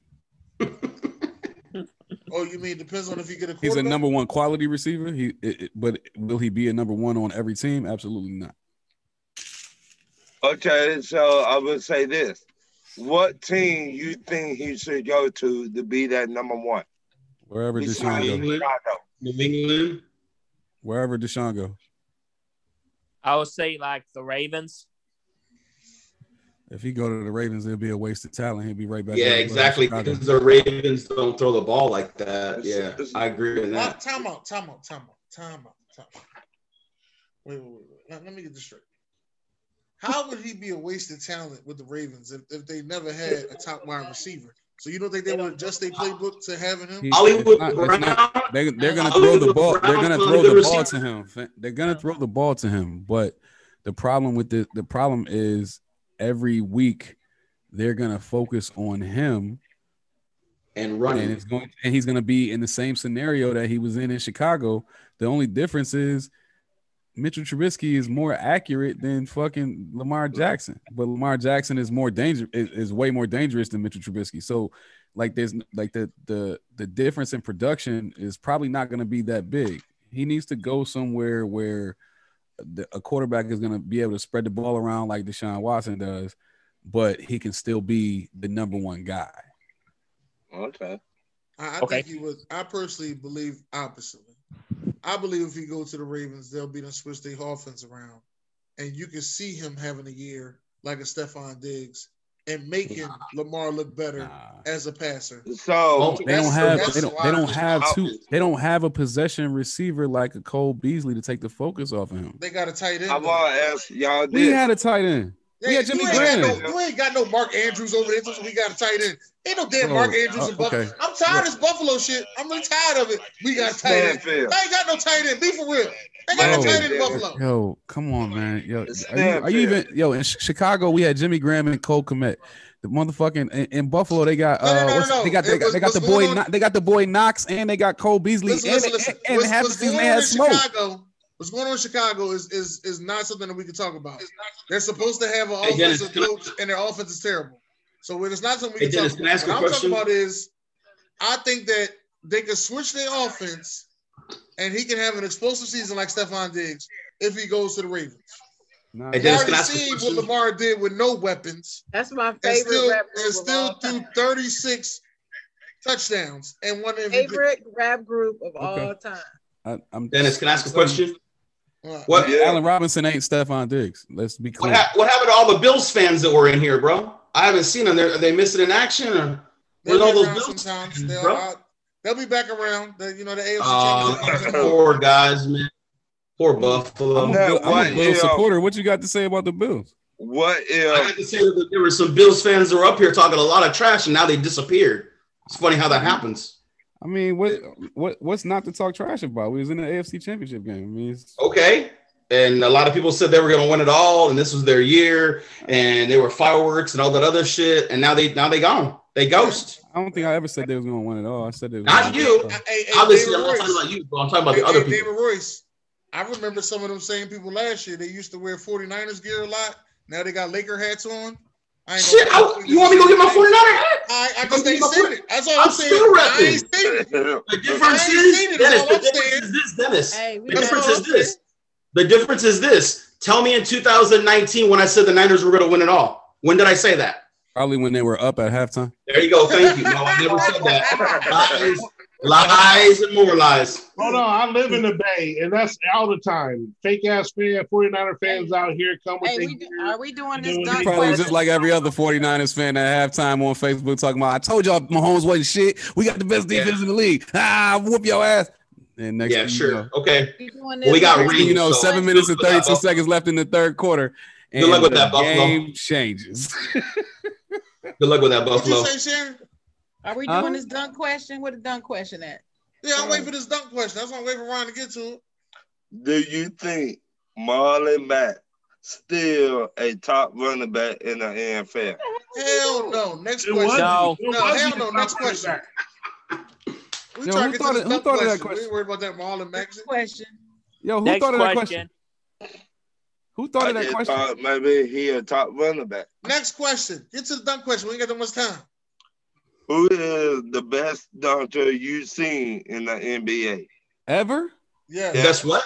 Oh, you mean it depends on if he get a quarterback? He's a number one quality receiver. He, it, it, but will he be a number one on every team? Absolutely not. Okay, so I would say this: what team you think he should go to to be that number one? Wherever Deshaun goes. New England. Wherever Deshaun goes. I would say like the Ravens. If he go to the Ravens, it'll be a waste of talent. He'll be right back. Yeah, exactly. Because the Ravens don't throw the ball like that. Yeah, I agree with that. Time out, time out, time out, time out, time out. Wait, wait, wait. Let, let me get this straight. How would he be a waste of talent with the Ravens if, if they never had a top wide receiver? So you don't think they would adjust their playbook to having him? Hollywood Brown. They, they're going to throw the ball. They're going to throw the ball to him. They're going to throw the ball to him. But the problem with the the problem is. Every week they're going to focus on him and running. And, it's going, and he's going to be in the same scenario that he was in in Chicago. The only difference is Mitchell Trubisky is more accurate than fucking Lamar Jackson, but Lamar Jackson is more dangerous, is, is way more dangerous than Mitchell Trubisky. So, like, there's like the the the difference in production is probably not going to be that big. He needs to go somewhere where the, a quarterback is going to be able to spread the ball around like Deshaun Watson does, but he can still be the number one guy. Okay. I, I okay. think he was. I personally believe oppositely. I believe if he goes to the Ravens, they'll be to switch their offense around, and you can see him having a year like a Stephon Diggs and making nah. Lamar look better nah. as a passer. So they don't have they don't, they don't have two they don't have a possession receiver like a Cole Beasley to take the focus off of him. They got a tight end. I want to ask y'all. This. We had a tight end. Yeah, yeah, Jimmy Graham. No, you ain't got no Mark Andrews over there, so we got a tight end. Ain't no damn Mark oh, Andrews and Buffalo. Okay. I'm tired of this Buffalo shit. I'm really tired of it. We got a tight end. They ain't got no tight end. Be for real. They got yo, no tight end in Buffalo. Yo, come on, man. Yo, are you, are you even? Yo, in Chicago we had Jimmy Graham and Cole Kmet. The motherfucking in, in Buffalo they got uh, no, no, no, no. they got they got, they got the boy no, they got the boy Knox and they got Cole Beasley listen, and, listen, listen. and, and what's, half what's the season they had smoke. Chicago? What's going on in Chicago is is is not something that we can talk about. They're supposed to have an offensive coach, and their offense is terrible. So it's not something we can talk about. What I'm talking about is I think that they can switch their offense, and he can have an explosive season like Stephon Diggs if he goes to the Ravens. Nah, you already seen what Lamar did with no weapons. That's my favorite. And still threw thirty-six touchdowns and won M V P. Favorite rap group of all time. I, I'm Dennis, can I ask a question? What? Man, Allen Robinson ain't Stephon Diggs. Let's be clear. What, ha- what happened to all the Bills fans that were in here, bro? I haven't seen them. They're, are they missing in action? Or where's all those Bills fans, bro? Uh, they'll be back around. The, you know, the A F C uh, championship. Poor guys, man. Poor Buffalo. I'm, not, I'm a Bills supporter. What you got to say about the Bills? What if? I had to say that there were some Bills fans that were up here talking a lot of trash, and now they disappeared. It's funny how that happens. I mean, what what what's not to talk trash about? We was in the A F C Championship game. I mean, it's... Okay. And a lot of people said they were going to win it all, and this was their year, and there were fireworks and all that other shit, and now they now they gone. They ghost. I don't think I ever said they was going to win it all. I said they was not you. I, I, I, Obviously, I'm not talking about you, bro. I'm talking about I, the I, other I, people. David Royce. I remember some of them same people last year. They used to wear forty-niners gear a lot. Now they got Laker hats on. I ain't Shit, I, you want me to go get my forty-niner hat? I, I just ain't seen it. That's all I'm, I'm saying. Still repping. I ain't seen it. The difference is Dennis. The difference is this, Dennis. Hey, the difference is this. The difference is this. Tell me in two thousand nineteen when I said the Niners were going to win it all. When did I say that? Probably when they were up at halftime. There you go. Thank you. No, I never said that. Lies, lies and more lies. Hold on. I live in the Bay, and that's all the time. Fake ass fan, forty-niner fans out here come with hey, we do, Are we doing this? Doug probably just like every other forty-niners fan at halftime on Facebook talking about, I told y'all Mahomes wasn't shit. We got the best defense yeah. in the league. Ah, whoop your ass. And next yeah, sure. You know, okay. Well, we got Reed, you know, so seven minutes and thirty-two seconds left in the third quarter. And good luck with that, Buffalo. Game changes. Good luck with that, Buffalo. What you say, Sharon? Are we doing huh? this dunk question? What a dunk question at? Yeah, I'm um, waiting for this dunk question. That's why I'm waiting for Ron to get to it. Do you think Marlon Mack still a top running back in the N F L? Hell no. Next it question. No, no hell no. Next question. We Yo, who thought, it, who thought of that question? We ain't worried about that Marlon Mack question. Yo, who Next thought of that question? question? Who thought I of that question? Thought maybe he a top running back. Next question. Get to the dunk question. We ain't got that much time. Who is the best dunker you've seen in the N B A? Ever? Yeah. Guess what?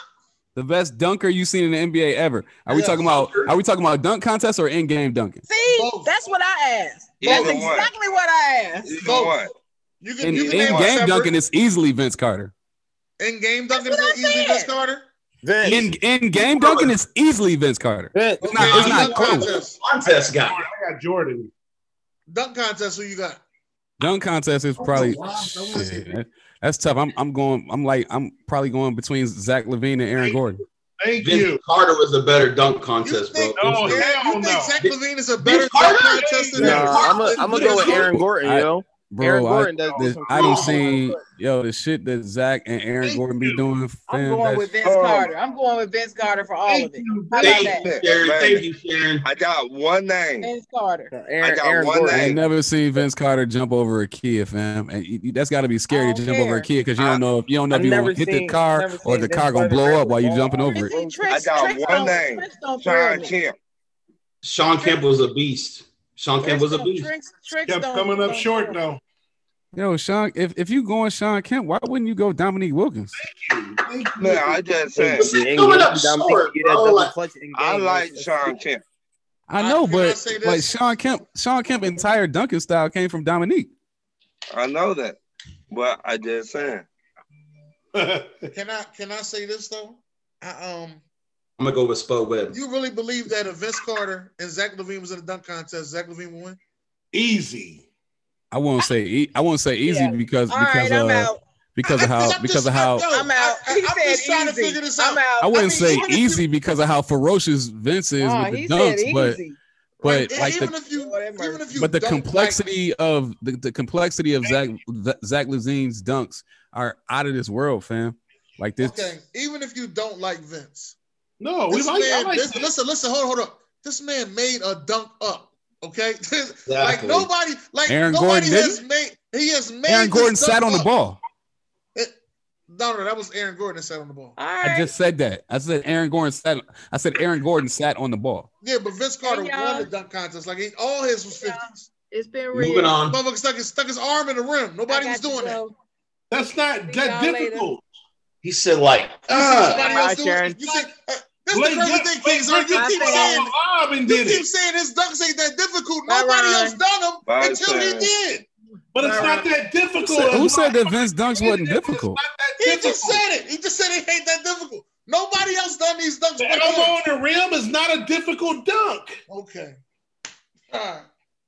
The best dunker you've seen in the N B A ever. Are yeah. we talking about Are we talking about dunk contests or in-game dunking? See, Both. that's what I asked. That's Either exactly one. what I asked. Both. You can, in, you can in game dunking, it's easily Vince Carter. In game dunking, it's easily Vince Carter. Vince. In in game dunking, it's easily Vince Carter. Vince. It's not, it's not contest. contest guy. I got Jordan. Dunk contest. Who you got? Dunk contest is probably oh, wow. shit, that's tough. I'm I'm going. I'm like I'm probably going between Zach LaVine and Aaron Gordon. Thank Vince you. Carter was a better dunk contest, think, bro. Oh, yeah, you no. think Zach LaVine is a better dunk contest than no, Aaron Gordon? I'm gonna go with Aaron Gordon. You know. Bro, I, this, I done seen yo, the shit that Zach and Aaron Thank Gordon you. be doing. I'm going with Vince oh. Carter. I'm going with Vince Carter for all Thank of it. You. Thank you, that? Sharon. Thank you, Sharon. I got one name. Vince Carter. So Aaron, I got Aaron one Gordon. name. I've never seen Vince Carter jump over a kid, fam. And you, that's got to be scary to jump care. over a kid because you don't know if you don't know I've if you gonna hit the car or the car gonna blow up while you jumping over it. I got one name. Sean Kemp. Sean Kemp was a beast. Sean Kemp was a beast. Kept coming up short though. Yo, Sean, if, if you going Sean Kemp, why wouldn't you go Dominique Wilkins? Thank you. Thank you. Man, I just said. Coming up short, bro. I like Sean Kemp. I know, I, but I like Sean Kemp, Sean Kemp's entire dunking style came from Dominique. I know that, but I just said. Can I can I say this though? I, um, I'm gonna go with Spud Webb. You really believe that if Vince Carter and Zach LaVine was in a dunk contest, Zach LaVine would win? Easy. I won't say e- I won't say easy yeah. because All because right, uh, because I, of how because just, of how I'm out. He I, I'm said trying easy. To figure this out. I'm out. I wouldn't I mean, say easy to... because of how ferocious Vince is oh, with the dunks, but but right. like even the if you, even if you but the complexity like... of the, the complexity of Zach Zach LaVine's dunks are out of this world, fam. Like this. Okay, even if you don't like Vince, no, we like, man, like this, listen, listen, hold on, hold on. This man made a dunk up. Okay, exactly. like nobody, like Aaron nobody Gordon has did? made. He has made. Aaron Gordon sat on up. the ball. It, no, no, that was Aaron Gordon that sat on the ball. Right. I just said that. I said Aaron Gordon sat. I said Aaron Gordon sat on the ball. Yeah, but Vince Carter hey, won the dunk contest. Like he, all his was fifties. It's been real. Moving on. Motherfucker stuck his stuck his arm in the rim. Nobody was doing that. That's not that difficult. Later. He said like. Uh, Hi, Sharon. You said. Uh, That's Blake, the crazy Blake, thing, King Czar. You keep saying, and you keep saying his dunks ain't that difficult. Nobody right. else done them Bye, until he did. But it's right. not that difficult. Who, who said that Vince dunks wasn't difficult? He difficult. just said it. He just said it ain't that difficult. Nobody else done these dunks. The elbow on the rim is not a difficult dunk. Okay. All right.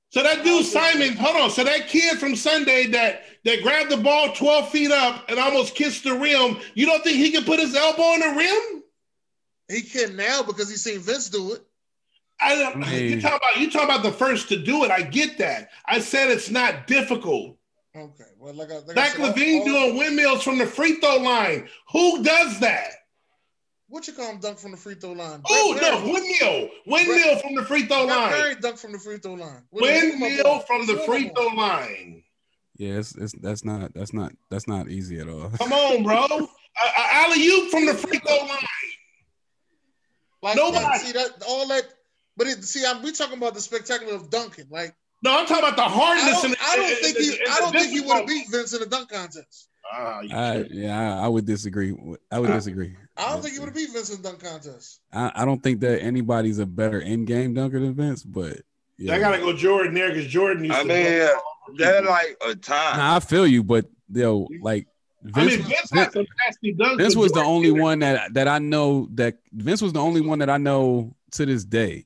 So that dude Simon, hold on. So that kid from Sunday that that grabbed the ball twelve feet up and almost kissed the rim. You don't think he can put his elbow on the rim? He can now because he's seen Vince do it. I don't, hey. you talk about you talk about the first to do it. I get that. I said it's not difficult. Okay. Well, like I, like Zach I said, LaVine all, doing windmills from the free throw line. Who does that? What you call him dunk from the free throw line? Oh no, windmill, windmill from the free throw line. Barry dunk from the free throw line. Windmill from the free throw line. Yeah, it's, it's, that's not that's not that's not easy at all. Come on, bro. Alley-oop from the free throw line. Like Nobody that, see that all that, but it, see, I'm, we talking about the spectacular of dunking. Like, no, I'm talking about the hardness. I don't, I don't think he, I don't think he would have beat Vince in the dunk contest. Uh, I, yeah, I would disagree. I would disagree. I don't That's think he would have beat Vince in the dunk contest. I, I don't think that anybody's a better in-game dunker than Vince, but yeah. I gotta go Jordan there because Jordan. Used I to mean, uh, they're like a time. Nah, I feel you, but yo, like. Vince, I mean, Vince, Vince, Vince, Vince was the only one that, that I know that Vince was the only one that I know to this day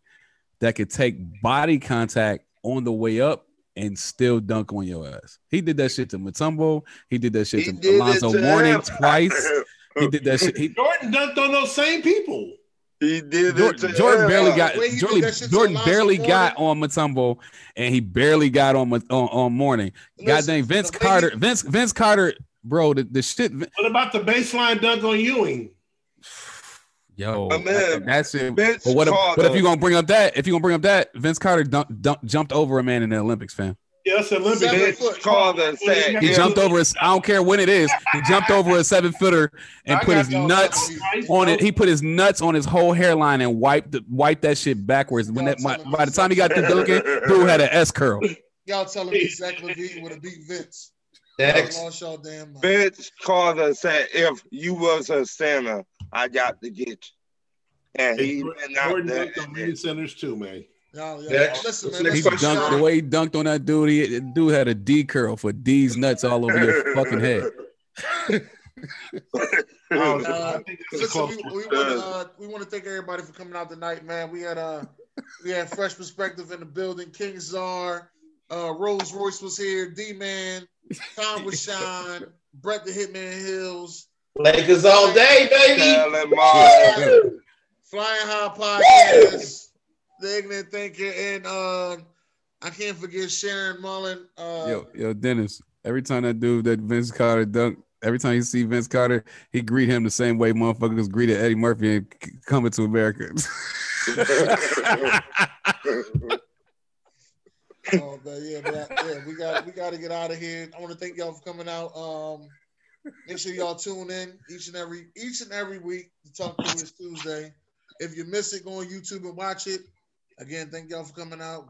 that could take body contact on the way up and still dunk on your ass. He did that shit to Mutombo. He did that shit he to Alonzo Mourning twice. He did that shit. He, Jordan dunked on those same people. He did Jordan, it. Jordan barely got Jordan, Jordan barely got on Mutombo, and he barely got on on, on Mourning. Goddamn Vince Carter. Vince Vince Carter. Bro, the, the shit. What about the baseline dunk on Ewing? Yo, oh, man. That's it. Vince but what if, what if you're gonna bring up that? If you're gonna bring up that, Vince Carter dunk, dunk, jumped over a man in the Olympics, fam. Yes, Olympics. Vince Carter said he jumped over. His, I don't care when it is. He jumped over a seven footer and I put his nuts on it. He put his nuts on his whole hairline and wiped the, wiped that shit backwards. When that, my, by the time he got to dunking, dude had an S curl. Y'all telling me Zach LaVine would have beat Vince? Vince Carter said, "If you was a center, I got to get you." And he went out there. Jordan centers too, man. No, yeah, yeah. Listen, man. He dunked, the way he dunked on that dude, he, the dude had a D curl for D's nuts all over your fucking head. oh, uh, listen, we, we want to uh, we want to thank everybody for coming out tonight, man. We had a uh, we had fresh perspective in the building. King Czar, uh, Rolls Royce was here. D Man. Tom with Sean, Brett the Hitman Hills. Lakers all day, baby. Yeah. Flying High Podcast. Woo! The Ignorant Thinker. And uh, I can't forget Sharon Mullen. Uh, yo, yo, Dennis. Every time that dude, that Vince Carter dunk, every time you see Vince Carter, he greet him the same way motherfuckers greeted Eddie Murphy and Coming to America. Oh, but yeah, but I, yeah, we got we got to get out of here. I want to thank y'all for coming out. Um, make sure y'all tune in each and every each and every week to Talk Through This Tuesday. If you miss it, go on YouTube and watch it. Again, thank y'all for coming out.